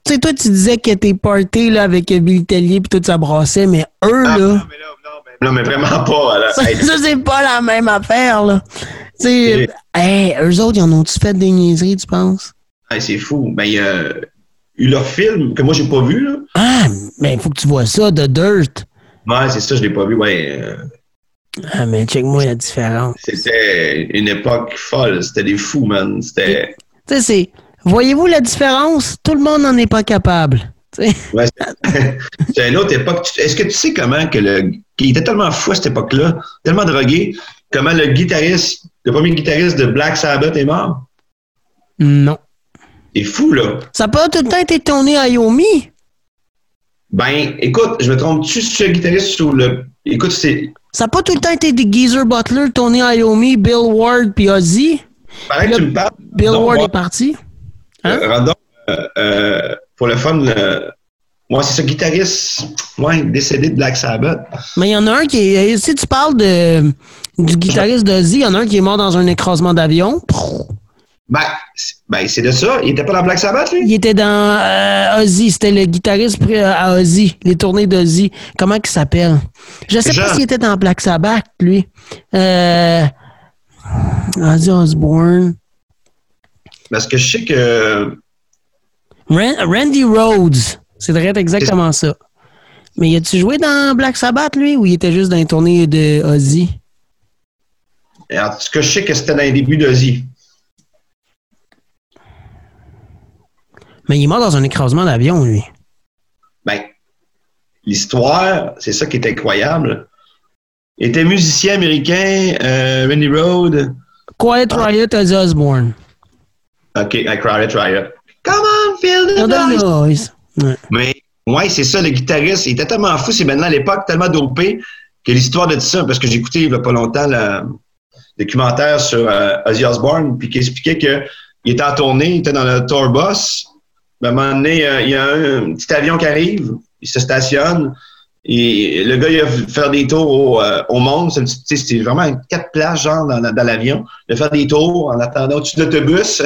Tu sais, toi, tu disais que t'es party, là, avec Billy Tellier pis tout, ça brassait, mais eux, là... Non, mais vraiment pas, là. Ça, c'est pas la même affaire, là. Tu sais, hey, eux autres, ils en ont-tu fait des niaiseries, tu penses? Hey, c'est fou. Ben, leur film, que moi, j'ai pas vu, là. Ah, mais il faut que tu vois ça, The Dirt. Ouais, c'est ça, je l'ai pas vu, ouais. Ah, mais check-moi la différence. C'était une époque folle. C'était des fous, man. C'était... Tu sais, c'est... Voyez-vous la différence? Tout le monde n'en est pas capable. Ouais, c'est une autre époque. Est-ce que tu sais comment que le... Il était tellement fou à cette époque-là, tellement drogué, comment le guitariste, le premier guitariste de Black Sabbath est mort? Non. C'est fou, là. Ça n'a pas tout le temps été tourné à Yomi? Ben, écoute, je me trompe-tu sur le guitariste ou le... Écoute, c'est... Ça n'a pas tout le temps été des Geezer Butler, Tony Iommi, Bill Ward puis Ozzy. Pareil que tu me parles. Bill Ward est parti. Hein? Random, pour le fun, moi, c'est ce guitariste décédé de Black Sabbath. Mais il y en a un qui est... Si tu parles du guitariste d'Ozzy, il y en a un qui est mort dans un écrasement d'avion. Ben, c'est de ça. Il était pas dans Black Sabbath, lui? Il était dans Ozzy. C'était le guitariste à Ozzy, les tournées d'Ozzy. Comment il s'appelle? Je sais pas s'il était dans Black Sabbath, lui. Ozzy Osbourne. Parce que je sais que... Randy Rhoads. C'est vrai, exactement ça. Mais a-tu joué dans Black Sabbath, lui, ou il était juste dans les tournées de Ozzy? En tout cas, je sais que c'était dans les débuts d'Ozzy. Mais il est mort dans un écrasement d'avion, lui. Ben, l'histoire, c'est ça qui est incroyable. Il était musicien américain, Randy Rhoads. Quiet Riot, Ozzy Osbourne. OK, Quiet Riot. Come on, feel the noise. Ouais. Mais, ouais, c'est ça, le guitariste. Il était tellement fou, c'est maintenant à l'époque, tellement dopé, que l'histoire de ça, parce que j'ai écouté il n'y a pas longtemps le documentaire sur Ozzy Osbourne, puis qui expliquait qu'il était en tournée, il était dans le tour bus. À un moment donné, il y a un petit avion qui arrive, il se stationne, et le gars, il va faire des tours au monde. C'était vraiment 4 places, genre, dans l'avion. Il va faire des tours en attendant au-dessus de l'autobus.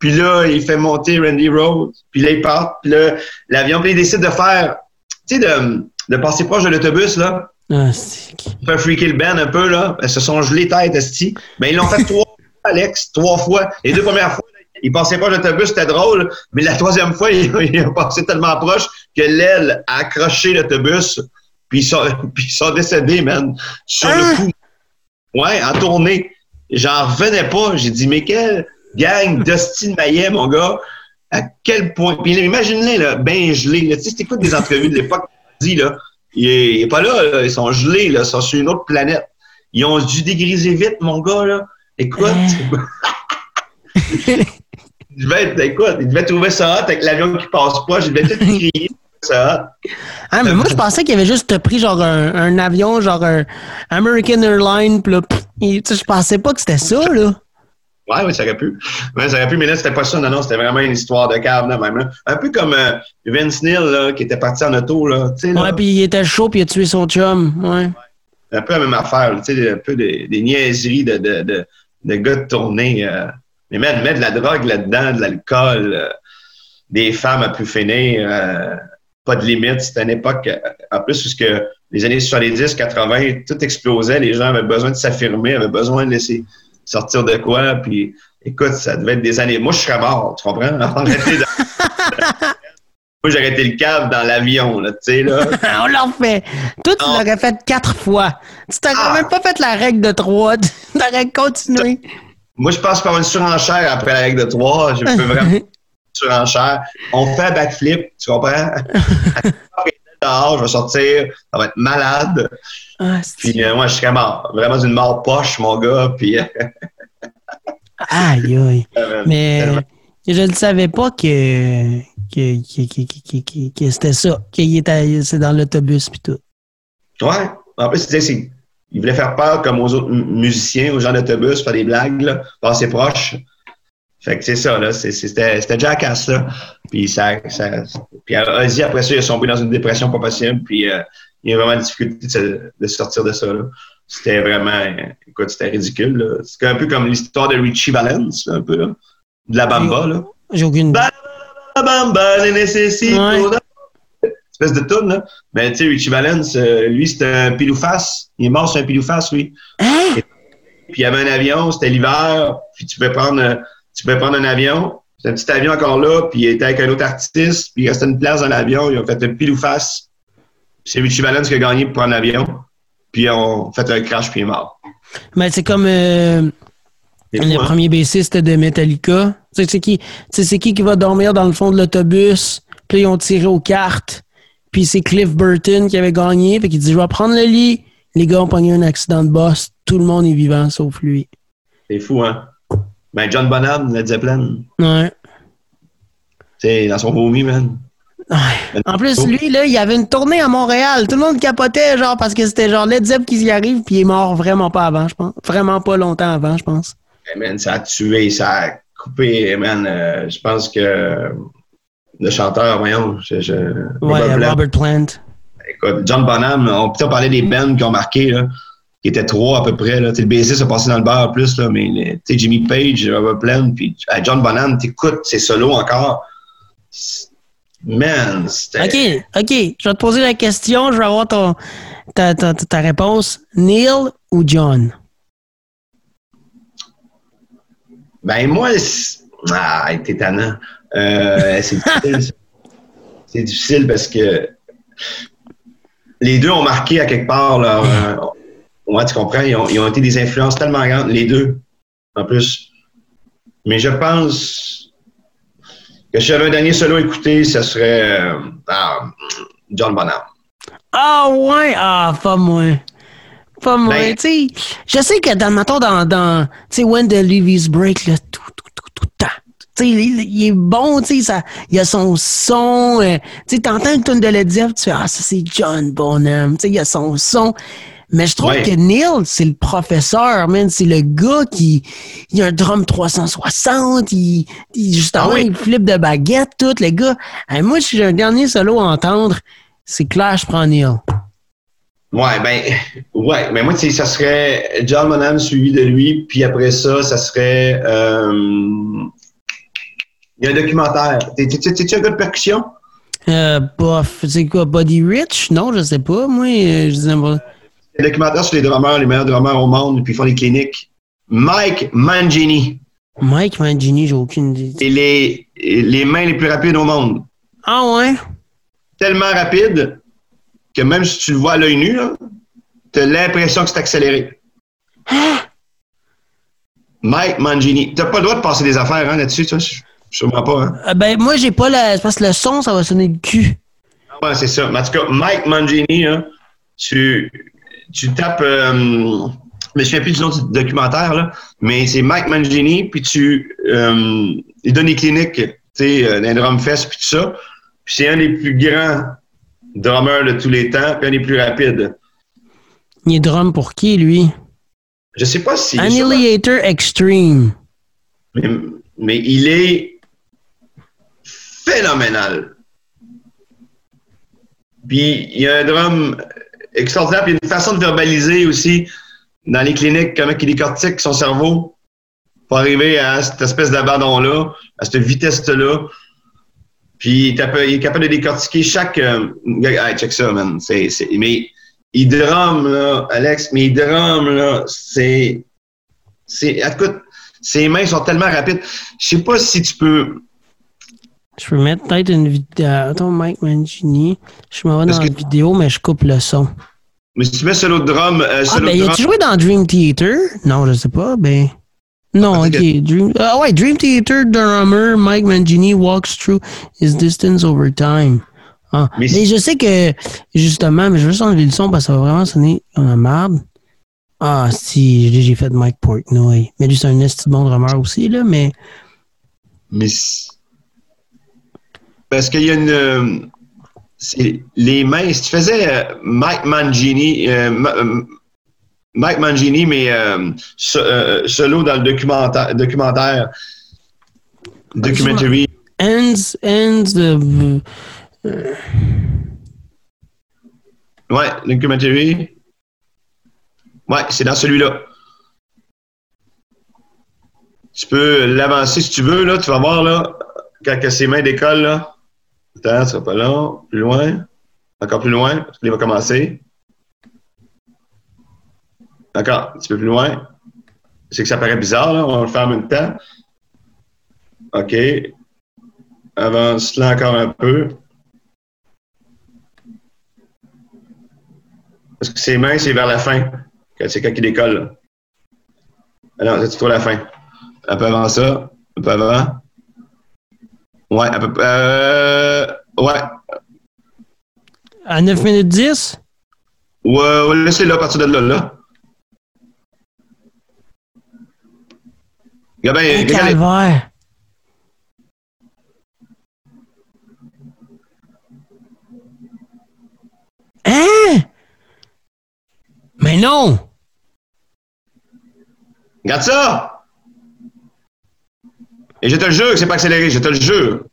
Puis là, il fait monter Randy Rhoads. Puis là, il part. Puis là, l'avion, puis il décide de faire, tu sais, de passer proche de l'autobus, là. Ah, c'est... Il fait freaker le band un peu, là. Elles se sont gelées tête, esti. Mais ils l'ont fait 3 fois, Alex, 3 fois. Les 2 premières fois, il passait pas l'autobus, c'était drôle, mais la 3e fois, il a passé tellement proche que l'aile a accroché l'autobus, puis ils sont décédés, man, sur le coup. Ouais, en tournée. J'en revenais pas. J'ai dit, mais quelle gang d'hostie de maillet, mon gars, à quel point. Puis imagine-les, là, ben gelés. Là. Tu sais, si t'écoutes des entrevues de l'époque, là, il est pas là, là, ils sont gelés, là, ils sont sur une autre planète. Ils ont dû dégriser vite, mon gars, là. Écoute. Il devait trouver ça hot avec l'avion qui passe pas. Je devais tout crier. Ça hot. Ah, mais moi, je pensais qu'il avait juste pris genre un avion, genre un American Airlines. Puis là, je pensais pas que c'était ça, là. Ouais, ça aurait pu. Ouais, ça aurait pu, mais là, c'était pas ça. Non, c'était vraiment une histoire de cave, là, même. Là. Un peu comme Vince Neil, là, qui était parti en auto, là. Là. Ouais, puis il était chaud, puis il a tué son chum. Ouais. Un peu la même affaire, tu sais, un peu des niaiseries de gars de tournée. Mais mettre de la drogue là-dedans, de l'alcool, des femmes à plus finir, pas de limite. C'était une époque, en plus, puisque les années 70, 80, tout explosait. Les gens avaient besoin de s'affirmer, avaient besoin de laisser sortir de quoi. Puis, écoute, ça devait être des années. Moi, je serais mort, tu comprends? Moi, j'aurais été le cave dans l'avion, là, tu sais, là. On l'a refait. Toi, tu l'aurais fait 4 fois. Tu t'aurais même pas fait la règle de 3. Tu aurais continué. Moi, je pense par une surenchère après la règle de 3. Je peux vraiment surenchère. On fait un backflip, tu comprends? Dehors, je vais sortir, ça va être malade. Ah, puis moi, je suis vraiment une mort poche, mon gars. Puis... aïe, aïe. Mais je ne savais pas que c'était ça, c'est dans l'autobus puis tout. Ouais. En plus, il voulait faire peur comme aux autres musiciens, aux gens d'autobus, faire des blagues, là, passer proche. Fait que c'est ça, là. C'était Jackass, là. Puis puis Ozzy, après ça, il est tombé dans une dépression pas possible. Puis il a vraiment de difficulté de sortir de ça, là. C'était vraiment... écoute, c'était ridicule, là. C'est un peu comme l'histoire de Richie Valens, un peu, là. De la bamba, là. J'ai aucune... la bamba, les nécessités... Ouais. Espèce de toune, là. Mais tu sais, Richie Valens, lui, c'était un pilou-face. Il est mort sur un pilou-face, lui. Hein? Puis il y avait un avion, c'était l'hiver. Puis tu pouvais prendre... tu pouvais prendre un avion, c'est un petit avion encore là, puis il était avec un autre artiste, puis il restait une place dans l'avion, ils ont fait un pile ou face. Puis c'est Richie Valens qui a gagné pour prendre l'avion, puis on fait un crash, puis il est mort. Mais c'est comme le premier bassiste de Metallica. C'est qui va dormir dans le fond de l'autobus, puis ils ont tiré aux cartes, puis c'est Cliff Burton qui avait gagné, fait qu'il dit « Je vais prendre le lit ». Les gars ont pogné un accident de bus, tout le monde est vivant sauf lui. C'est fou, hein? Ben, John Bonham, Led Zeppelin. Ouais. C'est dans son vomi, man. Ouais. En plus, lui, là, il avait une tournée à Montréal. Tout le monde capotait, genre, parce que c'était genre Led Zeppelin qui y arrive, puis il est mort vraiment pas avant, je pense. Vraiment pas longtemps avant, je pense. Hey, man, ça a tué, ça a coupé, man. Je pense que le chanteur, voyons, Robert Plant. Écoute, John Bonham, on parlait des bands qui ont marqué, là. Qui était 3 à peu près, là. Le bassiste a passé dans le beurre en plus, là, mais Jimmy Page, Robert Plant, puis John Bonham, t'écoutes ses solos encore. Man, c'était... OK, je vais te poser la question, je vais avoir ta réponse. Neil ou John? Ben moi, t'es tannant. C'est difficile. C'est difficile parce que les deux ont marqué à quelque part leur... Ouais, tu comprends, ils ont été des influences tellement grandes, les deux, en plus. Mais je pense que si j'avais un dernier solo à écouter, ce serait John Bonham. Ah ouais? Ah, pas moi. Pas moi. Ben, tu sais, je sais que dans tu sais, When the Leaves Break, là, tout le temps. Tu sais, il est bon, tu sais, il a son son. Tu sais, t'entends une tune de Led Zeppelin, tu fais « Ah, ça, c'est John Bonham. » Tu sais, il a son son. Mais je trouve que Neil, c'est le professeur, man. C'est le gars qui... Il a un drum 360, il flippe de baguette, tout, le gars. Et moi, si j'ai un dernier solo à entendre, c'est clair, je prends Neil. Ouais, mais moi, tu sais, ça serait John Bonham suivi de lui, puis après ça, ça serait... il y a un documentaire. T'es-tu un gars de percussion? Bof, c'est quoi, Buddy Rich? Non, je sais pas, moi, je disais pas... Les documentaires sur les drummers, les meilleurs drummers au monde, puis ils font des cliniques. Mike Mangini. Mike Mangini, j'ai aucune idée. Et les mains les plus rapides au monde. Ah ouais? Tellement rapide que même si tu le vois à l'œil nu, là, t'as l'impression que c'est accéléré. Ah! Mike Mangini. T'as pas le droit de passer des affaires, hein, là-dessus, toi? Sûrement pas, hein? Ben, moi, j'ai pas la... Parce que le son, ça va sonner le cul. Ah ouais, c'est ça. Mais en tout cas, Mike Mangini, hein, tu tapes, je me souviens plus du nom du documentaire, là, mais c'est Mike Mangini, puis il donne des cliniques, tu sais, dans Drum Fest, puis tout ça. Puis c'est un des plus grands drummers de tous les temps, puis un des plus rapides. Il est drum pour qui, lui? Je sais pas si... Annihilator Extreme. Mais il est phénoménal. Puis il y a un drum... extraordinaire, puis il y a une façon de verbaliser aussi dans les cliniques, comment il décortique son cerveau pour arriver à cette espèce d'abandon-là, à cette vitesse-là. Puis il est capable de décortiquer chaque... hey, check ça, man. Mais il drumme, là, Alex, mais il drumme, là. Écoute, ses mains sont tellement rapides. Je sais pas si tu peux... Je peux mettre peut-être une vidéo. Attends, Mike Mangini. Je m'en vais dans la vidéo, mais je coupe le son. Mais si tu mets solo de drum. Tu joué dans Dream Theater? Non, je sais pas. Ben. Non, ok. Dream Theater, drummer, Mike Mangini walks through his distance over time. Ah. Mais je sais que, justement, mais je vais juste enlever le son parce que ça va vraiment sonner comme la merde. Ah, si, j'ai fait Mike Portnoy. Mais lui, c'est un esti bon drummer aussi, là, mais. Mais. Parce qu'il y a une. C'est les mains. Si tu faisais Mike Mangini, mais solo dans le documentaire. Documentary. Ouais, documentary. Ouais, c'est dans celui-là. Tu peux l'avancer si tu veux, là. Tu vas voir, là, quand ses mains décollent, là. Attends, ça sera pas long. Plus loin. Encore plus loin. Parce qu'il va commencer. Encore un petit peu plus loin. C'est que ça paraît bizarre, là. On va le faire en même temps. OK. Avance-la encore un peu. Parce que ses mains, c'est vers la fin. C'est quand il décolle, là. Alors, c'est trop la fin. Un peu avant ça. Un peu avant. Ouais, à peu près. Ouais. À 9 minutes 10? Ouais, laissez-le à partir de là. Regardez. Hein? Mais non! Regarde ça! Et je te le jure que c'est pas accéléré, je te le jure.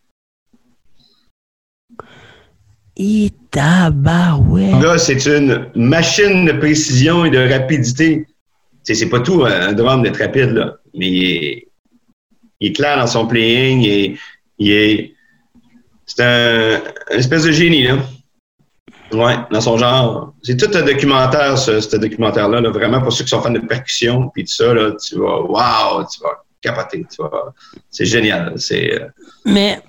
Itabarouette. Le gars, c'est une machine de précision et de rapidité. Tu sais, c'est pas tout un drum d'être rapide, là. Mais il est clair dans son playing. C'est un espèce de génie, là. Ouais, dans son genre. C'est tout un documentaire, ce documentaire-là, là. Vraiment, pour ceux qui sont fans de percussion, puis tout ça, là, tu vas... Wow! Tu vas... capoté, tu vois. C'est génial. Mais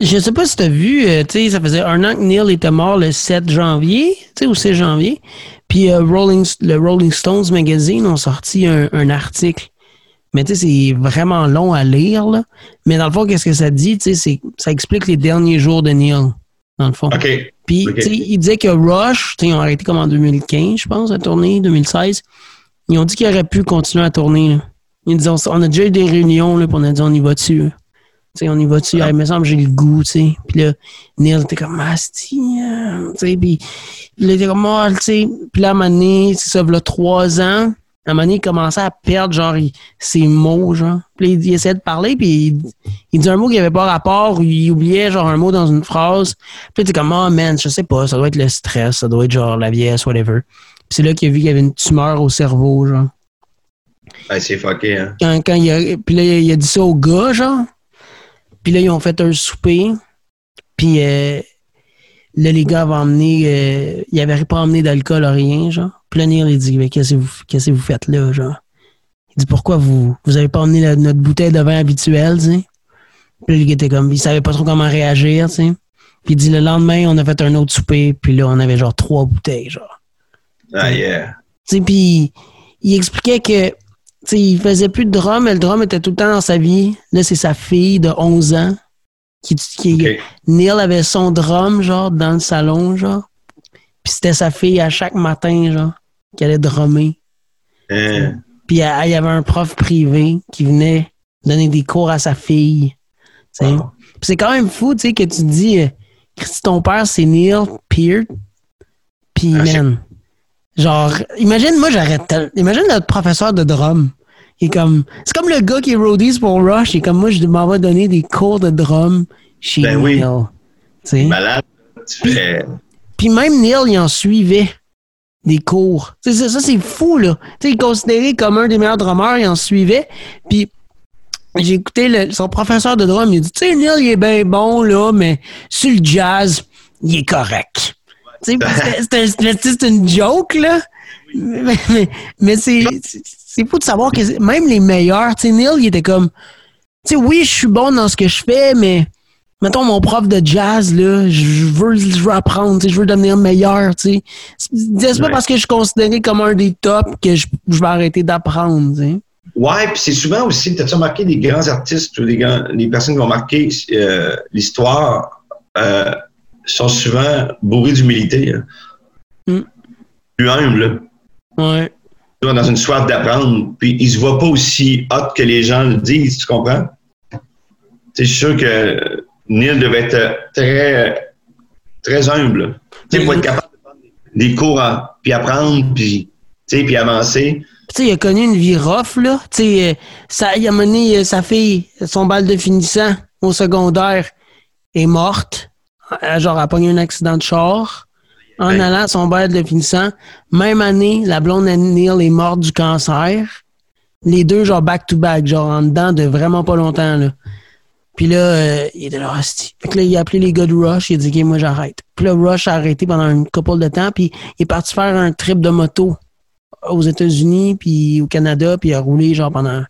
je sais pas si tu as vu, tu sais, ça faisait un an que Neil était mort le 7 janvier, tu sais, ou 6 janvier. Puis le Rolling Stones Magazine ont sorti un article. Mais tu sais, c'est vraiment long à lire, là. Mais dans le fond, qu'est-ce que ça dit? Tu sais, ça explique les derniers jours de Neil, dans le fond. OK. Puis, tu sais, il disait que Rush, tu sais, ils ont arrêté comme en 2015, je pense, à tourner, 2016. Ils ont dit qu'ils auraient pu continuer à tourner, là. Ils disaient, on a déjà eu des réunions, là, puis on a dit, on y va dessus. Tu sais, on y va dessus. Ah. Il me semble que j'ai le goût, tu sais. Puis là, Neil était comme, asti, tu sais. Puis il était comme, ah, tu sais. Puis là, à un moment donné, c'est ça, il a 3 ans. À un moment donné, il commençait à perdre, genre, ses mots, genre. Puis il essayait de parler, puis il disait un mot qui n'avait pas rapport, ou il oubliait, genre, un mot dans une phrase. Puis il était comme, ah, man, je sais pas, ça doit être le stress, ça doit être, genre, la vieillesse, whatever. Puis c'est là qu'il a vu qu'il y avait une tumeur au cerveau, genre. Ben, c'est fucké, hein. Puis là, il a dit ça aux gars, genre. Puis là, ils ont fait un souper. Puis là, les gars avaient emmené... ils n'avaient pas emmené d'alcool ou rien, genre. Puis là, Neil, il dit, mais qu'est-ce que vous faites là, genre? Il dit, pourquoi vous n'avez pas emmené notre bouteille de vin habituelle, tu sais? Puis là, les gars étaient comme... Ils savaient pas trop comment réagir, tu sais. Puis il dit, le lendemain, on a fait un autre souper. Puis là, on avait genre 3 bouteilles, genre. Ah, yeah. Tu sais, puis il expliquait que... T'sais, il faisait plus de drum, mais le drum était tout le temps dans sa vie. Là, c'est sa fille de 11 ans. Okay. Neil avait son drum, genre, dans le salon, genre. Puis c'était sa fille à chaque matin, genre, qui allait drummer. Puis il y avait un prof privé qui venait donner des cours à sa fille. Wow. Puis c'est quand même fou, tu sais, que tu dis, Christy, ton père, c'est Neil Peart. Puis, man... Genre, imagine notre professeur de drum. C'est comme le gars qui est roadies pour Rush. Il est comme, moi, je m'en vais donner des cours de drum chez Neil. Oui. C'est malade. Puis même Neil, il en suivait des cours. Ça, c'est fou, là. T'sais, il est considéré comme un des meilleurs drummers, il en suivait. Puis j'ai écouté son professeur de drum, il dit, tu sais, Neil, il est bien bon, là, mais sur le jazz, il est correct. C'est une joke, là. Mais c'est fou de savoir que même les meilleurs, tu sais, Neil, il était comme, tu sais, oui, je suis bon dans ce que je fais, mais mettons, mon prof de jazz, là, je veux apprendre, je veux devenir meilleur, tu sais. C'est pas parce que je suis considéré comme un des tops que je vais arrêter d'apprendre, tu sais. Ouais, puis c'est souvent aussi, t'as-tu remarqué les grands artistes ou les personnes qui ont marqué l'histoire sont souvent bourrés d'humilité. Hein. Mm. Plus humble, là. Ouais. Dans une soif d'apprendre, puis ils se voient pas aussi hot que les gens le disent, tu comprends? C'est sûr que Neil devait être très, très humble. Tu sais, pour être capable de prendre des cours, hein, puis apprendre, puis avancer. Tu sais, il a connu une vie rough, là. Tu sais, il a mené sa fille, son bal de finissant au secondaire, est morte. Genre, elle a pogné un accident de char. En allant à son bal de finissant, même année, la blonde Neil est morte du cancer. Les deux, genre, back-to-back, genre, en dedans de vraiment pas longtemps, là. Puis là, il était là, hostie. Fait que là, il a appelé les gars de Rush, il a dit « Ok, moi, j'arrête. » Puis là, Rush a arrêté pendant une couple de temps, puis il est parti faire un trip de moto aux États-Unis, puis au Canada, puis il a roulé, genre, pendant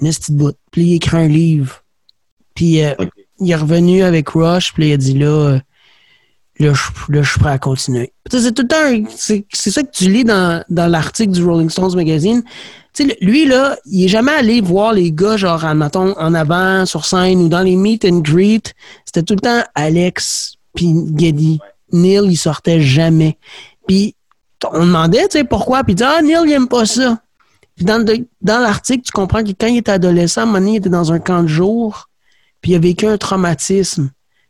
une petite bout. Puis il a écrit un livre. Puis il est revenu avec Rush, puis il a dit là, je suis prêt à continuer. C'est tout le temps, c'est ça que tu lis dans l'article du Rolling Stones Magazine. Tu sais, lui, là, il n'est jamais allé voir les gars, genre, mettons, en avant, sur scène, ou dans les meet and greet. C'était tout le temps Alex, puis Geddy. Neil, il sortait jamais. Puis, on demandait, tu sais, pourquoi, puis il disait, Neil, il aime pas ça. Puis, dans l'article, tu comprends que quand il était adolescent, à un moment donné, il était dans un camp de jour, puis il a vécu un traumatisme.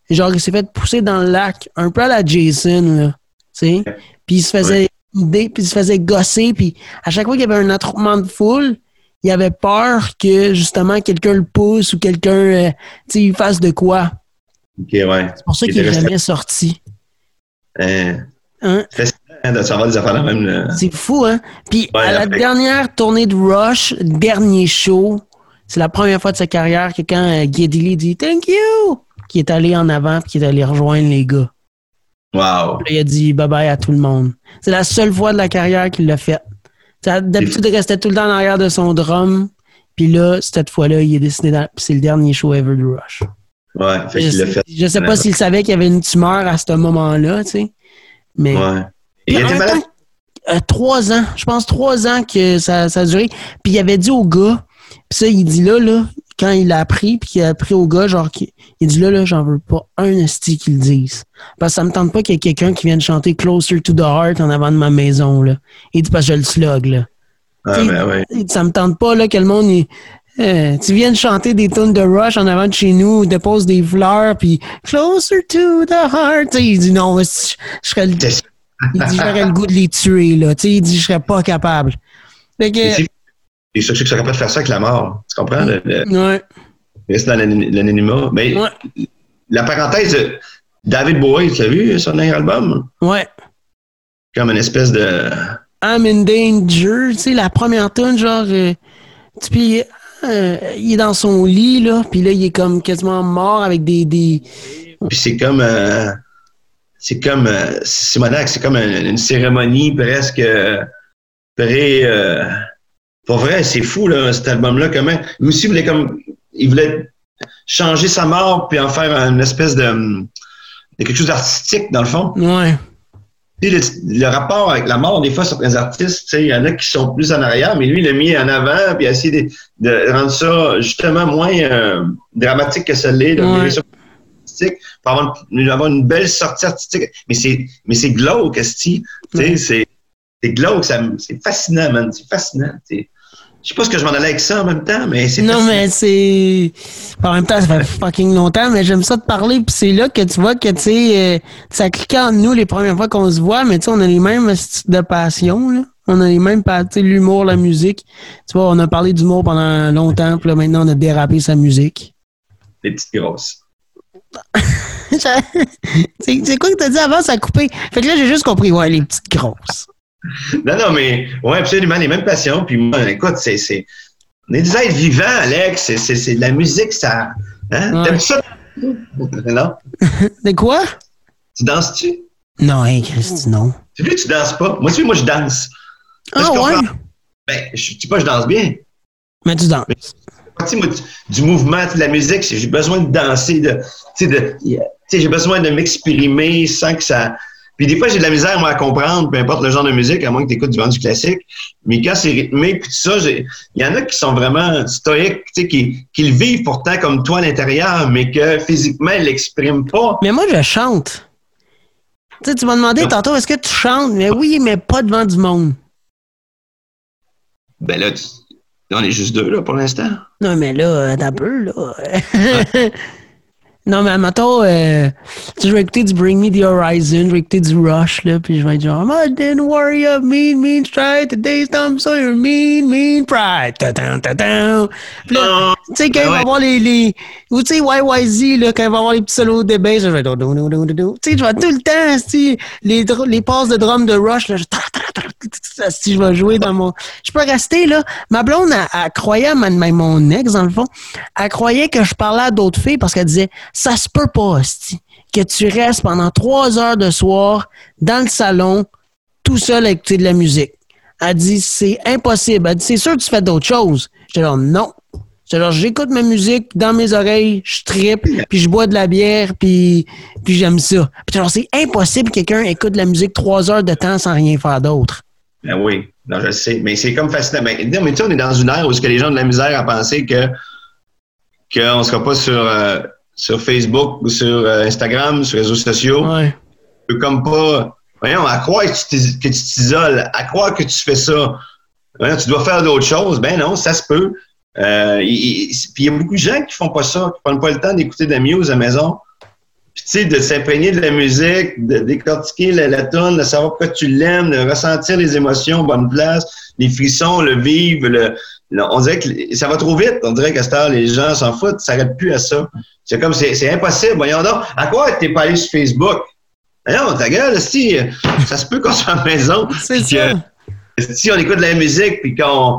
Genre, il s'est fait pousser dans le lac, un peu à la Jason, là, tu sais. Puis il se faisait idée, puis il se faisait gosser, puis à chaque fois qu'il y avait un attroupement de foule, il avait peur que, justement, quelqu'un le pousse ou quelqu'un, tu sais, il fasse de quoi. OK, ouais. C'est pour ça qu'il n'est jamais sorti. Hein? C'est fascinant de savoir des affaires là même. Là. C'est fou, hein? Puis ouais, à la dernière tournée de Rush, dernier show, c'est la première fois de sa carrière que quand Geddy Lee dit « Thank you! » qui est allé en avant puis qui est allé rejoindre les gars. Wow! Puis là, il a dit bye-bye à tout le monde. C'est la seule fois de la carrière qu'il l'a faite. D'habitude, il restait tout le temps en arrière de son drum. Puis là, cette fois-là, il est décidé... Puis c'est le dernier show ever de Rush. Ouais, fait qu'il l'a fait. Je sais pas s'il savait qu'il y avait une tumeur à ce moment-là, tu sais. Mais... Ouais. Et il a été malade? 3 ans. Je pense 3 ans que ça a duré. Puis il avait dit au gars... Puis ça, il dit là... Quand il l'a appris, puis qu'il a appris au gars, genre, il dit là, j'en veux pas un esti qu'ils le disent. Parce que ça me tente pas qu'il y ait quelqu'un qui vienne chanter Closer to the Heart en avant de ma maison, là. Il dit parce que je le slug, là. Ah, ben oui. Ça me tente pas, là, que le monde, tu viennes chanter des tunes de Rush en avant de chez nous, dépose des fleurs, puis Closer to the Heart. T'sais, il dit non, je serais le. Il dit j'aurais le goût de les tuer, là. T'sais, il dit je serais pas capable. Fait que. Et ceux qui sont capables de faire ça avec la mort. Tu comprends? Il reste dans l'anonymat. Mais la parenthèse, David Bowie, tu l'as vu, son dernier album? Ouais. Comme une espèce de... I'm in danger, tu sais, la première tune, genre... Puis il est dans son lit, là, puis là, il est comme quasiment mort avec des... Puis c'est comme... Simonac, c'est comme une cérémonie presque... Pour vrai, c'est fou, là, cet album-là, comment... Lui aussi, il voulait changer sa mort puis en faire une espèce de quelque chose d'artistique, dans le fond. Ouais. Puis le rapport avec la mort, des fois, certains artistes, il y en a qui sont plus en arrière, mais lui, il l'a mis en avant puis il a essayé de rendre ça, justement, moins dramatique que ça l'est, pour avoir une belle sortie artistique. Mais c'est glauque, c'est glauque, c'est fascinant, man, c'est fascinant, t'sais. Je sais pas ce que je m'en allais avec ça en même temps, mais c'est fascinant. Non, mais c'est... En même temps, ça fait fucking longtemps, mais j'aime ça te parler, puis c'est là que tu vois que, tu sais, ça cliquait entre nous les premières fois qu'on se voit, mais tu sais, on a les mêmes styles de passion, là. On a les mêmes, tu sais, l'humour, la musique. Tu vois, on a parlé d'humour pendant longtemps, puis là, maintenant, on a dérapé sa musique. Des petites grosses. C'est quoi que t'as dit avant, ça a coupé? Fait que là, j'ai juste compris, ouais, les petites grosses. Non, mais ouais, absolument, les mêmes passions. Puis moi, écoute, on est des êtres vivants, Alex. C'est de la musique, ça. Hein? Ouais. T'aimes ça? Non? De quoi? Tu danses-tu? Non, hein, Christy, non. Tu sais, tu danses pas. Moi, je danse. Ah, ouais? Ben, je dis pas, je danse bien. Mais tu danses. partie moi, du mouvement, de la musique, c'est, j'ai besoin de danser, j'ai besoin de m'exprimer sans que ça... Puis des fois, j'ai de la misère, moi, à comprendre, peu importe le genre de musique, à moins que tu écoutes du classique. Mais quand c'est rythmé, puis tout ça, il y en a qui sont vraiment stoïques, tu sais, qui le vivent pourtant comme toi à l'intérieur, mais que physiquement, ils l'expriment pas. Mais moi, je chante. Tu sais, tu m'as demandé tantôt, est-ce que tu chantes? Mais oui, mais pas devant du monde. Ben là, on est juste deux, là, pour l'instant. Non, mais là, t'as peu, là. Ah. Non, mais à matin, je vais écouter du Bring Me The Horizon, je vais écouter du Rush, là, puis je vais être genre, I didn't worry of mean, mean stride, today's time, so you're mean, mean pride. Ta-tan, ta-tan. Puis là, tu sais, quand il va avoir les... Ou tu sais, YYZ, là, quand il va avoir les petits solos de bass, je vais... Tu sais, je vais tout le temps, si les passes de drum de Rush, là, si je vais jouer dans mon... Je peux rester, là. Ma blonde, elle croyait, même mon ex, dans le fond, elle croyait que je parlais à d'autres filles parce qu'elle disait... Ça se peut pas, hostie, que tu restes pendant 3 heures de soir dans le salon, tout seul à écouter de la musique. Elle dit, c'est impossible. Elle dit, c'est sûr que tu fais d'autres choses. J'étais là, non. J'étais là, j'écoute ma musique dans mes oreilles, je trippe, puis je bois de la bière, puis j'aime ça. Puis alors, c'est impossible que quelqu'un écoute de la musique 3 heures de temps sans rien faire d'autre. Ben oui, non, je sais. Mais c'est comme fascinant. Mais tu sais, on est dans une ère où est-ce que les gens ont de la misère à penser qu'on ne sera pas sur Facebook ou sur Instagram, sur les réseaux sociaux. Ouais. Tu peux comme pas... Voyons, à croire que tu t'isoles, à croire que tu fais ça, voyons, tu dois faire d'autres choses. Ben non, ça se peut. Puis il y a beaucoup de gens qui font pas ça, qui prennent pas le temps d'écouter de la muse à la maison. Puis tu sais, de s'imprégner de la musique, de décortiquer la toune, de savoir pourquoi tu l'aimes, de ressentir les émotions, bonne place, les frissons, le vivre, on dirait que ça va trop vite. On dirait qu'à cette heure, les gens s'en foutent, s'arrêtent plus à ça. C'est comme, c'est impossible. Voyons donc, à quoi t'es pas allé sur Facebook? Non, ta gueule, si, ça se peut qu'on soit à la maison. C'est ça. Si on écoute de la musique, puis qu'on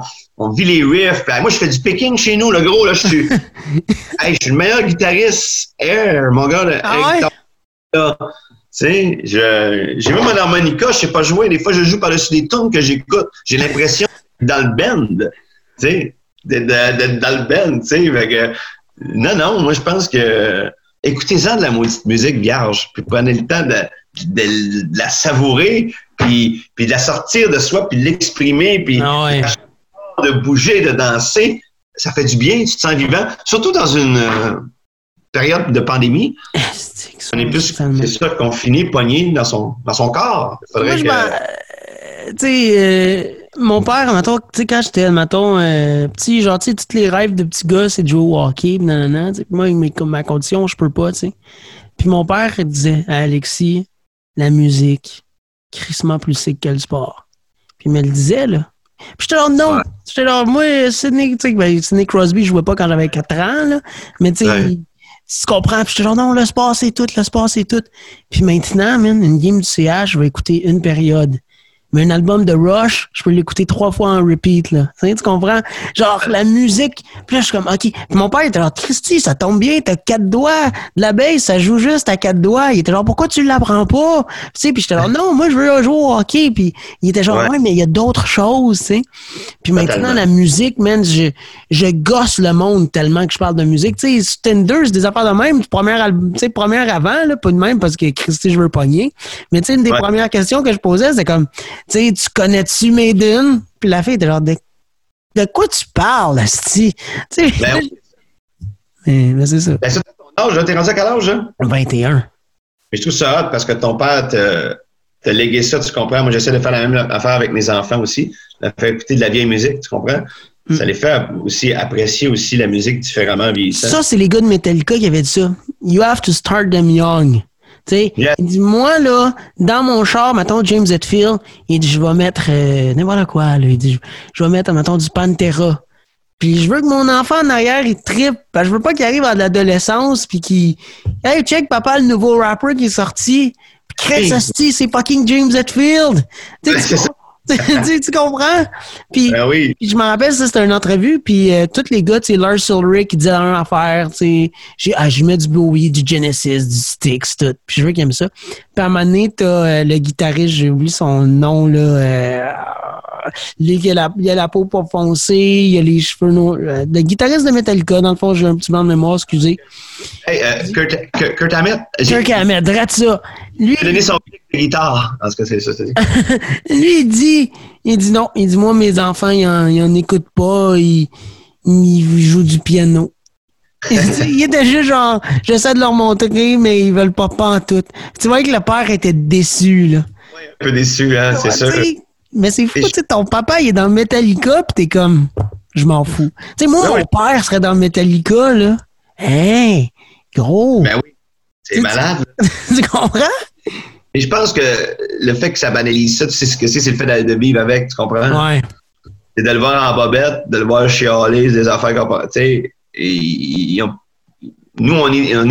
vit les riffs. Puis, moi, je fais du picking chez nous, le gros, là, je suis... Hey, je suis le meilleur guitariste air, mon gars. Tu sais, j'ai même mon harmonica, je sais pas jouer. Des fois, je joue par-dessus des tunes que j'écoute. J'ai l'impression dans le band. Tu sais, d'être dans le band, tu sais, fait que... Non, moi, je pense que... écoutez-en de la maudite musique vierge, puis prenez le temps de la savourer, puis de la sortir de soi, puis de l'exprimer, puis de bouger, de danser. Ça fait du bien, tu te sens vivant. Surtout dans une période de pandémie. On est plus, c'est sûr, confiné, pogné dans son corps. Faudrait mon père, mettons, quand j'étais, mettons, petit, genre, tu sais, tous les rêves de petit gars, c'est de jouer au hockey, pis nanana, tu sais, moi, comme ma condition, je peux pas, tu sais. Puis mon père, il disait à Alexis, la musique, crissement plus sick que le sport. Puis il me le disait, là. Puis j'étais là, non! J'étais là, moi, Sidney Crosby, je jouais pas quand j'avais 4 ans, là, mais tu sais, tu comprends, puis j'étais genre, non, le sport, c'est tout. Puis maintenant, man, une game du CH, je vais écouter une période. Mais un album de Rush, je peux l'écouter 3 fois en repeat, là. Tu comprends? Genre, la musique. Puis là, je suis comme, OK. Puis mon père, il était genre, Christy, ça tombe bien, t'as 4 doigts. De la bass, ça joue juste à 4 doigts. Il était genre, pourquoi tu l'apprends pas? Tu sais, puis j'étais genre, non, moi, je veux jouer au hockey. Puis il était genre, ouais mais il y a d'autres choses, tu sais. Puis maintenant, la musique, man, je gosse le monde tellement que je parle de musique. Tu sais, Tinder, c'est des affaires de même. Première avant, là, pas de même, parce que Christy, je veux pogner. Mais tu sais, une des premières questions que je posais, c'est comme, tu sais, tu connais-tu Maiden? Puis la fille était genre, de quoi tu parles, asti? Tu sais, mais c'est ça. Ben, ça, ton âge, t'es rendu à quel âge? Hein? 21. Mais je trouve ça hot parce que ton père t'a légué ça, tu comprends? Moi, j'essaie de faire la même affaire avec mes enfants aussi. De faire écouter de la vieille musique, tu comprends? Ça les fait aussi apprécier aussi la musique différemment vieillissante. Ça, c'est les gars de Metallica qui avaient dit ça. You have to start them young. Yeah. Il dit, moi, là, dans mon char, mettons, James Hetfield, il dit, je vais mettre n'importe quoi, là. Il dit, je vais mettre, mettons, du Pantera. Puis je veux que mon enfant en arrière, il trippe. Je veux pas qu'il arrive à l'adolescence, puis qu'il... Hey, check, papa, le nouveau rapper qui est sorti. Puis Chris, hostie, c'est fucking James Hetfield. Tu comprends? Puis, je m'en rappelle, ça, c'était une entrevue, puis tous les gars, tu sais, Lars Ulrich, il disait la même affaire, tu sais, je mets du Bowie, du Genesis, du Styx, tout, puis je veux qu'il aime ça. Puis à un moment donné, t'as le guitariste, j'ai oublié son nom, là, il y a la peau pas foncée, il y a les cheveux noirs. Le guitariste de Metallica, dans le fond, j'ai un petit blanc de mémoire, excusez. Hey, Kirk Hammett. Kirk Hammett, rate ça. Lui, il a donné son pic de guitare. En tout cas, c'est ça. Lui, il dit non. Il dit, moi, mes enfants, ils en écoutent pas. Ils jouent du piano. Il était juste genre, j'essaie de leur montrer, mais ils veulent pas en tout. Tu vois que le père était déçu, là. Oui, un peu déçu, hein, c'est sûr. Mais c'est fou, tu sais, ton papa, il est dans Metallica, pis t'es comme, je m'en fous. Tu sais, moi, non, mon père serait dans Metallica, là. Hein, gros. Ben oui, c'est malade. Tu comprends? Et je pense que le fait que ça banalise ça, tu sais ce que c'est le fait de vivre avec, tu comprends? Ouais. C'est de le voir en bobette, de le voir chialer, des affaires comme ça, tu sais. Nous, on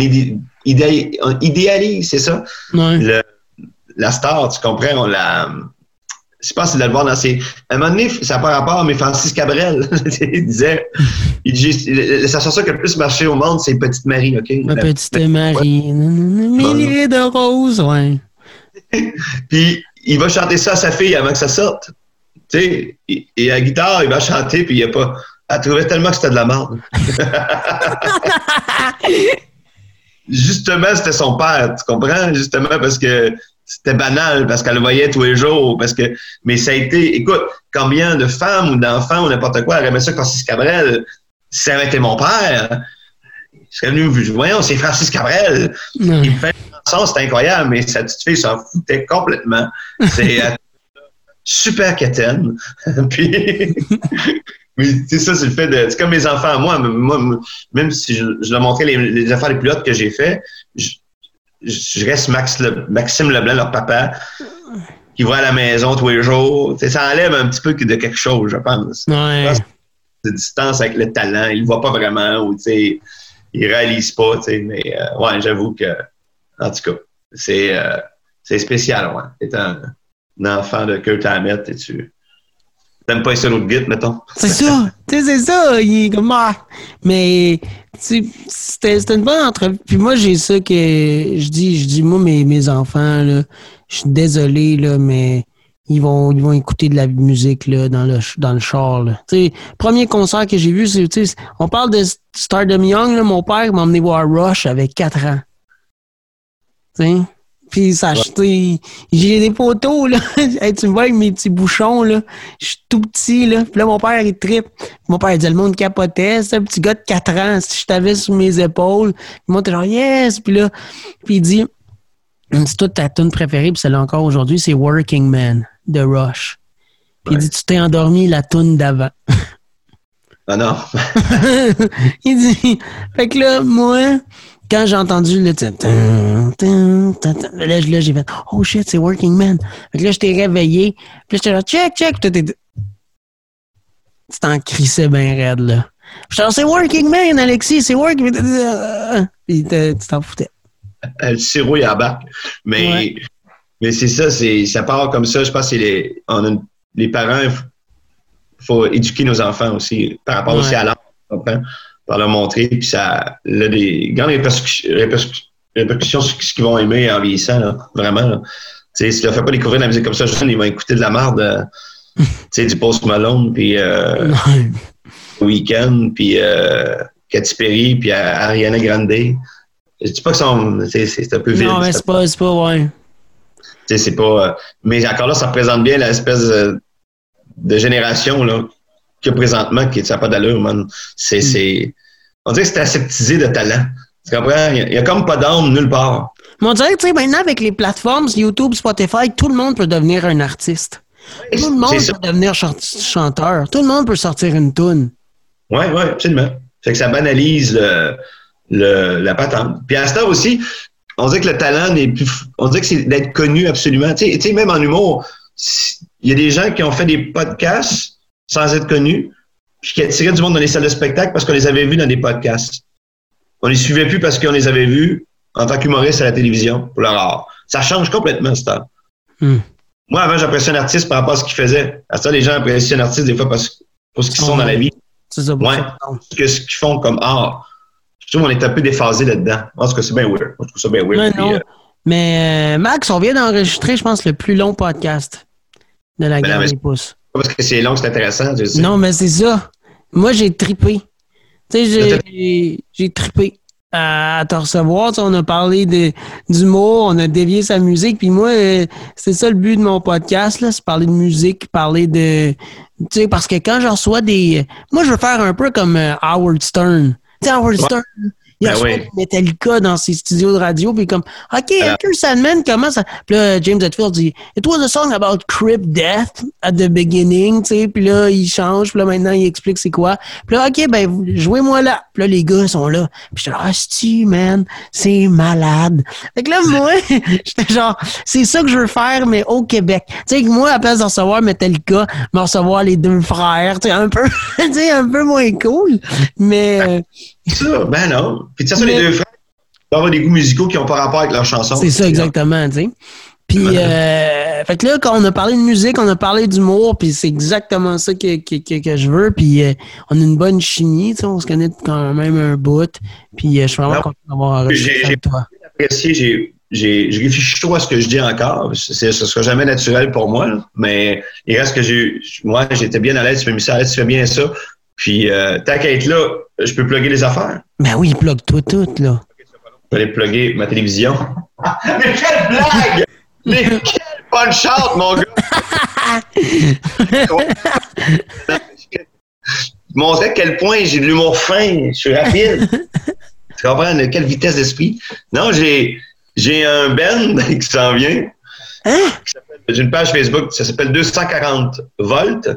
idéalise, c'est ça? Ouais. La star, tu comprends? Je pense que c'est de le voir dans ses... À un moment donné, ça n'a pas rapport, mais Francis Cabrel, il disait, la chanson qui a le plus marché au monde, c'est Petite Marie, OK? La Petite Marie, ouais. Milliers de roses, ouais. Puis, il va chanter ça à sa fille avant que ça sorte. Tu sais, et à la guitare, il va chanter, puis il n'y a pas... Elle trouvait tellement que c'était de la merde. Justement, c'était son père, tu comprends? Justement, parce que c'était banal, parce qu'elle le voyait tous les jours. Parce que... Mais ça a été... Écoute, combien de femmes ou d'enfants ou n'importe quoi auraient aimé ça, Francis Cabrel? Si ça avait été mon père, je serais venu, voyons, c'est Francis Cabrel. Mm. Il fait une chanson, c'était incroyable, mais sa petite fille s'en foutait complètement. C'est super quétaine. Puis... Mais tu sais, ça, c'est le fait de... C'est comme mes enfants à moi. Moi même si je leur montrais les affaires les plus hautes que j'ai fait, je reste Maxime Leblanc, leur papa, qui va à la maison tous les jours. Tu sais, ça enlève un petit peu de quelque chose, je pense. Ouais. Je pense que de distance avec le talent. Ils ne le voient pas vraiment ou, tu sais, ils ne réalisent pas, tu sais. Mais, ouais, j'avoue que... En tout cas, c'est spécial, ouais. T'es un enfant de Kurt Hammett et tu... T'aimes pas essayer l'autre guide, mettons. C'est ça. Tu sais, c'est ça. Il est comme... Ah. Mais, tu sais, c'était une bonne entrevue. Puis moi, j'ai ça que je dis, moi, mes enfants, là, je suis désolé, là, mais ils vont écouter de la musique, là, dans le char, là. Tu sais, premier concert que j'ai vu, c'est, tu sais, on parle de Stardom Young, là, mon père m'a emmené voir Rush avec 4 ans. Tu sais? Puis ça, ouais. J'ai des poteaux, là. Hey, tu me vois avec mes petits bouchons, là. Je suis tout petit, là. Puis là, mon père, il trippe. Mon père, il dit, le monde capotait. C'est un petit gars de 4 ans. Si je t'avais sur mes épaules. Puis moi, t'es genre, yes! Puis là, puis il dit, c'est toi ta tune préférée, puis celle-là encore aujourd'hui, c'est Working Man de Rush. Puis ouais. Il dit, tu t'es endormi la tune d'avant. Ah non! Il dit, fait que là, moi... Quand j'ai entendu le titre, là, j'ai fait « Oh shit, c'est Working Man ». Fait que là, j'étais réveillé. Puis là, j'étais là « Check, check ». Tu t'en crissais bien raide, là. J'étais là « C'est Working Man, Alexis, c'est Working Man ». Puis tu t'en foutais. Le sirop, il embarque. Mais, ouais. Mais c'est ça, ça part comme ça. Je pense que les parents, il faut éduquer nos enfants aussi, par rapport aussi à l'art, tu comprends? Par leur montrer, puis ça a des grandes répercussions sur ce qu'ils vont aimer en vieillissant, là, vraiment. Là. Si tu ne leur fais pas découvrir de la musique comme ça, ils vont écouter de la marde, du Post Malone, puis Weeknd, puis Katy Perry, puis Ariana Grande. Je dis pas que c'est un peu vide. Non, mais c'est pas ouais. C'est pas... mais encore là, ça représente bien l'espèce de génération, là, que présentement, qui n'a pas d'allure, man. On dirait que c'est aseptisé de talent. Tu comprends? Il n'y a comme pas d'âme nulle part. Mais on dirait que, tu sais, maintenant, avec les plateformes, YouTube, Spotify, tout le monde peut devenir un artiste. Oui, tout le monde peut devenir chanteur. Tout le monde peut sortir une toune. Oui, oui, absolument. Fait que ça banalise la patente. Puis à ce temps aussi, on dirait que le talent n'est plus... On dirait que c'est d'être connu absolument. Tu sais, même en humour, il y a des gens qui ont fait des podcasts sans être connus, puis qui attiraient du monde dans les salles de spectacle parce qu'on les avait vus dans des podcasts. On les suivait plus parce qu'on les avait vus en tant qu'humoristes à la télévision, pour leur art. Ça change complètement, ce temps. Mm. Moi, avant, j'appréciais un artiste par rapport à ce qu'il faisait. À ça, les gens apprécient un artiste des fois pour ce qu'ils sont dans la vie. C'est ça, ouais, que ce qu'ils font comme art. Je trouve qu'on est un peu déphasé là-dedans. En tout cas, c'est bien weird. Moi, je trouve ça bien weird. Mais Max, on vient d'enregistrer, je pense, le plus long podcast de la guerre des pouces. parce que c'est long, c'est intéressant. Je sais. Non, mais c'est ça. Moi, j'ai trippé. Tu sais, j'ai trippé à te recevoir. On a parlé d'humour, on a dévié sa musique. Puis moi, c'est ça le but de mon podcast, là, c'est parler de musique, parler de... Tu sais, parce que quand je reçois des... Moi, je veux faire un peu comme Howard Stern. Tu sais, Howard Stern... Il y a Metallica dans ses studios de radio, puis comme, OK, Enter Sandman, comment ça... Puis là, James Hetfield dit, it was a song about Crip Death at the beginning, tu sais, puis là, il change, puis là, maintenant, il explique c'est quoi. Puis là, OK, ben, jouez-moi là. Puis là, les gars sont là. Puis j'étais là, ah, c'ti, man, c'est malade. Fait que là, moi, j'étais genre, c'est ça que je veux faire, mais au Québec. Tu sais, que moi, à place de recevoir Metallica, me recevoir les deux frères, tu sais, un peu, tu sais, un peu moins cool, mais... Ça, ben non. Puis tu sais, les deux frères doivent avoir des goûts musicaux qui n'ont pas rapport avec leurs chansons. C'est ça, exactement, tu sais. Puis, fait que là, quand on a parlé de musique, on a parlé d'humour, puis c'est exactement ça que je veux. Puis, on a une bonne chimie, tu sais, on se connaît quand même un bout. Puis, je suis vraiment content d'avoir enregistré avec toi. Je réfléchis trop à ce que je dis encore. Ce sera jamais naturel pour moi, là. Mais il reste que moi, j'étais bien à l'aise, tu m'as mis ça à l'aise, tu fais bien ça. Puis, tant qu'à être là, je peux plugger les affaires. Ben oui, plug tout, là. Je vais aller plugger ma télévision. Mais quelle blague! Mais quelle bonne chance, mon gars! Montrer à quel point j'ai de l'humour fin, je suis rapide. Tu comprends? De quelle vitesse d'esprit? Non, j'ai un band qui s'en vient. Hein? J'ai une page Facebook, ça s'appelle 240 volts.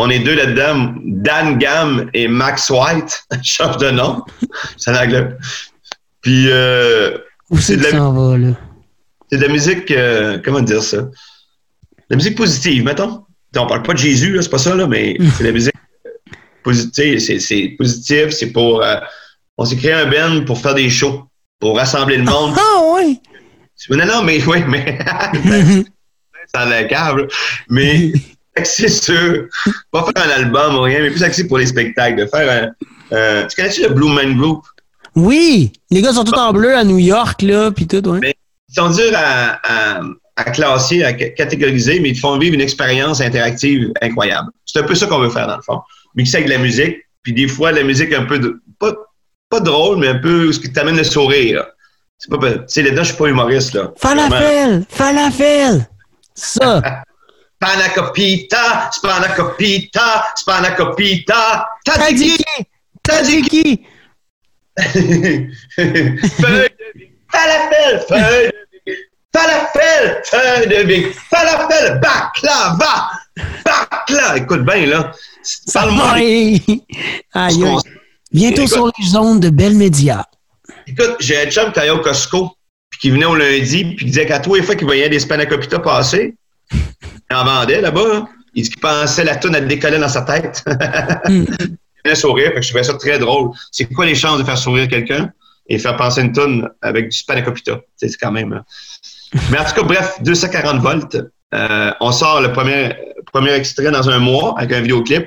On est deux là-dedans, Dan Gam et Max White. Je change de nom. C'est en anglais. Puis, où c'est que ça va, là? C'est de la musique, comment dire ça? De la musique positive, mettons. On parle pas de Jésus, là, c'est pas ça, là, mais c'est de la musique positive. C'est positif, c'est pour... on s'est créé un band pour faire des shows, pour rassembler le monde. Ah, oui! Non, mais oui, mais... C'est en la cave, mais... axé sur, pas faire un album ou rien, mais plus axé pour les spectacles, de faire un... tu connais-tu le Blue Man Group? Oui! Les gars sont tous en bleu à New York, là, pis tout, ouais. Mais ils sont durs à classer, à catégoriser, mais ils te font vivre une expérience interactive incroyable. C'est un peu ça qu'on veut faire, dans le fond. Mixer avec de la musique, puis des fois, de la musique un peu... Pas drôle, mais un peu ce qui t'amène le sourire, là. C'est pas... Tu sais, là-dedans, je suis pas humoriste, là. Falafel! Falafel! Ça! Spanakopita, spanakopita, spanakopita, tadiki, tadiki. Feuille de vie, falafel, feuille de vie, falafel, feuille de vie, falafel, baklava, baklava. Écoute bien, là. Parle-moi. Aïe. Bientôt écoute, sur les zones de Bell Media. Écoute, j'ai un chum qui allait au Costco, puis qui venait au lundi, puis qui disait qu'à tous les fois qu'il voyait des spanakopita passer, il en vendait là-bas. Hein. Il dit qu'il pensait la toune à décoller dans sa tête. Il a sourire, fait que je trouvais ça très drôle. C'est quoi les chances de faire sourire quelqu'un et faire penser une toune avec du spanakopita? C'est quand même... Mais en tout cas, bref, 240 volts. On sort le premier extrait dans un mois avec un vidéoclip.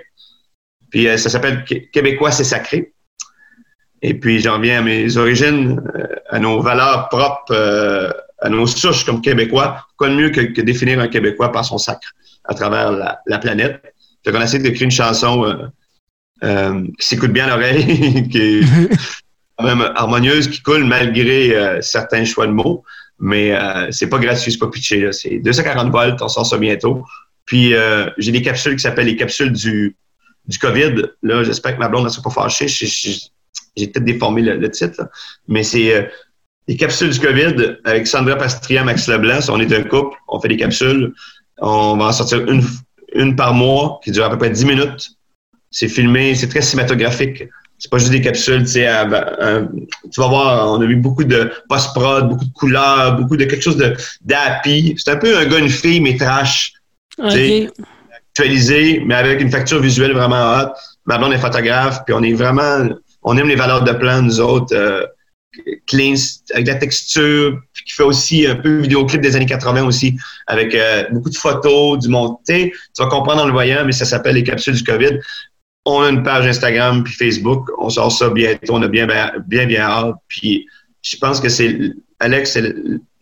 Puis ça s'appelle « Québécois, c'est sacré ». Et puis j'en viens à mes origines, à nos valeurs propres, à nos souches comme Québécois. Quoi de mieux que définir un Québécois par son sacre à travers la planète? Fait qu'on essaie de créer une chanson qui s'écoute bien à l'oreille, qui est quand même harmonieuse, qui coule malgré certains choix de mots. Mais c'est pas gratuit, c'est pas pitché, là. C'est 240 volts, on sort ça bientôt. Puis j'ai des capsules qui s'appellent les capsules du COVID. Là, j'espère que ma blonde ne sera pas fâchée. J'ai peut-être déformé le titre, là. Mais c'est... les capsules du COVID, avec Sandra Pastria, Max Leblanc, on est un couple, on fait des capsules. On va en sortir une par mois qui dure à peu près 10 minutes. C'est filmé, c'est très cinématographique. C'est pas juste des capsules, tu sais, tu vas voir, on a vu beaucoup de post-prod, beaucoup de couleurs, beaucoup de quelque chose d'happy. C'est un peu un gars, une fille, mais trash. Okay. Actualisé, mais avec une facture visuelle vraiment haute. Ma blonde est photographe, puis on est vraiment... On aime les valeurs de plan, nous autres... clean, avec la texture, puis qui fait aussi un peu vidéoclip des années 80 aussi, avec beaucoup de photos, du monté. Tu vas comprendre en le voyant, mais ça s'appelle les capsules du COVID. On a une page Instagram puis Facebook. On sort ça bientôt. On a bien hâte. Puis je pense que c'est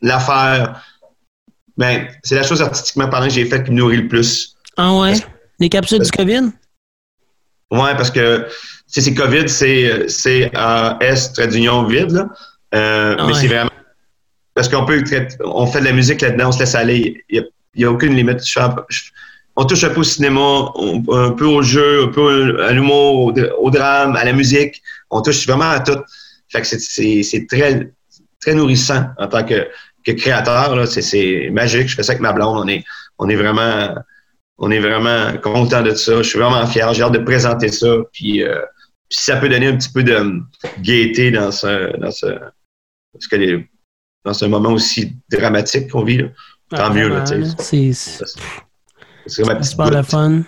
l'affaire. Ben, c'est la chose artistiquement parlant que j'ai faite qui me nourrit le plus. Ah ouais? Les capsules du COVID? Ouais, parce que c'est COVID, c'est S trait d'union vide, là. Mais c'est vraiment parce qu'on peut on fait de la musique là-dedans, on se laisse aller. Il n'y a aucune limite. On touche un peu au cinéma, un peu au jeu, un peu à l'humour, au drame, à la musique. On touche vraiment à tout. Fait que c'est très, très nourrissant en tant que créateur. Là. C'est magique. Je fais ça avec ma blonde. On est vraiment content de ça. Je suis vraiment fier. J'ai hâte de présenter ça. Puis ça peut donner un petit peu de gaieté dans ce moment aussi dramatique qu'on vit. Là. Tant mieux. Là, c'est vraiment super le fun.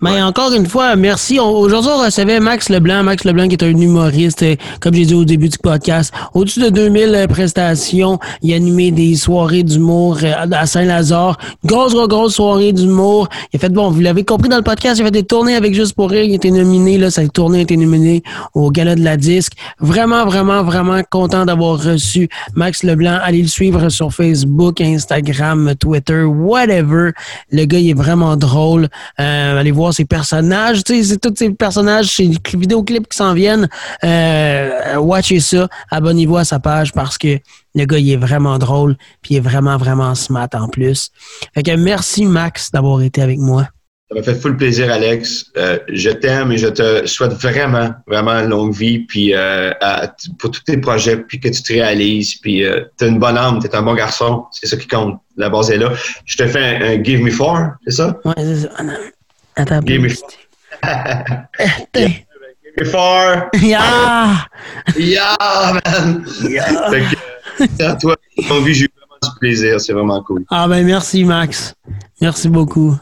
Mais encore une fois, merci. Aujourd'hui, on recevait Max Leblanc. Max Leblanc qui est un humoriste, comme j'ai dit au début du podcast. Au-dessus de 2000 prestations, il a animé des soirées d'humour à Saint-Lazare. Grosse soirée d'humour. Il a fait, vous l'avez compris dans le podcast, il a fait des tournées avec Juste pour rire. Il était nominé, là, sa tournée a été nominée au Gala de la Disque. Vraiment, vraiment, vraiment content d'avoir reçu Max Leblanc. Allez le suivre sur Facebook, Instagram, Twitter, whatever. Le gars, il est vraiment drôle. Allez voir ces personnages, tu sais, c'est tous ces personnages, ces vidéoclips qui s'en viennent. Watchez ça, abonnez-vous à sa page parce que le gars, il est vraiment drôle, puis il est vraiment, vraiment smart en plus. Fait que merci Max d'avoir été avec moi. Ça m'a fait full plaisir, Alex. Je t'aime et je te souhaite vraiment, vraiment longue vie, puis pour tous tes projets, puis que tu te réalises, puis t'as une bonne âme, t'es un bon garçon, c'est ça qui compte. La base est là. Je te fais un Give Me Four, c'est ça? Ouais, c'est ça. Attends, Give me four. Give me four. Yeah! Yeah, man! Yeah! C'est à toi. J'ai eu vraiment du plaisir. C'est vraiment cool. Ah ben merci, Max. Merci beaucoup.